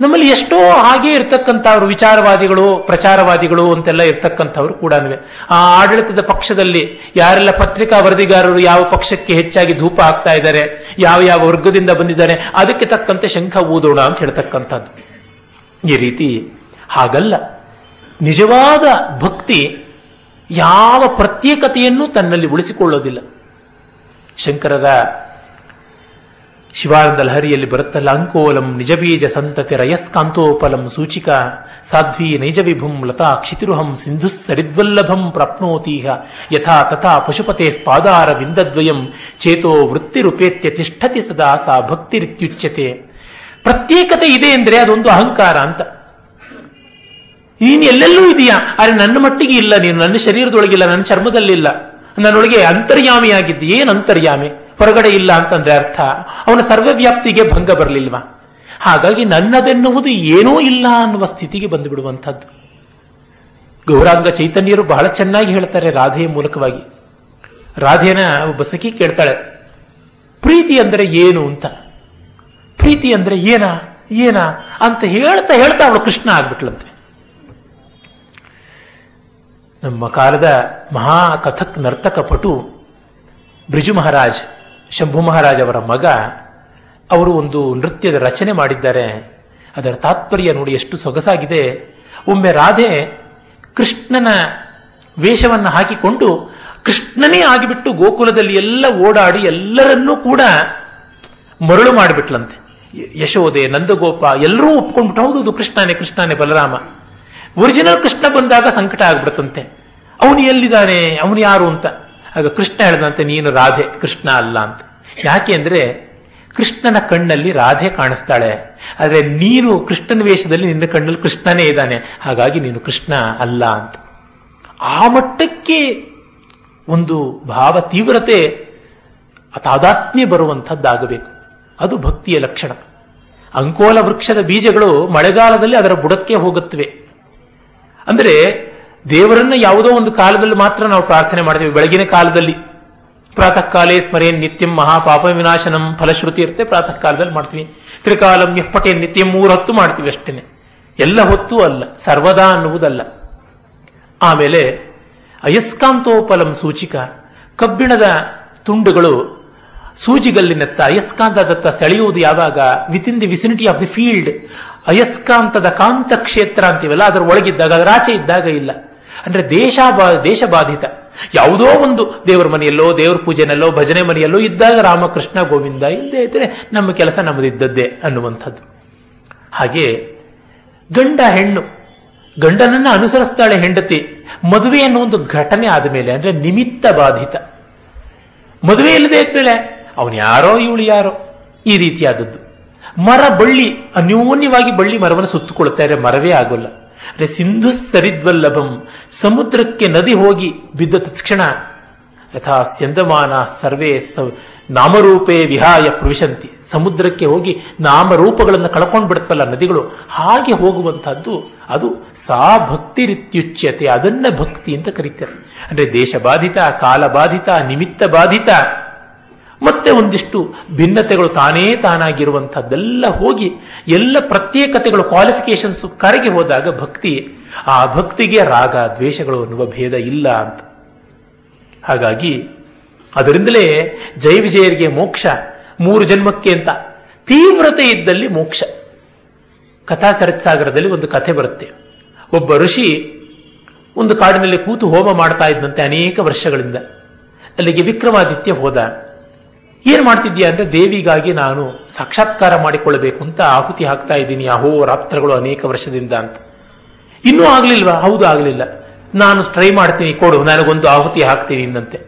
ನಮ್ಮಲ್ಲಿ ಎಷ್ಟೋ ಹಾಗೆ ಇರ್ತಕ್ಕಂಥವ್ರು, ವಿಚಾರವಾದಿಗಳು ಪ್ರಚಾರವಾದಿಗಳು ಅಂತೆಲ್ಲ ಇರ್ತಕ್ಕಂಥವ್ರು ಕೂಡ. ಆ ಆಡಳಿತದ ಪಕ್ಷದಲ್ಲಿ ಯಾರೆಲ್ಲ ಪತ್ರಿಕಾ ವರದಿಗಾರರು ಯಾವ ಪಕ್ಷಕ್ಕೆ ಹೆಚ್ಚಾಗಿ ಧೂಪ ಹಾಕ್ತಾ ಇದ್ದಾರೆ, ಯಾವ ಯಾವ ವರ್ಗದಿಂದ ಬಂದಿದ್ದಾರೆ, ಅದಕ್ಕೆ ತಕ್ಕಂತೆ ಶಂಖ ಊದೋಣ ಅಂತ ಹೇಳ್ತಕ್ಕಂಥದ್ದು ಈ ರೀತಿ. ಹಾಗಲ್ಲ, ನಿಜವಾದ ಭಕ್ತಿ ಯಾವ ಪ್ರತ್ಯೇಕತೆಯನ್ನು ತನ್ನಲ್ಲಿ ಉಳಿಸಿಕೊಳ್ಳೋದಿಲ್ಲ. ಶಂಕರದ ಶಿವಾನಂದ ಲಹರಿಯಲ್ಲಿ ಬರುತ್ತಲ್ಲ, ಅಂಕೋಲಂ ನಿಜಬೀಜ ಸಂತತಿ ರಯಸ್ಕಾಂತೋಪಲಂ ಸೂಚಿಕ ಸಾಧ್ವೀ ನೈಜ ವಿಭುಂ ಲತಾ ಕ್ಷಿತಿರುಹಂ ಸಿಂಧು ಸರಿದ್ವಲ್ಲಭಂ ಪ್ರಾಪ್ನೋತೀಹ ಯಥಾ ತಥಾ ಪಶುಪತೆ ಪಾದಾರ ವಿಂದದ್ವಯಂ ಚೇತೋ ವೃತ್ತಿರುಪೇತ್ಯ ತಿಷ್ಠತಿ ಸದಾ ಸಾ ಭಕ್ತಿರಿತ್ಯುಚ್ಯತೆ. ಪ್ರತ್ಯೇಕತೆ ಇದೆ ಅಂದರೆ ಅದೊಂದು ಅಹಂಕಾರ ಅಂತ. ನೀನು ಎಲ್ಲೆಲ್ಲೂ ಇದೆಯಾ, ಆದರೆ ನನ್ನ ಮಟ್ಟಿಗೆ ಇಲ್ಲ, ನೀನು ನನ್ನ ಶರೀರದೊಳಗಿಲ್ಲ, ನನ್ನ ಚರ್ಮದಲ್ಲಿಲ್ಲ, ನನ್ನೊಳಗೆ ಅಂತರ್ಯಾಮಿಯಾಗಿದ್ದೆ. ಏನು ಅಂತರ್ಯಾಮಿ? ಹೊರಗಡೆ ಇಲ್ಲ ಅಂತಂದ್ರೆ ಅರ್ಥ ಅವನ ಸರ್ವವ್ಯಾಪ್ತಿಗೆ ಭಂಗ ಬರಲಿಲ್ವಾ? ಹಾಗಾಗಿ ನನ್ನದೆನ್ನುವುದು ಏನೂ ಇಲ್ಲ ಅನ್ನುವ ಸ್ಥಿತಿಗೆ ಬಂದು ಬಿಡುವಂಥದ್ದು. ಗೌರಾಂಗ ಚೈತನ್ಯರು ಬಹಳ ಚೆನ್ನಾಗಿ ಹೇಳ್ತಾರೆ ರಾಧೆಯ ಮೂಲಕವಾಗಿ. ರಾಧೆನ ಒಬ್ಬ ಸಖಿ ಕೇಳ್ತಾಳೆ, ಪ್ರೀತಿ ಅಂದ್ರೆ ಏನು ಅಂತ. ಪ್ರೀತಿ ಅಂದ್ರೆ ಏನ ಅಂತ ಹೇಳ್ತಾ ಹೇಳ್ತಾ ಅವಳು ಕೃಷ್ಣ ಆಗ್ಬಿಟ್ಲಂತೆ. ನಮ್ಮ ಕಾಲದ ಮಹಾ ಕಥಕ್ ನರ್ತಕ ಪಟು ಬ್ರಿಜು ಮಹಾರಾಜ್, ಶಂಭು ಮಹಾರಾಜ್ ಅವರ ಮಗ, ಅವರು ಒಂದು ನೃತ್ಯದ ರಚನೆ ಮಾಡಿದ್ದಾರೆ. ಅದರ ತಾತ್ಪರ್ಯ ನೋಡಿ ಎಷ್ಟು ಸೊಗಸಾಗಿದೆ. ಒಮ್ಮೆ ರಾಧೆ ಕೃಷ್ಣನ ವೇಷವನ್ನು ಹಾಕಿಕೊಂಡು ಕೃಷ್ಣನೇ ಆಗಿಬಿಟ್ಟು ಗೋಕುಲದಲ್ಲಿ ಎಲ್ಲ ಓಡಾಡಿ ಎಲ್ಲರನ್ನೂ ಕೂಡ ಮರಳು ಮಾಡಿಬಿಟ್ಲಂತೆ. ಯಶೋದೆ, ನಂದಗೋಪ ಎಲ್ಲರೂ ಒಪ್ಕೊಂಡ್ಬಿಟ್ಟು ಹೌದು ಕೃಷ್ಣನೇ ಕೃಷ್ಣನೇ. ಬಲರಾಮ ಒರಿಜಿನಲ್ ಕೃಷ್ಣ ಬಂದಾಗ ಸಂಕಟ ಆಗ್ಬಿಡುತ್ತಂತೆ, ಅವನು ಎಲ್ಲಿದ್ದಾನೆ, ಅವನು ಯಾರು ಅಂತ. ಆಗ ಕೃಷ್ಣ ಹೇಳಿದಂತೆ ನೀನು ರಾಧೆ, ಕೃಷ್ಣ ಅಲ್ಲ ಅಂತ. ಯಾಕೆ ಅಂದ್ರೆ ಕೃಷ್ಣನ ಕಣ್ಣಲ್ಲಿ ರಾಧೆ ಕಾಣಿಸ್ತಾಳೆ, ಆದರೆ ನೀನು ಕೃಷ್ಣನ ವೇಷದಲ್ಲಿ, ನಿನ್ನ ಕಣ್ಣಲ್ಲಿ ಕೃಷ್ಣನೇ ಇದ್ದಾನೆ, ಹಾಗಾಗಿ ನೀನು ಕೃಷ್ಣ ಅಲ್ಲ ಅಂತ. ಆ ಮಟ್ಟಕ್ಕೆ ಒಂದು ಭಾವ ತೀವ್ರತೆ, ತಾದಾತ್ಮ್ಯ ಬರುವಂಥದ್ದಾಗಬೇಕು. ಅದು ಭಕ್ತಿಯ ಲಕ್ಷಣ. ಅಂಕೋಲ ವೃಕ್ಷದ ಬೀಜಗಳು ಮಳೆಗಾಲದಲ್ಲಿ ಅದರ ಬುಡಕ್ಕೆ ಹೋಗುತ್ತವೆ. ಅಂದರೆ ದೇವರನ್ನ ಯಾವುದೋ ಒಂದು ಕಾಲದಲ್ಲಿ ಮಾತ್ರ ನಾವು ಪ್ರಾರ್ಥನೆ ಮಾಡ್ತೀವಿ, ಬೆಳಗಿನ ಕಾಲದಲ್ಲಿ ಪ್ರಾತಃ ಕಾಲೇ ಸ್ಮರೇನ್ ನಿತ್ಯಂ ಮಹಾಪಾಪ ವಿನಾಶನಂ, ಫಲಶ್ರುತಿ ಇರುತ್ತೆ, ಪ್ರಾತಃ ಕಾಲದಲ್ಲಿ ಮಾಡ್ತೀವಿ. ತ್ರಿಕಾಲಂ ಯಪ್ಪಟೇನ್ ನಿತ್ಯಂ, 3 ಹೊತ್ತು ಮಾಡ್ತೀವಿ ಅಷ್ಟೇನೆ, ಎಲ್ಲ ಹೊತ್ತು ಅಲ್ಲ, ಸರ್ವದಾ ಅನ್ನುವುದಲ್ಲ. ಆಮೇಲೆ ಅಯಸ್ಕಾಂತೋಪಲಂ ಸೂಚಿಕ, ಕಬ್ಬಿಣದ ತುಂಡುಗಳು ಸೂಜಿಗಲ್ಲಿನತ್ತ ಅಯಸ್ಕಾಂತದತ್ತ ಸೆಳೆಯುವುದು ಯಾವಾಗ? Within the vicinity of the field, ಅಯಸ್ಕಾಂತದ ಕಾಂತ ಕ್ಷೇತ್ರ ಅಂತೀವಲ್ಲ, ಅದರ ಒಳಗಿದ್ದಾಗ, ಅದರ ಆಚೆ ಇದ್ದಾಗ ಇಲ್ಲ. ಅಂದ್ರೆ ದೇಶ ಬಾಧಿತ ಯಾವುದೋ ಒಂದು ದೇವರ ಮನೆಯಲ್ಲೋ, ದೇವರ ಪೂಜೆನಲ್ಲೋ, ಭಜನೆ ಮನೆಯಲ್ಲೋ ಇದ್ದಾಗ ರಾಮಕೃಷ್ಣ ಗೋವಿಂದ, ಇಲ್ಲದೆ ಇದ್ರೆ ನಮ್ಮ ಕೆಲಸ ನಮ್ಮದಿದ್ದದ್ದೇ ಅನ್ನುವಂಥದ್ದು. ಹಾಗೆ ಗಂಡ ಹೆಣ್ಣು, ಗಂಡನನ್ನ ಅನುಸರಿಸ್ತಾಳೆ ಹೆಂಡತಿ. ಮದುವೆ ಅನ್ನೋ ಒಂದು ಘಟನೆ ಆದ ಮೇಲೆ, ಅಂದ್ರೆ ನಿಮಿತ್ತ ಬಾಧಿತ, ಮದುವೆ ಇಲ್ಲದೆ ಇದ್ಮೇಲೆ ಅವನು ಯಾರೋ ಇವಳು ಯಾರೋ ಈ ರೀತಿಯಾದದ್ದು. ಮರ ಬಳ್ಳಿ ಅನ್ಯೋನ್ಯವಾಗಿ ಬಳ್ಳಿ ಮರವನ್ನು ಸುತ್ತುಕೊಳ್ತಾರೆ, ಮರವೇ ಆಗೋಲ್ಲ. ಅಂದ್ರೆ ಸಿಂಧು ಸರಿದ್ವಲ್ಲಭಂ, ಸಮುದ್ರಕ್ಕೆ ನದಿ ಹೋಗಿ ಬಿದ್ದ ತಕ್ಷಣ ಯಥಾ ಸ್ಯಂದಮಾನ ಸರ್ವೇ ನಾಮರೂಪೇ ವಿಹಾಯ ಪ್ರವಿಶಂತಿ, ಸಮುದ್ರಕ್ಕೆ ಹೋಗಿ ನಾಮರೂಪಗಳನ್ನು ಕಳ್ಕೊಂಡು ಬಿಡುತ್ತಲ್ಲ ನದಿಗಳು, ಹಾಗೆ ಹೋಗುವಂತಹದ್ದು ಅದು ಸಾ ಭಕ್ತಿ ರೀತ್ಯುಚ್ಯತೆ, ಅದನ್ನ ಭಕ್ತಿ ಅಂತ ಕರೀತಾರೆ. ಅಂದ್ರೆ ದೇಶ ಬಾಧಿತ, ಕಾಲ ಬಾಧಿತ, ನಿಮಿತ್ತ ಬಾಧಿತ, ಮತ್ತೆ ಒಂದಿಷ್ಟು ಭಿನ್ನತೆಗಳು ತಾನೇ ತಾನಾಗಿರುವಂತಹದ್ದೆಲ್ಲ ಹೋಗಿ ಎಲ್ಲ ಪ್ರತ್ಯೇಕತೆಗಳು, ಕ್ವಾಲಿಫಿಕೇಶನ್ಸ್ ಕರಗಿ ಹೋದಾಗ ಭಕ್ತಿ. ಆ ಭಕ್ತಿಗೆ ರಾಗ ದ್ವೇಷಗಳು ಅನ್ನುವ ಭೇದ ಇಲ್ಲ ಅಂತ. ಹಾಗಾಗಿ ಅದರಿಂದಲೇ ಜಯ ವಿಜಯರಿಗೆ ಮೋಕ್ಷ 3 ಜನ್ಮಕ್ಕೆ ಅಂತ, ತೀವ್ರತೆ ಇದ್ದಲ್ಲಿ ಮೋಕ್ಷ. ಕಥಾ ಸರತ್ಸಾಗರದಲ್ಲಿ ಒಂದು ಕಥೆ ಬರುತ್ತೆ. ಒಬ್ಬ ಋಷಿ ಒಂದು ಕಾಡಿನಲ್ಲಿ ಕೂತು ಹೋಮ ಮಾಡ್ತಾ ಇದ್ದಂತೆ ಅನೇಕ ವರ್ಷಗಳಿಂದ. ಅಲ್ಲಿಗೆ ವಿಕ್ರಮಾದಿತ್ಯ ಹೋದ. ಏನ್ ಮಾಡ್ತಿದ್ಯಾ ಅಂದ್ರೆ, ದೇವಿಗಾಗಿ ನಾನು ಸಾಕ್ಷಾತ್ಕಾರ ಮಾಡಿಕೊಳ್ಳಬೇಕು ಅಂತ ಆಹುತಿ ಹಾಕ್ತಾ ಇದ್ದೀನಿ, ಅಹೋರಾತ್ರಗಳು ಅನೇಕ ವರ್ಷದಿಂದ ಅಂತ. ಇನ್ನೂ ಆಗ್ಲಿಲ್ವಾ? ಹೌದು ಆಗ್ಲಿಲ್ಲ, ನಾನು ಟ್ರೈ ಮಾಡ್ತೀನಿ, ಕೊಡು ನನಗೊಂದು ಆಹುತಿ ಹಾಕ್ತೀನಿ ಅಂದಂತೆ.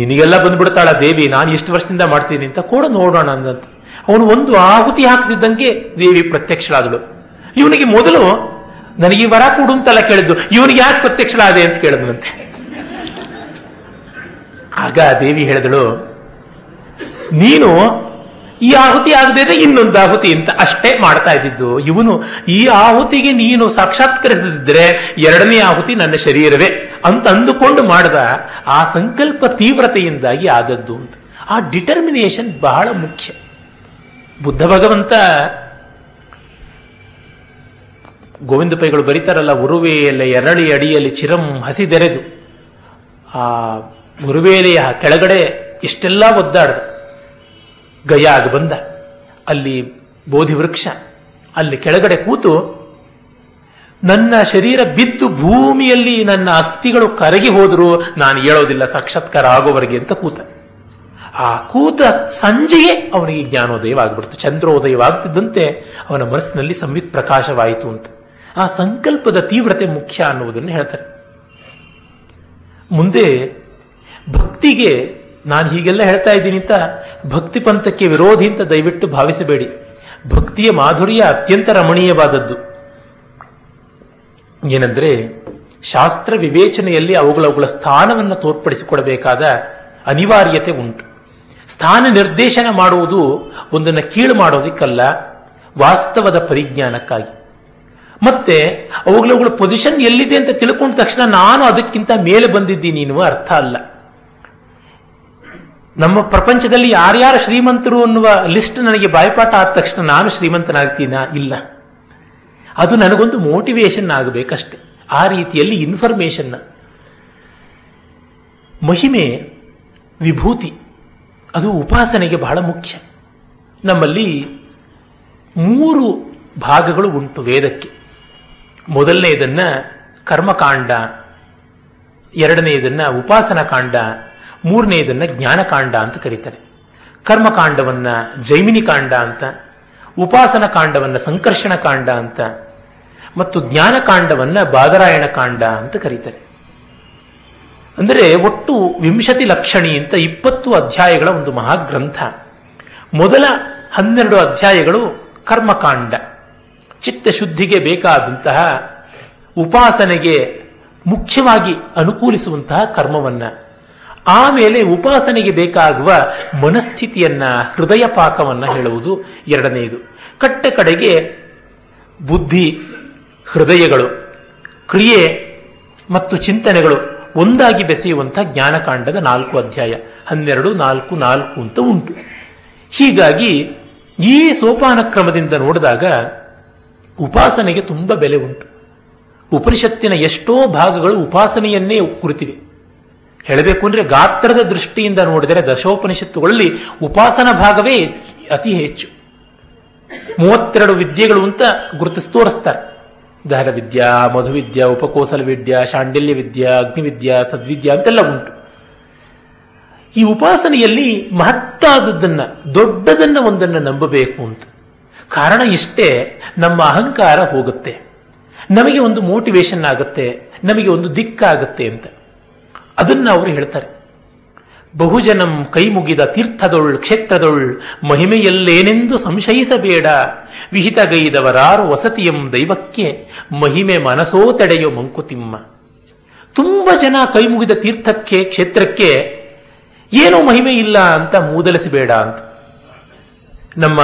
ನಿನಗೆಲ್ಲ ಬಂದ್ಬಿಡ್ತಾಳ ದೇವಿ, ನಾನು ಇಷ್ಟು ವರ್ಷದಿಂದ ಮಾಡ್ತೀನಿ ಅಂತ, ಕೊಡು ನೋಡೋಣ ಅಂದಂತೆ. ಅವನು ಒಂದು ಆಹುತಿ ಹಾಕ್ತಿದ್ದಂಗೆ ದೇವಿ ಪ್ರತ್ಯಕ್ಷಳಾದಳು. ಇವನಿಗೆ ಮೊದಲು ನನಗೆ ವರ ಕೊಡು ಅಂತೆಲ್ಲ ಕೇಳಿದ್ದು, ಇವನಿಗೆ ಯಾಕೆ ಪ್ರತ್ಯಕ್ಷಳಾದೆ ಅಂತ ಕೇಳಿದ್ನಂತೆ. ಆಗ ದೇವಿ ಹೇಳಿದಳು, ನೀನು ಈ ಆಹುತಿ ಆಗದೇನೆ ಇನ್ನೊಂದು ಆಹುತಿ ಅಂತ ಅಷ್ಟೇ ಮಾಡ್ತಾ ಇದ್ದಿದ್ದು, ಇವನು ಈ ಆಹುತಿಗೆ ನೀನು ಸಾಕ್ಷಾತ್ಕರಿಸದಿದ್ರೆ 2ನೇ ಆಹುತಿ ನನ್ನ ಶರೀರವೇ ಅಂತ ಅಂದುಕೊಂಡು ಮಾಡಿದ. ಆ ಸಂಕಲ್ಪ ತೀವ್ರತೆಯಿಂದಾಗಿ ಆದದ್ದು ಅಂತ. ಆ ಡಿಟರ್ಮಿನೇಷನ್ ಬಹಳ ಮುಖ್ಯ. ಬುದ್ಧ ಭಗವಂತ, ಗೋವಿಂದ ಪೈಗಳು ಬರೀತಾರಲ್ಲ, ಉರುವೇಲೆ ಎರಳಿ ಅಡಿಯಲ್ಲಿ ಚಿರಂ ಹಸಿದೆರೆದು, ಆ ಉರುವೇಲೆಯ ಕೆಳಗಡೆ ಎಷ್ಟೆಲ್ಲ ಒದ್ದಾಡ್ದ. ಗಯಾಗ ಬಂದ, ಅಲ್ಲಿ ಬೋಧಿ ವೃಕ್ಷ, ಅಲ್ಲಿ ಕೆಳಗಡೆ ಕೂತು ನನ್ನ ಶರೀರ ಬಿದ್ದು ಭೂಮಿಯಲ್ಲಿ ನನ್ನ ಅಸ್ಥಿಗಳು ಕರಗಿ ಹೋದ್ರು, ನಾನು ಹೇಳೋದಿಲ್ಲ ಸಾಕ್ಷಾತ್ಕಾರ ಆಗೋವರೆಗೆ ಅಂತ ಕೂತ. ಆ ಕೂತ ಸಂಜೆಯೇ ಅವನಿಗೆ ಜ್ಞಾನೋದಯವಾಗ್ಬಿಡ್ತು. ಚಂದ್ರೋದಯವಾಗ್ತಿದ್ದಂತೆ ಅವನ ಮನಸ್ಸಿನಲ್ಲಿ ಸಂವಿತ್ ಪ್ರಕಾಶವಾಯಿತು ಅಂತ. ಆ ಸಂಕಲ್ಪದ ತೀವ್ರತೆ ಮುಖ್ಯ ಅನ್ನುವುದನ್ನು ಹೇಳ್ತಾರೆ. ಮುಂದೆ ಭಕ್ತಿಗೆ, ನಾನು ಹೀಗೆಲ್ಲ ಹೇಳ್ತಾ ಇದ್ದೀನಿ ಅಂತ ಭಕ್ತಿ ಪಂಥಕ್ಕೆ ವಿರೋಧಿ ಅಂತ ದಯವಿಟ್ಟು ಭಾವಿಸಬೇಡಿ. ಭಕ್ತಿಯ ಮಾಧುರ್ಯ ಅತ್ಯಂತ ರಮಣೀಯವಾದದ್ದು. ಏನಂದ್ರೆ, ಶಾಸ್ತ್ರ ವಿವೇಚನೆಯಲ್ಲಿ ಅವುಗಳ ಸ್ಥಾನವನ್ನು ತೋರ್ಪಡಿಸಿಕೊಡಬೇಕಾದ ಅನಿವಾರ್ಯತೆ ಉಂಟು. ಸ್ಥಾನ ನಿರ್ದೇಶನ ಮಾಡುವುದು ಒಂದನ್ನು ಕೀಳು ಮಾಡೋದಕ್ಕಲ್ಲ, ವಾಸ್ತವದ ಪರಿಜ್ಞಾನಕ್ಕಾಗಿ. ಮತ್ತೆ ಅವುಗಳ ಪೊಸಿಷನ್ ಎಲ್ಲಿದೆ ಅಂತ ತಿಳ್ಕೊಂಡ ತಕ್ಷಣ ನಾನು ಅದಕ್ಕಿಂತ ಮೇಲೆ ಬಂದಿದ್ದೀನಿ ಎನ್ನುವ ಅರ್ಥ ಅಲ್ಲ. ನಮ್ಮ ಪ್ರಪಂಚದಲ್ಲಿ ಯಾರ್ಯಾರು ಶ್ರೀಮಂತರು ಅನ್ನುವ ಲಿಸ್ಟ್ ನನಗೆ ಬಾಯ್ಪಾಠ ಆದ ತಕ್ಷಣ ನಾನು ಶ್ರೀಮಂತನಾಗ್ತೀನ? ಇಲ್ಲ, ಅದು ನನಗೊಂದು ಮೋಟಿವೇಶನ್ ಆಗಬೇಕಷ್ಟೆ. ಆ ರೀತಿಯಲ್ಲಿ ಇನ್ಫಾರ್ಮೇಶನ್ನ, ಮಹಿಮೆ, ವಿಭೂತಿ, ಅದು ಉಪಾಸನೆಗೆ ಬಹಳ ಮುಖ್ಯ. ನಮ್ಮಲ್ಲಿ 3 ಭಾಗಗಳು ಉಂಟು ವೇದಕ್ಕೆ. ಮೊದಲನೆಯದನ್ನ ಕರ್ಮಕಾಂಡ, 2ನೇದನ್ನ ಉಪಾಸನಾ ಕಾಂಡ, 3ನೇದನ್ನ ಜ್ಞಾನಕಾಂಡ ಅಂತ ಕರೀತಾರೆ. ಕರ್ಮಕಾಂಡವನ್ನ ಜೈಮಿನಿ ಕಾಂಡ ಅಂತ, ಉಪಾಸನ ಕಾಂಡವನ್ನ ಸಂಕರ್ಷಣ ಕಾಂಡ ಅಂತ, ಮತ್ತು ಜ್ಞಾನಕಾಂಡವನ್ನ ಬಾದರಾಯಣ ಕಾಂಡ ಅಂತ ಕರೀತಾರೆ. ಅಂದರೆ ಒಟ್ಟು 20 ಲಕ್ಷಣಿ ಅಂತ 20 ಅಧ್ಯಾಯಗಳ ಒಂದು ಮಹಾಗ್ರಂಥ. ಮೊದಲ 12 ಅಧ್ಯಾಯಗಳು ಕರ್ಮಕಾಂಡ, ಚಿತ್ತಶುದ್ಧಿಗೆ ಬೇಕಾದಂತಹ, ಉಪಾಸನೆಗೆ ಮುಖ್ಯವಾಗಿ ಅನುಕೂಲಿಸುವಂತಹ ಕರ್ಮವನ್ನ, ಆಮೇಲೆ ಉಪಾಸನೆಗೆ ಬೇಕಾಗುವ ಮನಸ್ಥಿತಿಯನ್ನ, ಹೃದಯ ಪಾಕವನ್ನ ಹೇಳುವುದು 2ನೇದು. ಕಟ್ಟ ಕಡೆಗೆ ಬುದ್ಧಿ, ಹೃದಯಗಳು, ಕ್ರಿಯೆ ಮತ್ತು ಚಿಂತನೆಗಳು ಒಂದಾಗಿ ಬೆಸೆಯುವಂಥ ಜ್ಞಾನಕಾಂಡದ 4 ಅಧ್ಯಾಯ 12, 4, 4 ಅಂತ ಉಂಟು. ಹೀಗಾಗಿ ಈ ಸೋಪಾನ ಕ್ರಮದಿಂದ ನೋಡಿದಾಗ ಉಪಾಸನೆಗೆ ತುಂಬ ಬೆಲೆ ಉಂಟು. ಉಪನಿಷತ್ತಿನ ಎಷ್ಟೋ ಭಾಗಗಳು ಉಪಾಸನೆಯನ್ನೇ ಕುರಿತಿವೆ. ಹೇಳಬೇಕು ಅಂದರೆ ಗಾತ್ರದ ದೃಷ್ಟಿಯಿಂದ ನೋಡಿದರೆ ದಶೋಪನಿಷತ್ತುಗಳಲ್ಲಿ ಉಪಾಸನ ಭಾಗವೇ ಅತಿ ಹೆಚ್ಚು. 32 ವಿದ್ಯೆಗಳು ಅಂತ ಗುರುತಿಸಿ ತೋರಿಸ್ತಾರೆ. ದಾರ ವಿದ್ಯಾ, ಮಧುವಿದ್ಯಾ, ಉಪಕೋಸಲ ವಿದ್ಯಾ, ಶಾಂಡಿಲ್ಯ ವಿದ್ಯಾ, ಅಗ್ನಿವಿದ್ಯಾ, ಸದ್ವಿದ್ಯಾ ಅಂತೆಲ್ಲ ಉಂಟು. ಈ ಉಪಾಸನೆಯಲ್ಲಿ ಮಹತ್ತಾದದ್ದನ್ನ, ದೊಡ್ಡದನ್ನ ಒಂದನ್ನು ನಂಬಬೇಕು ಅಂತ. ಕಾರಣ ಇಷ್ಟೇ, ನಮ್ಮ ಅಹಂಕಾರ ಹೋಗುತ್ತೆ, ನಮಗೆ ಒಂದು ಮೋಟಿವೇಶನ್ ಆಗುತ್ತೆ, ನಮಗೆ ಒಂದು ದಿಕ್ಕಾಗುತ್ತೆ ಅಂತ. ಅದನ್ನ ಅವರು ಹೇಳ್ತಾರೆ, ಬಹುಜನಂ ಕೈ ಮುಗಿದ ತೀರ್ಥದೊಳ್ ಕ್ಷೇತ್ರದೊಳ್ ಮಹಿಮೆಯಲ್ಲೇನೆಂದು ಸಂಶಯಿಸಬೇಡ, ವಿಹಿತಗೈದವರಾರು ವಸತಿಯಂ ದೈವಕ್ಕೆ ಮಹಿಮೆ ಮನಸೋ ತಡೆಯೋ ಮಂಕುತಿಮ್ಮ. ತುಂಬ ಜನ ಕೈ ಮುಗಿದ ತೀರ್ಥಕ್ಕೆ, ಕ್ಷೇತ್ರಕ್ಕೆ ಏನೋ ಮಹಿಮೆ ಇಲ್ಲ ಅಂತ ಮೂದಲಿಸಬೇಡ ಅಂತ. ನಮ್ಮ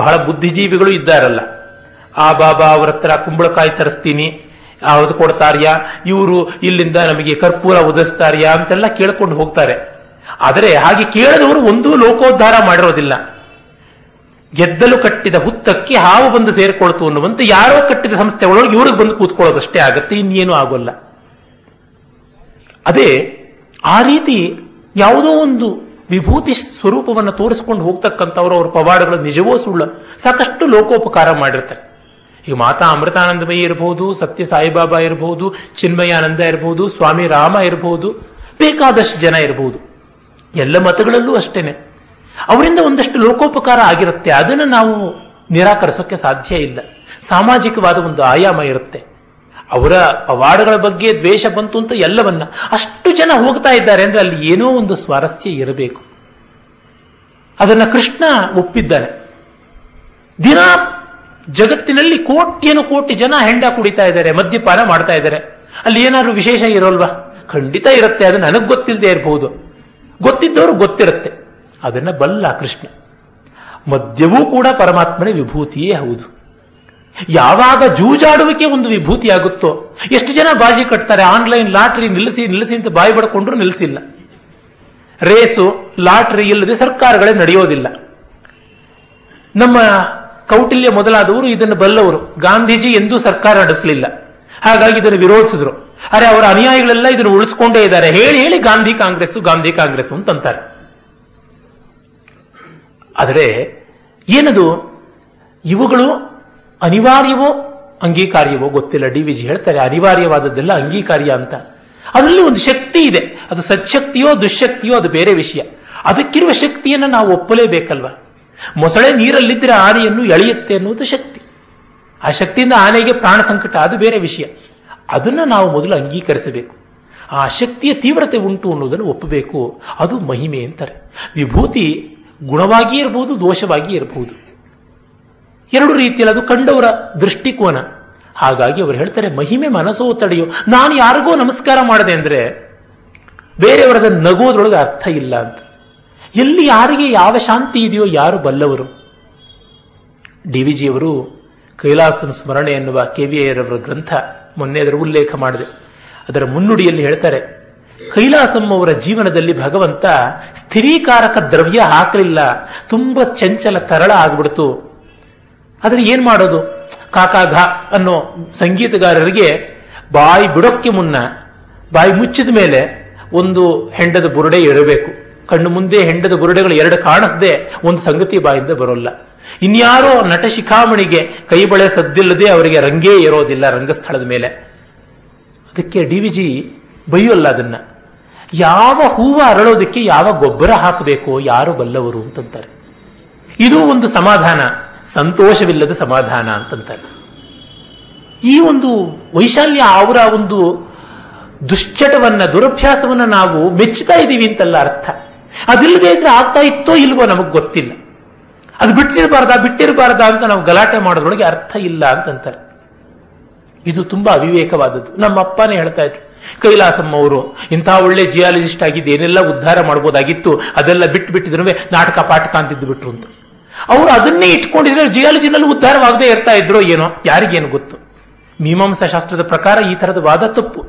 ಬಹಳ ಬುದ್ಧಿಜೀವಿಗಳು ಇದ್ದಾರಲ್ಲ, ಆ ಬಾಬಾ ಅವರ ಹತ್ರ ಕುಂಬಳಕಾಯಿ ತರಿಸ್ತೀನಿ ಅವ್ರು ಕೊಡ್ತಾರ್ಯಾ, ಇವರು ಇಲ್ಲಿಂದ ನಮಗೆ ಕರ್ಪೂರ ಉದಿಸ್ತಾರ್ಯಾ ಅಂತೆಲ್ಲ ಕೇಳ್ಕೊಂಡು ಹೋಗ್ತಾರೆ. ಆದರೆ ಹಾಗೆ ಕೇಳದವರು ಒಂದು ಲೋಕೋದ್ಧಾರ ಮಾಡಿರೋದಿಲ್ಲ. ಗೆದ್ದಲು ಕಟ್ಟಿದ ಹುತ್ತಕ್ಕೆ ಹಾವು ಬಂದು ಸೇರಿಕೊಳ್ತು ಅನ್ನುವಂತೆ ಯಾರೋ ಕಟ್ಟಿದ ಸಂಸ್ಥೆ ಒಳಗೆ ಇವ್ರಿಗೆ ಬಂದು ಕೂತ್ಕೊಳ್ಳೋದಷ್ಟೇ ಆಗತ್ತೆ, ಇನ್ನೇನು ಆಗೋಲ್ಲ. ಅದೇ ಆ ರೀತಿ ಯಾವುದೋ ಒಂದು ವಿಭೂತಿ ಸ್ವರೂಪವನ್ನು ತೋರಿಸ್ಕೊಂಡು ಹೋಗ್ತಕ್ಕಂಥವ್ರು ಅವ್ರ ಪವಾಡಗಳು ನಿಜವೋ ಸುಳ್ಳು, ಸಾಕಷ್ಟು ಲೋಕೋಪಕಾರ ಮಾಡಿರ್ತಾರೆ. ಈಗ ಮಾತಾ ಅಮೃತಾನಂದಮಯಿ ಇರಬಹುದು, ಸತ್ಯ ಸಾಯಿಬಾಬಾ ಇರಬಹುದು, ಚಿನ್ಮಯಾನಂದ ಇರಬಹುದು, ಸ್ವಾಮಿ ರಾಮ ಇರಬಹುದು, ಬೇಕಾದಷ್ಟು ಜನ ಇರಬಹುದು. ಎಲ್ಲ ಮತಗಳಲ್ಲೂ ಅಷ್ಟೇನೆ ಅವರಿಂದ ಒಂದಷ್ಟು ಲೋಕೋಪಕಾರ ಆಗಿರುತ್ತೆ. ಅದನ್ನು ನಾವು ನಿರಾಕರಿಸೋಕೆ ಸಾಧ್ಯ ಇಲ್ಲ. ಸಾಮಾಜಿಕವಾದ ಒಂದು ಆಯಾಮ ಇರುತ್ತೆ. ಅವರ ಪವಾಡಗಳ ಬಗ್ಗೆ ದ್ವೇಷ ಬಂತು ಅಂತ ಎಲ್ಲವನ್ನ ಅಷ್ಟು ಜನ ಹೋಗ್ತಾ ಇದ್ದಾರೆ ಅಂದ್ರೆ ಅಲ್ಲಿ ಏನೋ ಒಂದು ಸ್ವಾರಸ್ಯ ಇರಬೇಕು. ಅದನ್ನ ಕೃಷ್ಣ ಒಪ್ಪಿದ್ದಾನೆ. ದಿನಾ ಜಗತ್ತಿನಲ್ಲಿ ಕೋಟಿ ಜನ ಹೆಂಡ ಕುಡಿತಾ ಇದ್ದಾರೆ, ಮದ್ಯಪಾನ ಮಾಡ್ತಾ ಇದ್ದಾರೆ, ಅಲ್ಲಿ ಏನಾದ್ರು ವಿಶೇಷ ಇರೋಲ್ವಾ? ಖಂಡಿತ ಇರುತ್ತೆ. ಅದು ನನಗೆ ಗೊತ್ತಿಲ್ಲದೆ ಇರಬಹುದು, ಗೊತ್ತಿದ್ದವರು ಗೊತ್ತಿರುತ್ತೆ. ಅದನ್ನ ಬಲ್ಲ ಕೃಷ್ಣ. ಮದ್ಯವೂ ಕೂಡ ಪರಮಾತ್ಮನ ವಿಭೂತಿಯೇ ಹೌದು. ಯಾವಾಗ ಜೂಜಾಡುವಿಕೆ ಒಂದು ವಿಭೂತಿ ಆಗುತ್ತೋ, ಎಷ್ಟು ಜನ ಬಾಜಿ ಕಟ್ತಾರೆ, ಆನ್ಲೈನ್ ಲಾಟ್ರಿ ನಿಲ್ಲಿಸಿ ನಿಲ್ಲಿಸಿ ಅಂತ ಬಾಯಿ ಬಡ್ಕೊಂಡ್ರು ನಿಲ್ಲಿಸಿಲ್ಲ. ರೇಸು ಲಾಟ್ರಿ ಇಲ್ಲದೆ ಸರ್ಕಾರಗಳೇ ನಡೆಯೋದಿಲ್ಲ. ನಮ್ಮ ಕೌಟಿಲ್ಯ ಮೊದಲಾದವರು ಇದನ್ನು ಬಲ್ಲವರು. ಗಾಂಧೀಜಿ ಎಂದೂ ಸರ್ಕಾರ ನಡೆಸಲಿಲ್ಲ, ಹಾಗಾಗಿ ಇದನ್ನು ವಿರೋಧಿಸಿದ್ರು. ಅರೆ, ಅವರ ಅನುಯಾಯಿಗಳೆಲ್ಲ ಇದನ್ನು ಉಳಿಸ್ಕೊಂಡೇ ಇದ್ದಾರೆ. ಹೇಳಿ ಹೇಳಿ ಗಾಂಧಿ ಕಾಂಗ್ರೆಸ್, ಗಾಂಧಿ ಕಾಂಗ್ರೆಸ್ ಅಂತಂತಾರೆ. ಆದರೆ ಏನದು, ಇವುಗಳು ಅನಿವಾರ್ಯವೋ ಅಂಗೀಕಾರ್ಯವೋ ಗೊತ್ತಿಲ್ಲ. DVG ಹೇಳ್ತಾರೆ ಅನಿವಾರ್ಯವಾದದ್ದೆಲ್ಲ ಅಂಗೀಕಾರ್ಯ ಅಂತ. ಅದರಲ್ಲಿ ಒಂದು ಶಕ್ತಿ ಇದೆ, ಅದು ಸತ್ಶಕ್ತಿಯೋ ದುಶ್ಶಕ್ತಿಯೋ ಅದು ಬೇರೆ ವಿಷಯ. ಅದಕ್ಕಿರುವ ಶಕ್ತಿಯನ್ನು ನಾವು ಒಪ್ಪಲೇಬೇಕಲ್ವ? ಮೊಸಳೆ ನೀರಲ್ಲಿದ್ದರೆ ಆನೆಯನ್ನು ಎಳೆಯುತ್ತೆ ಅನ್ನುವುದು ಶಕ್ತಿ. ಆ ಶಕ್ತಿಯಿಂದ ಆನೆಗೆ ಪ್ರಾಣ ಸಂಕಟ, ಅದು ಬೇರೆ ವಿಷಯ. ಅದನ್ನು ನಾವು ಮೊದಲು ಅಂಗೀಕರಿಸಬೇಕು. ಆ ಶಕ್ತಿಯ ತೀವ್ರತೆ ಉಂಟು ಅನ್ನೋದನ್ನು ಒಪ್ಪಬೇಕು. ಅದು ಮಹಿಮೆ ಅಂತಾರೆ. ವಿಭೂತಿ ಗುಣವಾಗಿ ಇರಬಹುದು, ದೋಷವಾಗಿ ಇರಬಹುದು, ಎರಡು ರೀತಿಯಲ್ಲಿ. ಅದು ಕಂಡವರ ದೃಷ್ಟಿಕೋನ. ಹಾಗಾಗಿ ಅವರು ಹೇಳ್ತಾರೆ, ಮಹಿಮೆ ಮನಸ್ಸೋ ತಡೆಯೋ. ನಾನು ಯಾರಿಗೋ ನಮಸ್ಕಾರ ಮಾಡದೆ ಅಂದರೆ ಬೇರೆಯವರದ ನಗೋದ್ರೊಳಗೆ ಅರ್ಥ ಇಲ್ಲ ಅಂತ. ಎಲ್ಲಿ ಯಾರಿಗೆ ಯಾವ ಶಾಂತಿ ಇದೆಯೋ ಯಾರು ಬಲ್ಲವರು? DVG ಅವರು ಕೈಲಾಸನ ಸ್ಮರಣೆ ಎನ್ನುವ KVIರವರ ಗ್ರಂಥ, ಮೊನ್ನೆ ಅದರ ಉಲ್ಲೇಖ ಮಾಡಿದೆ, ಅದರ ಮುನ್ನುಡಿಯಲ್ಲಿ ಹೇಳ್ತಾರೆ, ಕೈಲಾಸಂ ಅವರ ಜೀವನದಲ್ಲಿ ಭಗವಂತ ಸ್ಥಿರೀಕಾರಕ ದ್ರವ್ಯ ಹಾಕಲಿಲ್ಲ, ತುಂಬ ಚಂಚಲ ತರಳ ಆಗ್ಬಿಡ್ತು. ಆದರೆ ಏನ್ ಮಾಡೋದು, ಕಾಕಾ ಘಾ ಅನ್ನೋ ಸಂಗೀತಗಾರರಿಗೆ ಬಾಯಿ ಬಿಡೋಕ್ಕೆ ಮುನ್ನ, ಬಾಯಿ ಮುಚ್ಚಿದ ಮೇಲೆ ಒಂದು ಹೆಂಡದ ಬುರುಡೆ ಇರಬೇಕು. ಕಣ್ಣು ಮುಂದೆ ಹೆಂಡದ ಬುರುಡೆಗಳು ಎರಡು ಕಾಣಿಸದೆ ಒಂದು ಸಂಗತಿ ಬಾಯಿಂದ ಬರೋಲ್ಲ. ಇನ್ಯಾರೋ ನಟ ಶಿಖಾಮಣಿಗೆ ಕೈ ಬಳೆ ಸದ್ದಿಲ್ಲದೆ ಅವರಿಗೆ ರಂಗೇ ಇರೋದಿಲ್ಲ ರಂಗಸ್ಥಳದ ಮೇಲೆ. ಅದಕ್ಕೆ DVG ಬೈಯೋಲ್ಲ. ಅದನ್ನ ಯಾವ ಹೂವು ಅರಳೋದಕ್ಕೆ ಯಾವ ಗೊಬ್ಬರ ಹಾಕಬೇಕು ಯಾರು ಬಲ್ಲವರು ಅಂತಂತಾರೆ. ಇದು ಒಂದು ಸಮಾಧಾನ, ಸಂತೋಷವಿಲ್ಲದ ಸಮಾಧಾನ ಅಂತಂತಾರೆ. ಈ ಒಂದು ವೈಶಾಲ್ಯ, ಅವರ ಒಂದು ದುಶ್ಚಟವನ್ನ, ದುರಭ್ಯಾಸವನ್ನ ನಾವು ಮೆಚ್ಚುತ್ತಾ ಇದ್ದೀವಿ ಅಂತಲ್ಲ ಅರ್ಥ. ಅದಿಲ್ಲದೆ ಇದ್ರೆ ಆಗ್ತಾ ಇತ್ತೋ ಇಲ್ವೋ ನಮಗೆ ಗೊತ್ತಿಲ್ಲ. ಅದು ಬಿಟ್ಟಿರಬಾರ್ದ ಅಂತ ನಾವು ಗಲಾಟೆ ಮಾಡೋದ್ರೊಳಗೆ ಅರ್ಥ ಇಲ್ಲ ಅಂತಂತಾರೆ. ಇದು ತುಂಬಾ ಅವಿವೇಕವಾದದ್ದು. ನಮ್ಮ ಅಪ್ಪನೇ ಹೇಳ್ತಾ ಇದ್ರು, ಕೈಲಾಸಮ್ಮ ಅವರು ಇಂಥ ಒಳ್ಳೆ ಜಿಯಾಲಜಿಸ್ಟ್ ಆಗಿದ್ದು ಏನೆಲ್ಲ ಉದ್ಧಾರ ಮಾಡ್ಬೋದಾಗಿತ್ತು, ಅದೆಲ್ಲ ಬಿಟ್ಟಿದ್ರು ನಾಟಕ ಪಾಠಕ ಅಂತಿದ್ದು ಬಿಟ್ರು ಅಂತ. ಅವರು ಅದನ್ನೇ ಇಟ್ಕೊಂಡಿದ್ರೆ ಜಿಯಾಲಜಿನಲ್ಲಿ ಉದ್ಧಾರವಾಗದೇ ಇರ್ತಾ ಇದ್ರೋ ಏನೋ, ಯಾರಿಗೇನು ಗೊತ್ತು. ಮೀಮಾಂಸಾ ಶಾಸ್ತ್ರದ ಪ್ರಕಾರ ಈ ತರದ ವಾದ ತಪ್ಪು.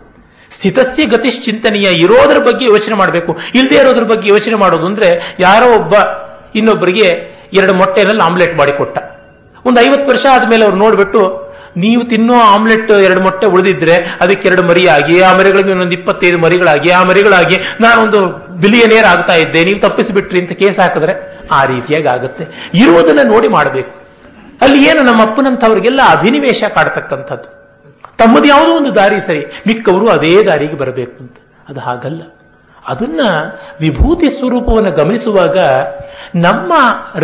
ಸ್ಥಿತಸ್ಯ ಗತಿಶ್ಚಿಂತನೀಯ, ಇರೋದ್ರ ಬಗ್ಗೆ ಯೋಚನೆ ಮಾಡಬೇಕು. ಇಲ್ಲದೆ ಇರೋದ್ರ ಬಗ್ಗೆ ಯೋಚನೆ ಮಾಡೋದು ಅಂದ್ರೆ ಯಾರೋ ಒಬ್ಬ ಇನ್ನೊಬ್ಬರಿಗೆ ಎರಡು ಮೊಟ್ಟೆನಲ್ಲಿ ಆಮ್ಲೆಟ್ ಮಾಡಿಕೊಟ್ಟ, ಒಂದು 50 ವರ್ಷ ಆದ್ಮೇಲೆ ಅವ್ರು ನೋಡ್ಬಿಟ್ಟು ನೀವು ತಿನ್ನೋ ಆಮ್ಲೆಟ್ 2 ಮೊಟ್ಟೆ ಉಳಿದಿದ್ರೆ ಅದಕ್ಕೆ 2 ಮರಿಯಾಗಿ, ಆ ಮರಿಗಳಿಗೆ ಇನ್ನೊಂದು 25 ಮರಿಗಳಾಗಿ, ಆ ಮರಿಗಳಾಗಿ ನಾನೊಂದು ಬಿಲಿಯನೇರ್ ಆಗ್ತಾ ಇದ್ದೆ, ನೀವು ತಪ್ಪಿಸಿಬಿಟ್ರಿ ಅಂತ ಕೇಸ್ ಹಾಕಿದ್ರೆ ಆ ರೀತಿಯಾಗಿ ಆಗುತ್ತೆ. ಇರುವುದನ್ನ ನೋಡಿ ಮಾಡಬೇಕು. ಅಲ್ಲಿ ಏನು ನಮ್ಮ ಅಪ್ಪನಂಥವ್ರಿಗೆಲ್ಲ ಅಭಿನಿವೇಶ ಕಾಡ್ತಕ್ಕಂಥದ್ದು, ತಮ್ಮದು ಯಾವುದೋ ಒಂದು ದಾರಿ ಸರಿ, ಮಿಕ್ಕವರು ಅದೇ ದಾರಿಗೆ ಬರಬೇಕು ಅಂತ. ಅದು ಹಾಗಲ್ಲ. ಅದನ್ನ ವಿಭೂತಿ ಸ್ವರೂಪವನ್ನು ಗಮನಿಸುವಾಗ ನಮ್ಮ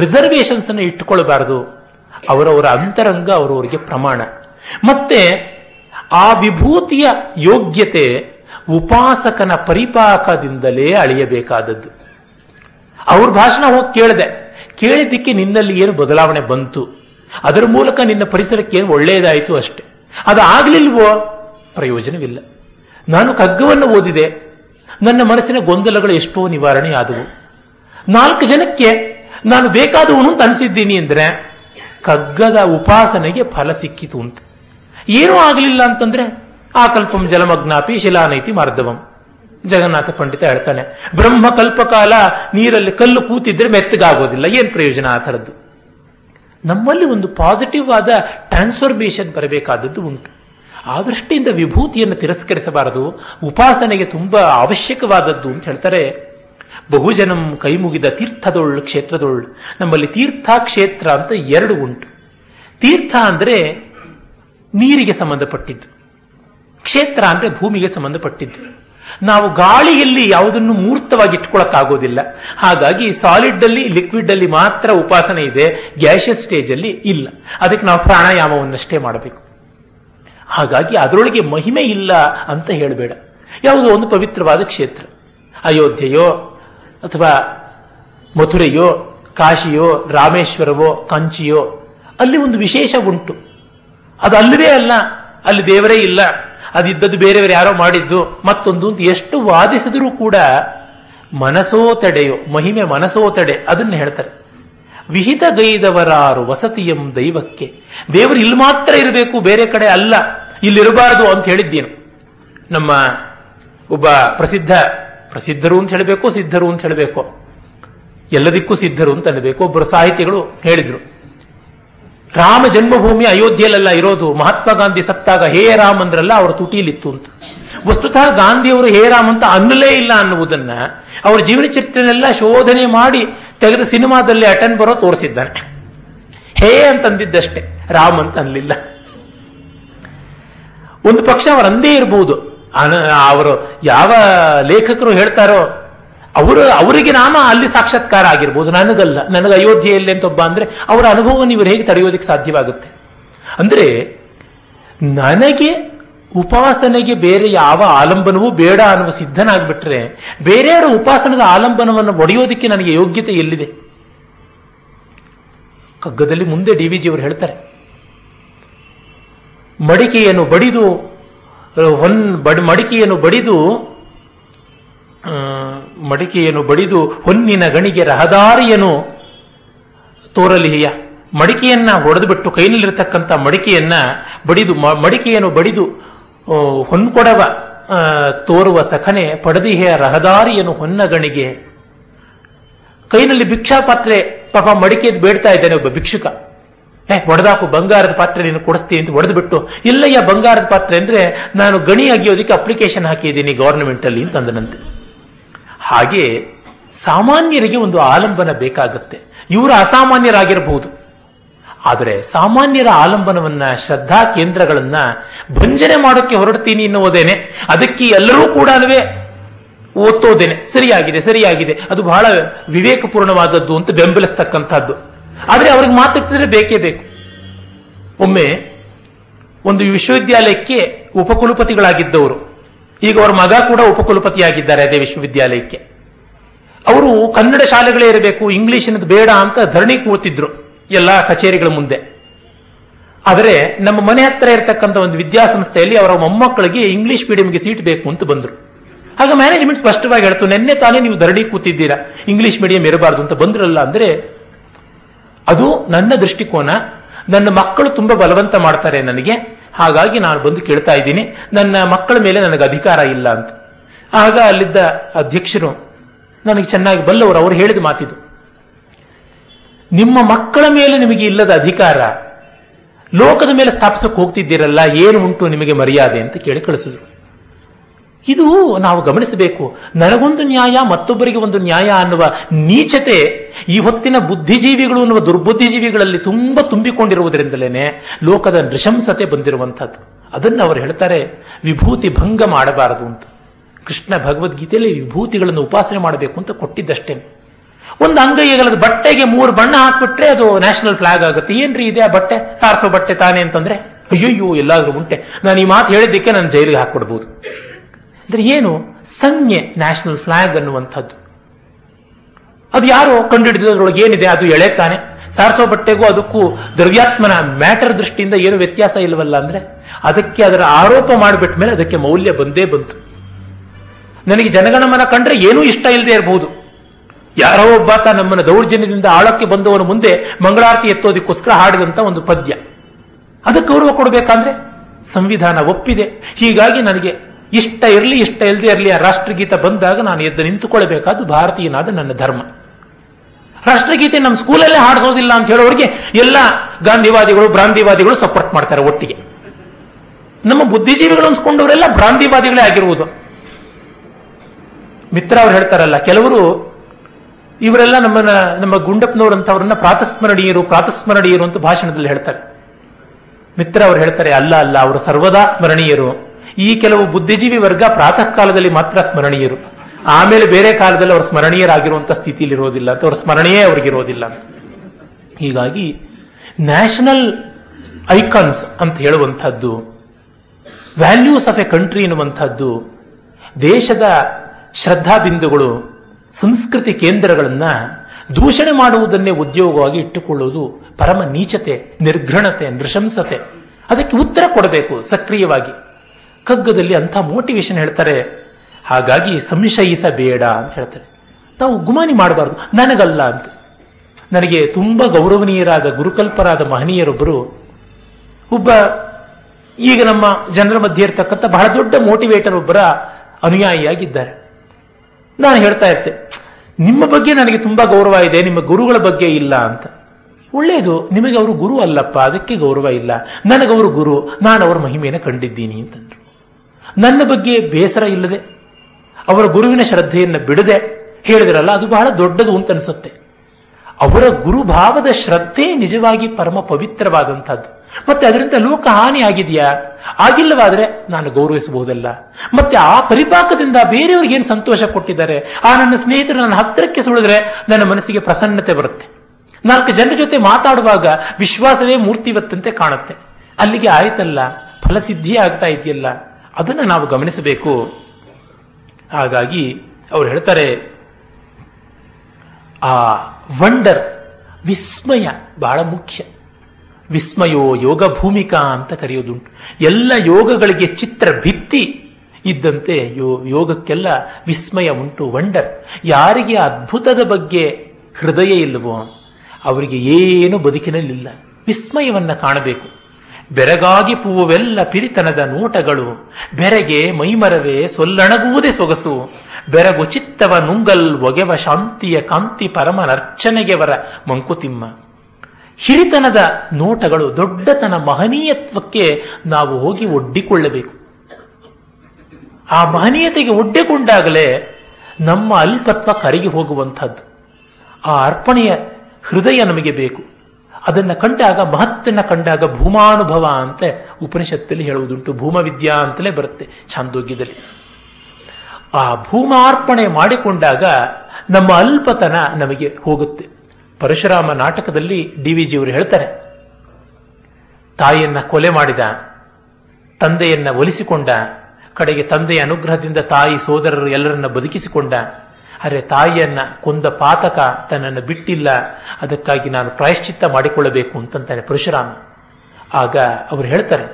ರಿಸರ್ವೇಶನ್ಸ್ ಅನ್ನು ಇಟ್ಟುಕೊಳ್ಬಾರ್ದು. ಅವರವರ ಅಂತರಂಗ ಅವರವರಿಗೆ ಪ್ರಮಾಣ. ಮತ್ತೆ ಆ ವಿಭೂತಿಯ ಯೋಗ್ಯತೆ ಉಪಾಸಕನ ಪರಿಪಾಕದಿಂದಲೇ ಅಳೆಯಬೇಕಾದದ್ದು. ಅವ್ರ ಭಾಷಣ ಹೋಗಿ ಕೇಳಿದೆ, ಕೇಳಿದ್ದಕ್ಕೆ ನಿನ್ನಲ್ಲಿ ಏನು ಬದಲಾವಣೆ ಬಂತು, ಅದರ ಮೂಲಕ ನಿನ್ನ ಪರಿಸರಕ್ಕೆ ಏನು ಒಳ್ಳೆಯದಾಯಿತು ಅಷ್ಟೆ. ಅದು ಆಗ್ಲಿಲ್ವೋ ಪ್ರಯೋಜನವಿಲ್ಲ. ನಾನು ಕಗ್ಗವನ್ನು ಓದಿದೆ, ನನ್ನ ಮನಸ್ಸಿನ ಗೊಂದಲಗಳು ಎಷ್ಟೋ ನಿವಾರಣೆ ಆದವು. 4 ಜನಕ್ಕೆ ನಾನು ಬೇಕಾದವನು ಅಂತ ಅನಿಸಿದ್ದೀನಿ ಅಂದ್ರೆ ಕಗ್ಗದ ಉಪಾಸನೆಗೆ ಫಲ ಸಿಕ್ಕಿತು ಅಂತ. ಏನೂ ಆಗಲಿಲ್ಲ ಅಂತಂದ್ರೆ ಆಕಲ್ಪಂ ಜಲಮಗ್ನಾಪಿ ಶಿಲಾನೈತಿ ಮಾರ್ಧವಂ. ಜಗನ್ನಾಥ ಪಂಡಿತ ಹೇಳ್ತಾನೆ, ಬ್ರಹ್ಮ ಕಲ್ಪಕಾಲ ನೀರಲ್ಲಿ ಕಲ್ಲು ಕೂತಿದ್ರೆ ಮೆತ್ತಗಾಗೋದಿಲ್ಲ, ಏನ್ ಪ್ರಯೋಜನ ಆ ಥರದ್ದು. ನಮ್ಮಲ್ಲಿ ಒಂದು ಪಾಸಿಟಿವ್ ಆದ ಟ್ರಾನ್ಸ್ಫಾರ್ಮೇಶನ್ ಬರಬೇಕಾದದ್ದು ಉಂಟು. ಆ ದೃಷ್ಟಿಯಿಂದ ವಿಭೂತಿಯನ್ನು ತಿರಸ್ಕರಿಸಬಾರದು, ಉಪಾಸನೆಗೆ ತುಂಬಾ ಅವಶ್ಯಕವಾದದ್ದು ಅಂತ ಹೇಳ್ತಾರೆ. ಬಹುಜನಂ ಕೈ ಮುಗಿದ ತೀರ್ಥದೊಳ್ಳು ಕ್ಷೇತ್ರದೊಳ್ಳು. ನಮ್ಮಲ್ಲಿ ತೀರ್ಥ ಕ್ಷೇತ್ರ ಅಂತ 2 ಉಂಟು. ತೀರ್ಥ ಅಂದ್ರೆ ನೀರಿಗೆ ಸಂಬಂಧಪಟ್ಟಿದ್ದು, ಕ್ಷೇತ್ರ ಅಂದ್ರೆ ಭೂಮಿಗೆ ಸಂಬಂಧಪಟ್ಟಿದ್ದು. ನಾವು ಗಾಳಿಯಲ್ಲಿ ಯಾವುದನ್ನು ಮೂರ್ತವಾಗಿ ಇಟ್ಕೊಳ್ಳಕ್ಕಾಗೋದಿಲ್ಲ, ಹಾಗಾಗಿ ಸಾಲಿಡ್ ಅಲ್ಲಿ ಲಿಕ್ವಿಡ್ ಅಲ್ಲಿ ಮಾತ್ರ ಉಪಾಸನೆ ಇದೆ, ಗ್ಯಾಷಿಯಸ್ ಸ್ಟೇಜ್ ಅಲ್ಲಿ ಇಲ್ಲ. ಅದಕ್ಕೆ ನಾವು ಪ್ರಾಣಾಯಾಮವನ್ನಷ್ಟೇ ಮಾಡಬೇಕು. ಹಾಗಾಗಿ ಅದರೊಳಗೆ ಮಹಿಮೆ ಇಲ್ಲ ಅಂತ ಹೇಳಬೇಡ. ಯಾವುದೋ ಒಂದು ಪವಿತ್ರವಾದ ಕ್ಷೇತ್ರ, ಅಯೋಧ್ಯೆಯೋ ಅಥವಾ ಮಥುರೆಯೋ ಕಾಶಿಯೋ ರಾಮೇಶ್ವರವೋ ಕಂಚಿಯೋ, ಅಲ್ಲಿ ಒಂದು ವಿಶೇಷ ಉಂಟು. ಅದು ಅಲ್ಲವೇ ಅಲ್ಲ, ಅಲ್ಲಿ ದೇವರೇ ಇಲ್ಲ, ಅದಿದ್ದದ್ದು ಬೇರೆಯವರು ಯಾರೋ ಮಾಡಿದ್ದು ಮತ್ತೊಂದು ಅಂತ ಎಷ್ಟು ವಾದಿಸಿದರೂ ಕೂಡ ಮನಸೋ ತಡೆಯೋ ಮಹಿಮೆ, ಮನಸೋ ತಡೆ. ಅದನ್ನು ಹೇಳ್ತಾರೆ, ವಿಹಿತಗೈದವರಾರು ವಸತಿಯಂ ದೈವಕ್ಕೆ. ದೇವರು ಇಲ್ಲಿ ಮಾತ್ರ ಇರಬೇಕು, ಬೇರೆ ಕಡೆ ಅಲ್ಲ, ಇಲ್ಲಿರಬಾರದು ಅಂತ ಹೇಳಿದ್ದೇನು. ನಮ್ಮ ಒಬ್ಬ ಪ್ರಸಿದ್ಧರು ಅಂತ ಹೇಳಬೇಕು, ಸಿದ್ಧರು ಅಂತ ಹೇಳಬೇಕು, ಎಲ್ಲದಕ್ಕೂ ಸಿದ್ಧರು ಅಂತ ಅನ್ನಬೇಕು, ಒಬ್ಬರು ಸಾಹಿತಿಗಳು ಹೇಳಿದ್ರು, ರಾಮ ಜನ್ಮಭೂಮಿ ಅಯೋಧ್ಯೆಯಲ್ಲೆಲ್ಲ ಇರೋದು, ಮಹಾತ್ಮ ಗಾಂಧಿ ಸತ್ತಾಗ ಹೇ ರಾಮ್ ಅಂದ್ರಲ್ಲ ಅವ್ರ ತುಟಿಲಿತ್ತು ಅಂತ. ವಸ್ತುತಃ ಗಾಂಧಿಯವರು ಹೇ ರಾಮ್ ಅಂತ ಅನ್ನಲೇ ಇಲ್ಲ ಅನ್ನುವುದನ್ನ ಅವ್ರ ಜೀವನ ಚರಿತ್ರೆನೆಲ್ಲ ಶೋಧನೆ ಮಾಡಿ ತೆಗೆದ ಸಿನಿಮಾದಲ್ಲಿ ಅಟನ್ ಬರೋ ತೋರಿಸಿದ್ದಾನೆ. ಹೇ ಅಂತಂದಿದ್ದಷ್ಟೇ, ರಾಮ್ ಅಂತ ಅನ್ನಲಿಲ್ಲ. ಒಂದು ಪಕ್ಷ ಅವರಂದೇ ಇರಬಹುದು, ಅವರು ಯಾವ ಲೇಖಕರು ಹೇಳ್ತಾರೋ ಅವರಿಗೆ ನಾಮ ಅಲ್ಲಿ ಸಾಕ್ಷಾತ್ಕಾರ ಆಗಿರ್ಬೋದು, ನನಗಲ್ಲ, ನನಗೆ ಅಯೋಧ್ಯೆಯಲ್ಲಿ ಅಂತ ಒಬ್ಬ ಅಂದ್ರೆ ಅವರ ಅನುಭವವನ್ನು ಇವರು ಹೇಗೆ ತಡೆಯೋದಕ್ಕೆ ಸಾಧ್ಯವಾಗುತ್ತೆ ಅಂದ್ರೆ, ನನಗೆ ಉಪಾಸನೆಗೆ ಬೇರೆ ಯಾವ ಆಲಂಬನವೂ ಬೇಡ ಅನ್ನುವ ಸಿದ್ಧನಾಗ್ಬಿಟ್ರೆ ಬೇರೆಯವರ ಉಪಾಸನದ ಆಲಂಬನವನ್ನು ಒಡೆಯೋದಕ್ಕೆ ನನಗೆ ಯೋಗ್ಯತೆ ಎಲ್ಲಿದೆ? ಕಗ್ಗದಲ್ಲಿ ಮುಂದೆ DVG ಅವರು ಹೇಳ್ತಾರೆ, ಮಡಿಕೆಯನ್ನು ಬಡಿದು ಹೊನ್ನಿನ ಗಣಿಗೆ ರಹದಾರಿಯನ್ನು ತೋರಲಿಹಿಯ. ಮಡಿಕೆಯನ್ನ ಹೊಡೆದು ಬಿಟ್ಟು ಕೈನಲ್ಲಿರತಕ್ಕಂಥ ಮಡಿಕೆಯನ್ನ ಬಡಿದು, ಮಡಿಕೆಯನ್ನು ಬಡಿದು ಹೊನ್ಕೊಡವ ತೋರುವ ಸಖನೆ ಪಡೆದಿಹೆಯ ರಹದಾರಿಯನ್ನು ಹೊನ್ನ ಗಣಿಗೆ. ಕೈನಲ್ಲಿ ಭಿಕ್ಷಾ ಪಾತ್ರೆ, ಪಾಪ ಮಡಿಕೆಯದು ಬೇಡ್ತಾ ಇದ್ದಾನೆ ಒಬ್ಬ ಭಿಕ್ಷುಕ. ಒಡೆದಾಕು ಬಂಗಾರದ ಪಾತ್ರೆ ನೀನು ಕೊಡಿಸ್ತೀನಿ ಅಂತ ಒಡೆದು ಬಿಟ್ಟು, ಇಲ್ಲಯ್ಯ ಬಂಗಾರದ ಪಾತ್ರೆ ಅಂದ್ರೆ ನಾನು ಗಣಿ ಅಗಿಯೋದಕ್ಕೆ ಅಪ್ಲಿಕೇಶನ್ ಹಾಕಿದ್ದೀನಿ ಗವರ್ನಮೆಂಟ್ ಅಲ್ಲಿ ಅಂತಂದನಂತೆ. ಹಾಗೆ ಸಾಮಾನ್ಯರಿಗೆ ಒಂದು ಆಲಂಬನ ಬೇಕಾಗುತ್ತೆ. ಇವರು ಅಸಾಮಾನ್ಯರಾಗಿರಬಹುದು, ಆದರೆ ಸಾಮಾನ್ಯರ ಆಲಂಬನವನ್ನ, ಶ್ರದ್ಧಾ ಕೇಂದ್ರಗಳನ್ನ ಭಂಜನೆ ಮಾಡೋಕ್ಕೆ ಹೊರಡ್ತೀನಿ ಎನ್ನುವುದೇನೆ, ಅದಕ್ಕೆ ಎಲ್ಲರೂ ಕೂಡ ಒತ್ತೋದೇನೆ ಸರಿಯಾಗಿದೆ ಸರಿಯಾಗಿದೆ, ಅದು ಬಹಳ ವಿವೇಕಪೂರ್ಣವಾದದ್ದು ಅಂತ ಬೆಂಬಲಿಸ್ತಕ್ಕಂಥದ್ದು. ಆದರೆ ಅವ್ರಿಗೆ ಮಾತಾಡ್ತಿದ್ರೆ ಬೇಕೇ ಬೇಕು. ಒಮ್ಮೆ ಒಂದು ವಿಶ್ವವಿದ್ಯಾಲಯಕ್ಕೆ ಉಪಕುಲಪತಿಗಳಾಗಿದ್ದವರು, ಈಗ ಅವರ ಮಗ ಕೂಡ ಉಪಕುಲಪತಿಯಾಗಿದ್ದಾರೆ ಅದೇ ವಿಶ್ವವಿದ್ಯಾಲಯಕ್ಕೆ. ಅವರು ಕನ್ನಡ ಶಾಲೆಗಳೇ ಇರಬೇಕು, ಇಂಗ್ಲಿಷಿನದು ಬೇಡ ಅಂತ ಧರಣಿ ಕೂತಿದ್ರು ಎಲ್ಲ ಕಚೇರಿಗಳ ಮುಂದೆ. ಆದರೆ ನಮ್ಮ ಮನೆ ಹತ್ತಿರ ಇರತಕ್ಕಂಥ ಒಂದು ವಿದ್ಯಾಸಂಸ್ಥೆಯಲ್ಲಿ ಅವರ ಮೊಮ್ಮಕ್ಕಳಿಗೆ ಇಂಗ್ಲಿಷ್ ಮೀಡಿಯಂಗೆ ಸೀಟ್ ಬೇಕು ಅಂತ ಬಂದ್ರು. ಆಗ ಮ್ಯಾನೇಜ್ಮೆಂಟ್ ಸ್ಪಷ್ಟವಾಗಿ ಹೇಳ್ತು, ನಿನ್ನೆ ತಾನೇ ನೀವು ಧರಣಿ ಕೂತಿದ್ದೀರಾ, ಇಂಗ್ಲಿಷ್ ಮೀಡಿಯಂ ಇರಬಾರ್ದು ಅಂತ ಬಂದ್ರಲ್ಲ ಅಂದ್ರೆ ಅದು ನನ್ನ ದೃಷ್ಟಿಕೋನ, ನನ್ನ ಮಕ್ಕಳು ತುಂಬಾ ಬಲವಂತ ಮಾಡ್ತಾರೆ ನನಗೆ, ಹಾಗಾಗಿ ನಾನು ಬಂದು ಕೇಳ್ತಾ ಇದ್ದೀನಿ, ನನ್ನ ಮಕ್ಕಳ ಮೇಲೆ ನನಗೆ ಅಧಿಕಾರ ಇಲ್ಲ ಅಂತ. ಆಗ ಅಲ್ಲಿದ್ದ ಅಧ್ಯಕ್ಷರು ನನಗೆ ಚೆನ್ನಾಗಿ ಬಲ್ಲವರು, ಅವರು ಹೇಳಿದ ಮಾತಿದು, ನಿಮ್ಮ ಮಕ್ಕಳ ಮೇಲೆ ನಿಮಗೆ ಇಲ್ಲದ ಅಧಿಕಾರ ಲೋಕದ ಮೇಲೆ ಸ್ಥಾಪಿಸಕ್ಕೆ ಹೋಗ್ತಿದ್ದೀರಲ್ಲ, ಏನು ಉಂಟು ನಿಮಗೆ ಮರ್ಯಾದೆ ಅಂತ ಕೇಳಿ ಕಳಿಸಿದ್ರು. ಇದು ನಾವು ಗಮನಿಸಬೇಕು. ನನಗೊಂದು ನ್ಯಾಯ ಮತ್ತೊಬ್ಬರಿಗೆ ಒಂದು ನ್ಯಾಯ ಅನ್ನುವ ನೀಚತೆ ಈ ಹೊತ್ತಿನ ಬುದ್ಧಿಜೀವಿಗಳು ಅನ್ನುವ ದುರ್ಬುದ್ಧಿಜೀವಿಗಳಲ್ಲಿ ತುಂಬಾ ತುಂಬಿಕೊಂಡಿರುವುದರಿಂದಲೇನೆ ಲೋಕದ ನೃಶಂಸತೆ ಬಂದಿರುವಂಥದ್ದು. ಅದನ್ನು ಅವರು ಹೇಳ್ತಾರೆ, ವಿಭೂತಿ ಭಂಗ ಮಾಡಬಾರದು ಅಂತ. ಕೃಷ್ಣ ಭಗವದ್ಗೀತೆಯಲ್ಲಿ ವಿಭೂತಿಗಳನ್ನು ಉಪಾಸನೆ ಮಾಡಬೇಕು ಅಂತ ಕೊಟ್ಟಿದ್ದಷ್ಟೇ. ಒಂದು ಅಂಗೈಗಳ ಬಟ್ಟೆಗೆ 3 ಬಣ್ಣ ಹಾಕ್ಬಿಟ್ರೆ ಅದು ನ್ಯಾಷನಲ್ ಫ್ಲಾಗ್ ಆಗುತ್ತೆ. ಏನ್ರಿ ಇದೆ ಆ ಬಟ್ಟೆ, ಸಾರ್ಸೋ ಬಟ್ಟೆ ತಾನೇ ಅಂತಂದ್ರೆ ಅಯ್ಯೋ ಎಲ್ಲಾದ್ರೂ ಉಂಟೆ, ನಾನು ಈ ಮಾತು ಹೇಳಿದ್ದಕ್ಕೆ ನಾನು ಜೈಲಿಗೆ ಹಾಕ್ಬಿಡ್ಬೋದು. ಅಂದ್ರೆ ಏನು ಸಂಜ್ಞೆ, ನ್ಯಾಷನಲ್ ಫ್ಲಾಗ್ ಅನ್ನುವಂಥದ್ದು. ಅದು ಯಾರೋ ಕಂಡುಹಿಡಿದ್ರೊಳಗೆ ಏನಿದೆ, ಅದು ಎಳೆ ತಾನೆ. ಸಾರ್ಸೋ ಬಟ್ಟೆಗೂ ಅದಕ್ಕೂ ದ್ರವ್ಯಾತ್ಮನ ಮ್ಯಾಟರ್ ದೃಷ್ಟಿಯಿಂದ ಏನು ವ್ಯತ್ಯಾಸ ಇಲ್ಲವಲ್ಲ ಅಂದ್ರೆ, ಅದಕ್ಕೆ ಅದರ ಆರೋಪ ಮಾಡಿಬಿಟ್ಟ ಮೇಲೆ ಅದಕ್ಕೆ ಮೌಲ್ಯ ಬಂದೇ ಬಂತು. ನನಗೆ ಜನಗಣಮನ ಕಂಡ್ರೆ ಏನೂ ಇಷ್ಟ ಇಲ್ಲದೆ ಇರಬಹುದು, ಯಾರೋ ಒಬ್ಬಾತ ನಮ್ಮನ್ನ ದೌರ್ಜನ್ಯದಿಂದ ಆಳಕ್ಕೆ ಬಂದವನ ಮುಂದೆ ಮಂಗಳಾರತಿ ಎತ್ತೋದಕ್ಕೋಸ್ಕರ ಹಾಡಿದಂತ ಒಂದು ಪದ್ಯ, ಅದಕ್ಕೆ ಗೌರವ ಕೊಡಬೇಕಂದ್ರೆ ಸಂವಿಧಾನ ಒಪ್ಪಿದೆ, ಹೀಗಾಗಿ ನನಗೆ ಇಷ್ಟ ಇರಲಿ ಇಷ್ಟ ಇಲ್ಲದೆ ಇರಲಿ ಆ ರಾಷ್ಟ್ರಗೀತ ಬಂದಾಗ ನಾನು ಎದ್ದು ನಿಂತುಕೊಳ್ಬೇಕಾದ್ದು ಭಾರತೀಯನಾದ ನನ್ನ ಧರ್ಮ. ರಾಷ್ಟ್ರಗೀತೆ ನಮ್ಮ ಸ್ಕೂಲಲ್ಲೇ ಹಾಡಿಸೋದಿಲ್ಲ ಅಂತ ಹೇಳೋರಿಗೆ ಎಲ್ಲ ಗಾಂಧಿವಾದಿಗಳು ಭ್ರಾಂತಿವಾದಿಗಳು ಸಪೋರ್ಟ್ ಮಾಡ್ತಾರೆ ಒಟ್ಟಿಗೆ. ನಮ್ಮ ಬುದ್ಧಿಜೀವಿಗಳು ಅನ್ಸ್ಕೊಂಡವರೆಲ್ಲ ಭ್ರಾಂತಿವಾದಿಗಳೇ ಆಗಿರುವುದು. ಮಿತ್ರ ಅವ್ರು ಹೇಳ್ತಾರಲ್ಲ, ಕೆಲವರು ಇವರೆಲ್ಲ ನಮ್ಮ ಗುಂಡಪ್ಪನವರು ಅಂತವ್ರನ್ನ ಪ್ರಾತಸ್ಮರಣೀಯರು ಅಂತ ಭಾಷಣದಲ್ಲಿ ಹೇಳ್ತಾರೆ. ಮಿತ್ರ ಅವರು ಹೇಳ್ತಾರೆ, ಅಲ್ಲ ಅಲ್ಲ, ಅವರು ಸರ್ವದಾ ಸ್ಮರಣೀಯರು. ಈ ಕೆಲವು ಬುದ್ಧಿಜೀವಿ ವರ್ಗ ಪ್ರಾತಃ ಕಾಲದಲ್ಲಿ ಮಾತ್ರ ಸ್ಮರಣೀಯರು, ಆಮೇಲೆ ಬೇರೆ ಕಾಲದಲ್ಲಿ ಅವರು ಸ್ಮರಣೀಯರಾಗಿರುವಂತಹ ಸ್ಥಿತಿಯಲ್ಲಿ ಇರೋದಿಲ್ಲ ಅಂತ, ಅವ್ರ ಸ್ಮರಣೆಯೇ ಅವ್ರಿಗಿರೋದಿಲ್ಲ. ಹೀಗಾಗಿ ನ್ಯಾಷನಲ್ ಐಕಾನ್ಸ್ ಅಂತ ಹೇಳುವಂಥದ್ದು, ವ್ಯಾಲ್ಯೂಸ್ ಆಫ್ ಎ ಕಂಟ್ರಿ ಎನ್ನುವಂಥದ್ದು, ದೇಶದ ಶ್ರದ್ಧಾ ಬಿಂದುಗಳು, ಸಂಸ್ಕೃತಿ ಕೇಂದ್ರಗಳನ್ನ ದೂಷಣೆ ಮಾಡುವುದನ್ನೇ ಉದ್ಯೋಗವಾಗಿ ಇಟ್ಟುಕೊಳ್ಳುವುದು ಪರಮ ನೀಚತೆ, ನಿರ್ಘೃಣತೆ, ನೃಶಂಸತೆ. ಅದಕ್ಕೆ ಉತ್ತರ ಕೊಡಬೇಕು ಸಕ್ರಿಯವಾಗಿ. ಕಗ್ಗದಲ್ಲಿ ಅಂಥ ಮೋಟಿವೇಶನ್ ಹೇಳ್ತಾರೆ. ಹಾಗಾಗಿ ಸಂಶಯಿಸಬೇಡ ಅಂತ ಹೇಳ್ತಾರೆ. ತಾವು ಗುಮಾನಿ ಮಾಡಬಾರ್ದು, ನನಗಲ್ಲ ಅಂತ. ನನಗೆ ತುಂಬಾ ಗೌರವನೀಯರಾದ ಗುರುಕಲ್ಪರಾದ ಮಹನೀಯರೊಬ್ಬರು, ಒಬ್ಬ ಈಗ ನಮ್ಮ ಜನರ ಮಧ್ಯೆ ಇರತಕ್ಕಂಥ ಬಹಳ ದೊಡ್ಡ ಮೋಟಿವೇಟರ್ ಒಬ್ಬರ ಅನುಯಾಯಿಯಾಗಿದ್ದಾರೆ. ನಾನು ಹೇಳ್ತಾ ಇರ್ತೆ, ನಿಮ್ಮ ಬಗ್ಗೆ ನನಗೆ ತುಂಬಾ ಗೌರವ ಇದೆ, ನಿಮ್ಮ ಗುರುಗಳ ಬಗ್ಗೆ ಇಲ್ಲ ಅಂತ. ಒಳ್ಳೆಯದು, ನಿಮಗೆ ಅವರು ಗುರು ಅಲ್ಲಪ್ಪ, ಅದಕ್ಕೆ ಗೌರವ ಇಲ್ಲ. ನನಗವರು ಗುರು, ನಾನು ಅವರ ಮಹಿಮೆಯನ್ನು ಕಂಡಿದ್ದೀನಿ ಅಂತಂದ್ರು. ನನ್ನ ಬಗ್ಗೆ ಬೇಸರ ಇಲ್ಲದೆ ಅವರ ಗುರುವಿನ ಶ್ರದ್ಧೆಯನ್ನು ಬಿಡದೆ ಹೇಳಿದ್ರಲ್ಲ, ಅದು ಬಹಳ ದೊಡ್ಡದು ಅಂತ ಅನಿಸುತ್ತೆ. ಅವರ ಗುರುಭಾವದ ಶ್ರದ್ಧೆ ನಿಜವಾಗಿ ಪರಮ ಪವಿತ್ರವಾದಂತಹದ್ದು. ಮತ್ತೆ ಅದರಿಂದ ಲೋಕ ಹಾನಿ ಆಗಿದೆಯಾ, ಆಗಿಲ್ಲವಾದ್ರೆ ನಾನು ಗೌರವಿಸಬಹುದಲ್ಲ. ಮತ್ತೆ ಆ ಪರಿಪಾಕದಿಂದ ಬೇರೆಯವ್ರಿಗೆ ಏನು ಸಂತೋಷ ಕೊಟ್ಟಿದ್ದಾರೆ, ಆ ನನ್ನ ಸ್ನೇಹಿತರು ನನ್ನ ಹತ್ತಿರಕ್ಕೆ ಸುಳಿದ್ರೆ ನನ್ನ ಮನಸ್ಸಿಗೆ ಪ್ರಸನ್ನತೆ ಬರುತ್ತೆ. 4 ಜನರ ಜೊತೆ ಮಾತಾಡುವಾಗ ವಿಶ್ವಾಸವೇ ಮೂರ್ತಿವತ್ತಂತೆ ಕಾಣುತ್ತೆ. ಅಲ್ಲಿಗೆ ಆಯ್ತಲ್ಲ, ಫಲಸಿದ್ಧಿ ಆಗ್ತಾ ಇದೆಯಲ್ಲ, ಅದನ್ನು ನಾವು ಗಮನಿಸಬೇಕು. ಹಾಗಾಗಿ ಅವರು ಹೇಳ್ತಾರೆ, ಆ ವಂಡರ್, ವಿಸ್ಮಯ ಬಹಳ ಮುಖ್ಯ. ವಿಸ್ಮಯೋ ಯೋಗ ಭೂಮಿಕಾ ಅಂತ ಕರೆಯೋದುಂಟು. ಎಲ್ಲ ಯೋಗಗಳಿಗೆ ಚಿತ್ರ ಭಿತ್ತಿ ಇದ್ದಂತೆ ಯೋಗಕ್ಕೆಲ್ಲ ವಿಸ್ಮಯ ಉಂಟು, ವಂಡರ್. ಯಾರಿಗೆ ಅದ್ಭುತದ ಬಗ್ಗೆ ಹೃದಯ ಇಲ್ಲವೋ ಅವರಿಗೆ ಏನು ಬದುಕಿನಲ್ಲಿಲ್ಲ. ವಿಸ್ಮಯವನ್ನು ಕಾಣಬೇಕು. ಬೆರಗಾಗಿ ಪೂವೆಲ್ಲ ಪಿರಿತನದ ನೋಟಗಳು, ಬೆರಗೆ ಮೈಮರವೇ ಸೊಲ್ಲಣಗುವುದೇ ಸೊಗಸು, ಬೆರಗು ಚಿತ್ತವ ನುಂಗಲ್ ಒಗೆವ ಶಾಂತಿಯ ಕಾಂತಿ ಪರಮನರ್ಚನೆಗೆವರ ಮಂಕುತಿಮ್ಮ. ಹಿರಿತನದ ನೋಟಗಳು, ದೊಡ್ಡತನ, ಮಹನೀಯತ್ವಕ್ಕೆ ನಾವು ಹೋಗಿ ಒಡ್ಡಿಕೊಳ್ಳಬೇಕು. ಆ ಮಹನೀಯತೆಗೆ ಒಡ್ಡಿಕೊಂಡಾಗಲೇ ನಮ್ಮ ಅಲ್ಪತ್ವ ಕರಗಿ ಹೋಗುವಂಥದ್ದು. ಆ ಅರ್ಪಣೆಯ ಹೃದಯ ನಮಗೆ ಬೇಕು. ಅದನ್ನು ಕಂಡಾಗ, ಮಹತ್ತನ್ನು ಕಂಡಾಗ ಭೂಮಾನುಭವ ಅಂತ ಉಪನಿಷತ್ತಲ್ಲಿ ಹೇಳುವುದುಂಟು. ಭೂಮವಿದ್ಯಾ ಅಂತಲೇ ಬರುತ್ತೆ ಛಾಂದೋಗ್ಯದಲ್ಲಿ. ಆ ಭೂಮಾರ್ಪಣೆ ಮಾಡಿಕೊಂಡಾಗ ನಮ್ಮ ಅಲ್ಪತನ ನಮಗೆ ಹೋಗುತ್ತೆ. ಪರಶುರಾಮ ನಾಟಕದಲ್ಲಿ DVG ಅವರು ಹೇಳ್ತಾರೆ, ತಾಯಿಯನ್ನ ಕೊಲೆ ಮಾಡಿದ, ತಂದೆಯನ್ನ ಒಲಿಸಿಕೊಂಡ, ಕಡೆಗೆ ತಂದೆಯ ಅನುಗ್ರಹದಿಂದ ತಾಯಿ ಸೋದರರು ಎಲ್ಲರನ್ನ ಬದುಕಿಸಿಕೊಂಡ. ಆದರೆ ತಾಯಿಯನ್ನ ಕೊಂದ ಪಾತಕ ತನ್ನನ್ನು ಬಿಟ್ಟಿಲ್ಲ, ಅದಕ್ಕಾಗಿ ನಾನು ಪ್ರಾಯಶ್ಚಿತ್ತ ಮಾಡಿಕೊಳ್ಳಬೇಕು ಅಂತಂತಾನೆ ಪರಶುರಾಮ. ಆಗ ಅವರು ಹೇಳ್ತಾರೆ,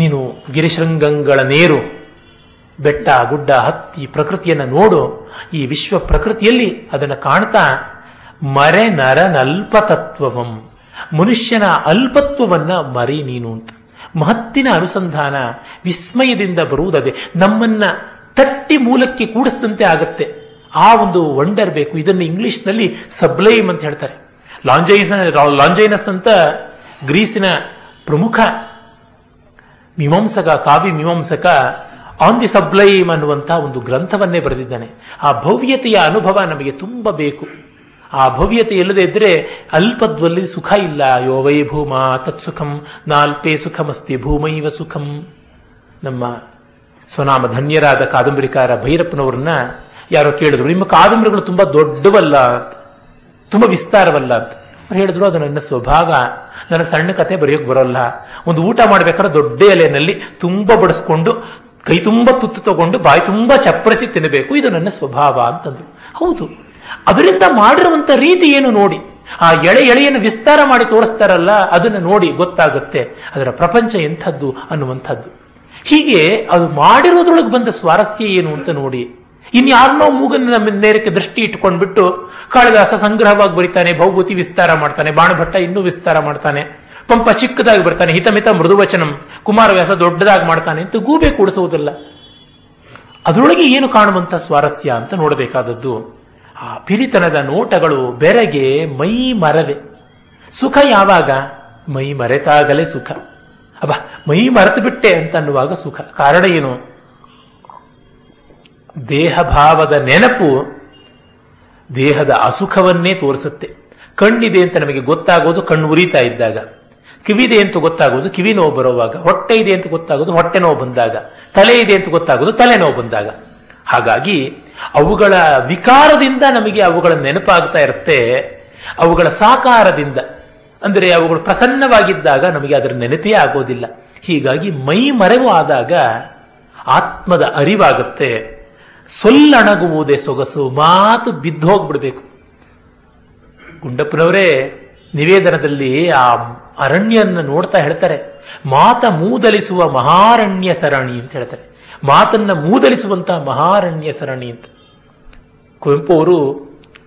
ನೀನು ಗಿರಿಶೃಂಗಗಳ ನೇರು, ಬೆಟ್ಟ ಗುಡ್ಡ ಹತ್ತಿ ಪ್ರಕೃತಿಯನ್ನು ನೋಡು. ಈ ವಿಶ್ವ ಪ್ರಕೃತಿಯಲ್ಲಿ ಅದನ್ನು ಕಾಣ್ತಾ ಮರೆ ನರನಲ್ಪತತ್ವವಂ, ಮನುಷ್ಯನ ಅಲ್ಪತ್ವವನ್ನ ಮರಿ ನೀನು ಅಂತ. ಮಹತ್ತಿನ ಅನುಸಂಧಾನ ವಿಸ್ಮಯದಿಂದ ಬರುವುದೇ ನಮ್ಮನ್ನ ತಟ್ಟಿ ಮೂಲಕ್ಕೆ ಕೂಡಿಸಿದಂತೆ ಆಗತ್ತೆ. ಆ ಒಂದು ವಂಡರ್ ಬೇಕು. ಇದನ್ನು ಇಂಗ್ಲಿಷ್ನಲ್ಲಿ ಸಬ್ಲೈಮ್ ಅಂತ ಹೇಳ್ತಾರೆ. ಲಾಂಜೈನಸ್ ಅಂತ ಗ್ರೀಸಿನ ಪ್ರಮುಖ ಮೀಮಾಂಸಕ, ಕಾವ್ಯ ಮೀಮಾಂಸಕ, ಆನ್ ದಿ ಸಬ್ಲೈಮ್ ಅನ್ನುವಂತಹ ಒಂದು ಗ್ರಂಥವನ್ನೇ ಬರೆದಿದ್ದಾನೆ. ಆ ಭವ್ಯತೆಯ ಅನುಭವ ನಮಗೆ ತುಂಬ ಬೇಕು. ಆ ಭವ್ಯತೆ ಇಲ್ಲದೆ ಇದ್ರೆ ಅಲ್ಪದ್ವಲ್ಲಿ ಸುಖ ಇಲ್ಲ. ಯೋ ವೈ ಭೂಮ ತತ್ಸುಖಂ ನಾಲ್ಪೇ ಸುಖಮಸ್ತಿ ಭೂಮೈವ ಸುಖಂ. ನಮ್ಮ ಸ್ವನಾಮ ಧನ್ಯರಾದ ಕಾದಂಬರಿಕಾರ ಭೈರಪ್ಪನವ್ರನ್ನ ಯಾರೋ ಕೇಳಿದ್ರು, ನಿಮ್ಮ ಕಾದಂಬರಿಗಳು ತುಂಬಾ ದೊಡ್ಡವಲ್ಲ ಅಂತ, ತುಂಬಾ ವಿಸ್ತಾರವಲ್ಲ ಅಂತ ಹೇಳಿದ್ರು. ಅದು ನನ್ನ ಸ್ವಭಾಗ, ನನ್ನ ಸಣ್ಣ ಕತೆ ಬರೆಯೋಕೆ ಬರೋಲ್ಲ. ಒಂದು ಊಟ ಮಾಡ್ಬೇಕಾದ್ರೆ ದೊಡ್ಡ ಎಲೆಯಲ್ಲಿ ತುಂಬಾ ಬಡಿಸ್ಕೊಂಡು ಕೈ ತುಂಬಾ ತುತ್ತು ತಗೊಂಡು ಬಾಯಿ ತುಂಬಾ ಚಪ್ಪರಿಸಿ ತಿನ್ನಬೇಕು, ಇದು ನನ್ನ ಸ್ವಭಾವ ಅಂತಂದ್ರು. ಹೌದು, ಅದರಿಂದ ಮಾಡಿರುವಂತ ರೀತಿ ಏನು ನೋಡಿ, ಆ ಎಳೆಯನ್ನು ವಿಸ್ತಾರ ಮಾಡಿ ತೋರಿಸ್ತಾರಲ್ಲ, ಅದನ್ನು ನೋಡಿ ಗೊತ್ತಾಗುತ್ತೆ ಅದರ ಪ್ರಪಂಚ ಎಂಥದ್ದು ಅನ್ನುವಂಥದ್ದು. ಹೀಗೆ ಅದು ಮಾಡಿರೋದ್ರೊಳಗೆ ಬಂದ ಸ್ವಾರಸ್ಯ ಏನು ಅಂತ ನೋಡಿ. ಇನ್ಯಾರನ್ನೋ ಮೂಗನ್ನು ನಮ್ಮ ನೇರಕ್ಕೆ ದೃಷ್ಟಿ ಇಟ್ಕೊಂಡ್ಬಿಟ್ಟು ಕಾಳಿದಾಸ ಸಂಗ್ರಹವಾಗಿ ಬರೀತಾನೆ, ಭೌಭೂತಿ ವಿಸ್ತಾರ ಮಾಡ್ತಾನೆ, ಬಾಣಭಟ್ಟ ಇನ್ನೂ ವಿಸ್ತಾರ ಮಾಡ್ತಾನೆ, ಪಂಪ ಚಿಕ್ಕದಾಗಿ ಬರ್ತಾನೆ, ಹಿತಮಿತ ಮೃದುವಚನಂ ಕುಮಾರವ್ಯಾಸ ದೊಡ್ಡದಾಗಿ ಮಾಡ್ತಾನೆ ಅಂತ ಗೂಬೆ ಕೂಡಿಸುವುದಲ್ಲ. ಅದರೊಳಗೆ ಏನು ಕಾಣುವಂತ ಸ್ವಾರಸ್ಯ ಅಂತ ನೋಡಬೇಕಾದದ್ದು. ಆ ಪಿರಿತನದ ನೋಟಗಳು, ಬೆರಗೆ, ಮೈ ಮರವೆ. ಸುಖ ಯಾವಾಗ? ಮೈ ಮರೆತಾಗಲೇ ಸುಖ. ಅಬ್ಬ, ಮೈ ಮರೆತು ಬಿಟ್ಟೆ ಅಂತ ಅನ್ನುವಾಗ ಸುಖ. ಕಾರಣ ಏನು? ದೇಹಭಾವದ ನೆನಪು ದೇಹದ ಅಸುಖವನ್ನೇ ತೋರಿಸುತ್ತೆ. ಕಣ್ಣಿದೆ ಅಂತ ನಮಗೆ ಗೊತ್ತಾಗೋದು ಕಣ್ಣು ಉರಿತಾ ಇದ್ದಾಗ, ಕಿವಿದೆ ಅಂತ ಗೊತ್ತಾಗೋದು ಕಿವಿ ನೋವು ಬರುವಾಗ, ಹೊಟ್ಟೆ ಇದೆ ಅಂತ ಗೊತ್ತಾಗೋದು ಹೊಟ್ಟೆ ನೋವು ಬಂದಾಗ, ತಲೆ ಇದೆ ಅಂತ ಗೊತ್ತಾಗೋದು ತಲೆ ನೋವು ಬಂದಾಗ. ಹಾಗಾಗಿ ಅವುಗಳ ವಿಕಾರದಿಂದ ನಮಗೆ ಅವುಗಳ ನೆನಪಾಗ್ತಾ ಇರುತ್ತೆ. ಅವುಗಳ ಸಾಕಾರದಿಂದ, ಅಂದರೆ ಅವುಗಳು ಪ್ರಸನ್ನವಾಗಿದ್ದಾಗ ನಮಗೆ ಅದರ ನೆನಪೇ ಆಗೋದಿಲ್ಲ. ಹೀಗಾಗಿ ಮೈ ಮರೆವು ಆದಾಗ ಆತ್ಮದ ಅರಿವಾಗುತ್ತೆ. ಸೊಲ್ಲಣಗುವುದೇ ಸೊಗಸು, ಮಾತು ಬಿದ್ದು ಹೋಗ್ಬಿಡ್ಬೇಕು. ಗುಂಡಪ್ಪನವರೇ ನಿವೇದನದಲ್ಲಿ ಆ ಅರಣ್ಯವನ್ನು ನೋಡ್ತಾ ಹೇಳ್ತಾರೆ, ಮಾತ ಮೂದಲಿಸುವ ಮಹಾರಣ್ಯ ಸರಣಿ ಅಂತ ಹೇಳ್ತಾರೆ. ಮಾತನ್ನ ಮೂದಲಿಸುವಂತಹ ಮಹಾರಣ್ಯ ಸರಣಿ ಅಂತ ಕುವೆಂಪು ಅವರು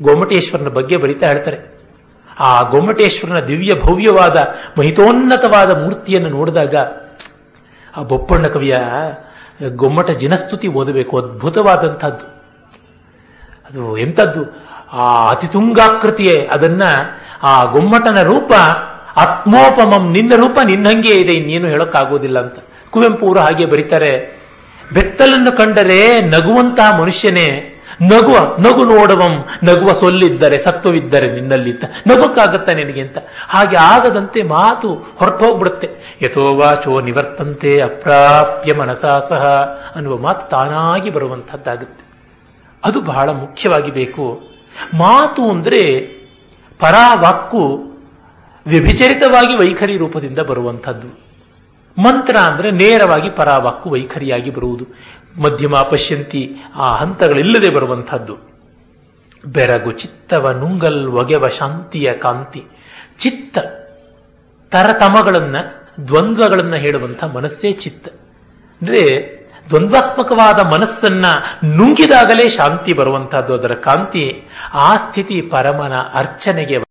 ಗೊಮ್ಮಟೇಶ್ವರನ ಬಗ್ಗೆ ಬರಿತಾ ಹೇಳ್ತಾರೆ. ಆ ಗೊಮ್ಮಟೇಶ್ವರನ ದಿವ್ಯ ಭವ್ಯವಾದ ಮಹಿತೋನ್ನತವಾದ ಮೂರ್ತಿಯನ್ನು ನೋಡಿದಾಗ ಆ ಬೊಪ್ಪಣ್ಣ ಕವಿಯ ಗೊಮ್ಮಟ ಜಿನಸ್ತುತಿ ಓದಬೇಕು. ಅದ್ಭುತವಾದಂಥದ್ದು ಅದು. ಎಂಥದ್ದು ಆ ಅತಿತುಂಗಾಕೃತಿಯೇ! ಅದನ್ನ ಆ ಗೊಮ್ಮಟನ ರೂಪ ಆತ್ಮೋಪಮಂ, ನಿನ್ನ ರೂಪ ನಿನ್ನಂಗೆ ಇದೆ, ಇನ್ನೇನು ಹೇಳೋಕ್ಕಾಗೋದಿಲ್ಲ ಅಂತ ಕುವೆಂಪು ಅವರು ಹಾಗೆ ಬರೀತಾರೆ. ಬೆತ್ತಲನ್ನು ಕಂಡರೆ ನಗುವಂತಹ ಮನುಷ್ಯನೇ, ನಗುವ ನಗು ನೋಡವಂ, ನಗುವ ಸೊಲ್ಲಿದ್ದರೆ ಸತ್ವವಿದ್ದರೆ ನಿನ್ನಲ್ಲಿ, ನಗುಕ್ಕಾಗತ್ತ ನಿನಗೆ ಅಂತ. ಹಾಗೆ ಆಗದಂತೆ ಮಾತು ಹೊರಟೋಗ್ಬಿಡುತ್ತೆ. ಯಥೋವಾಚೋ ನಿವರ್ತಂತೆ ಅಪ್ರಾಪ್ಯ ಮನಸಾಸಹ ಅನ್ನುವ ಮಾತು ತಾನಾಗಿ ಬರುವಂತಹದ್ದಾಗುತ್ತೆ. ಅದು ಬಹಳ ಮುಖ್ಯವಾಗಿ ಬೇಕು. ಮಾತು ಅಂದರೆ ಪರಾವಾಕ್ಕು ವ್ಯಭಿಚರಿತವಾಗಿ ವೈಖರಿ ರೂಪದಿಂದ ಬರುವಂಥದ್ದು. ಮಂತ್ರ ಅಂದರೆ ನೇರವಾಗಿ ಪರಾವಾಕ್ಕು ವೈಖರಿಯಾಗಿ ಬರುವುದು, ಮಧ್ಯಮ ಪಶ್ಯಂತಿ ಆ ಹಂತಗಳಿಲ್ಲದೆ ಬರುವಂಥದ್ದು. ಬೆರಗು ಚಿತ್ತವ ನುಂಗಲ್ ಒಗೆವ ಶಾಂತಿಯ ಕಾಂತಿ. ಚಿತ್ತ ತರತಮಗಳನ್ನ, ದ್ವಂದ್ವಗಳನ್ನ ಹೇಳುವಂಥ ಮನಸ್ಸೇ ಚಿತ್ತ. ಅಂದರೆ ದ್ವಂದ್ವಾತ್ಮಕವಾದ ಮನಸ್ಸನ್ನ ನುಂಗಿದಾಗಲೇ ಶಾಂತಿ ಬರುವಂತಹದ್ದು, ಅದರ ಕಾಂತಿ. ಆ ಸ್ಥಿತಿ ಪರಮನ ಅರ್ಚನೆಗೆ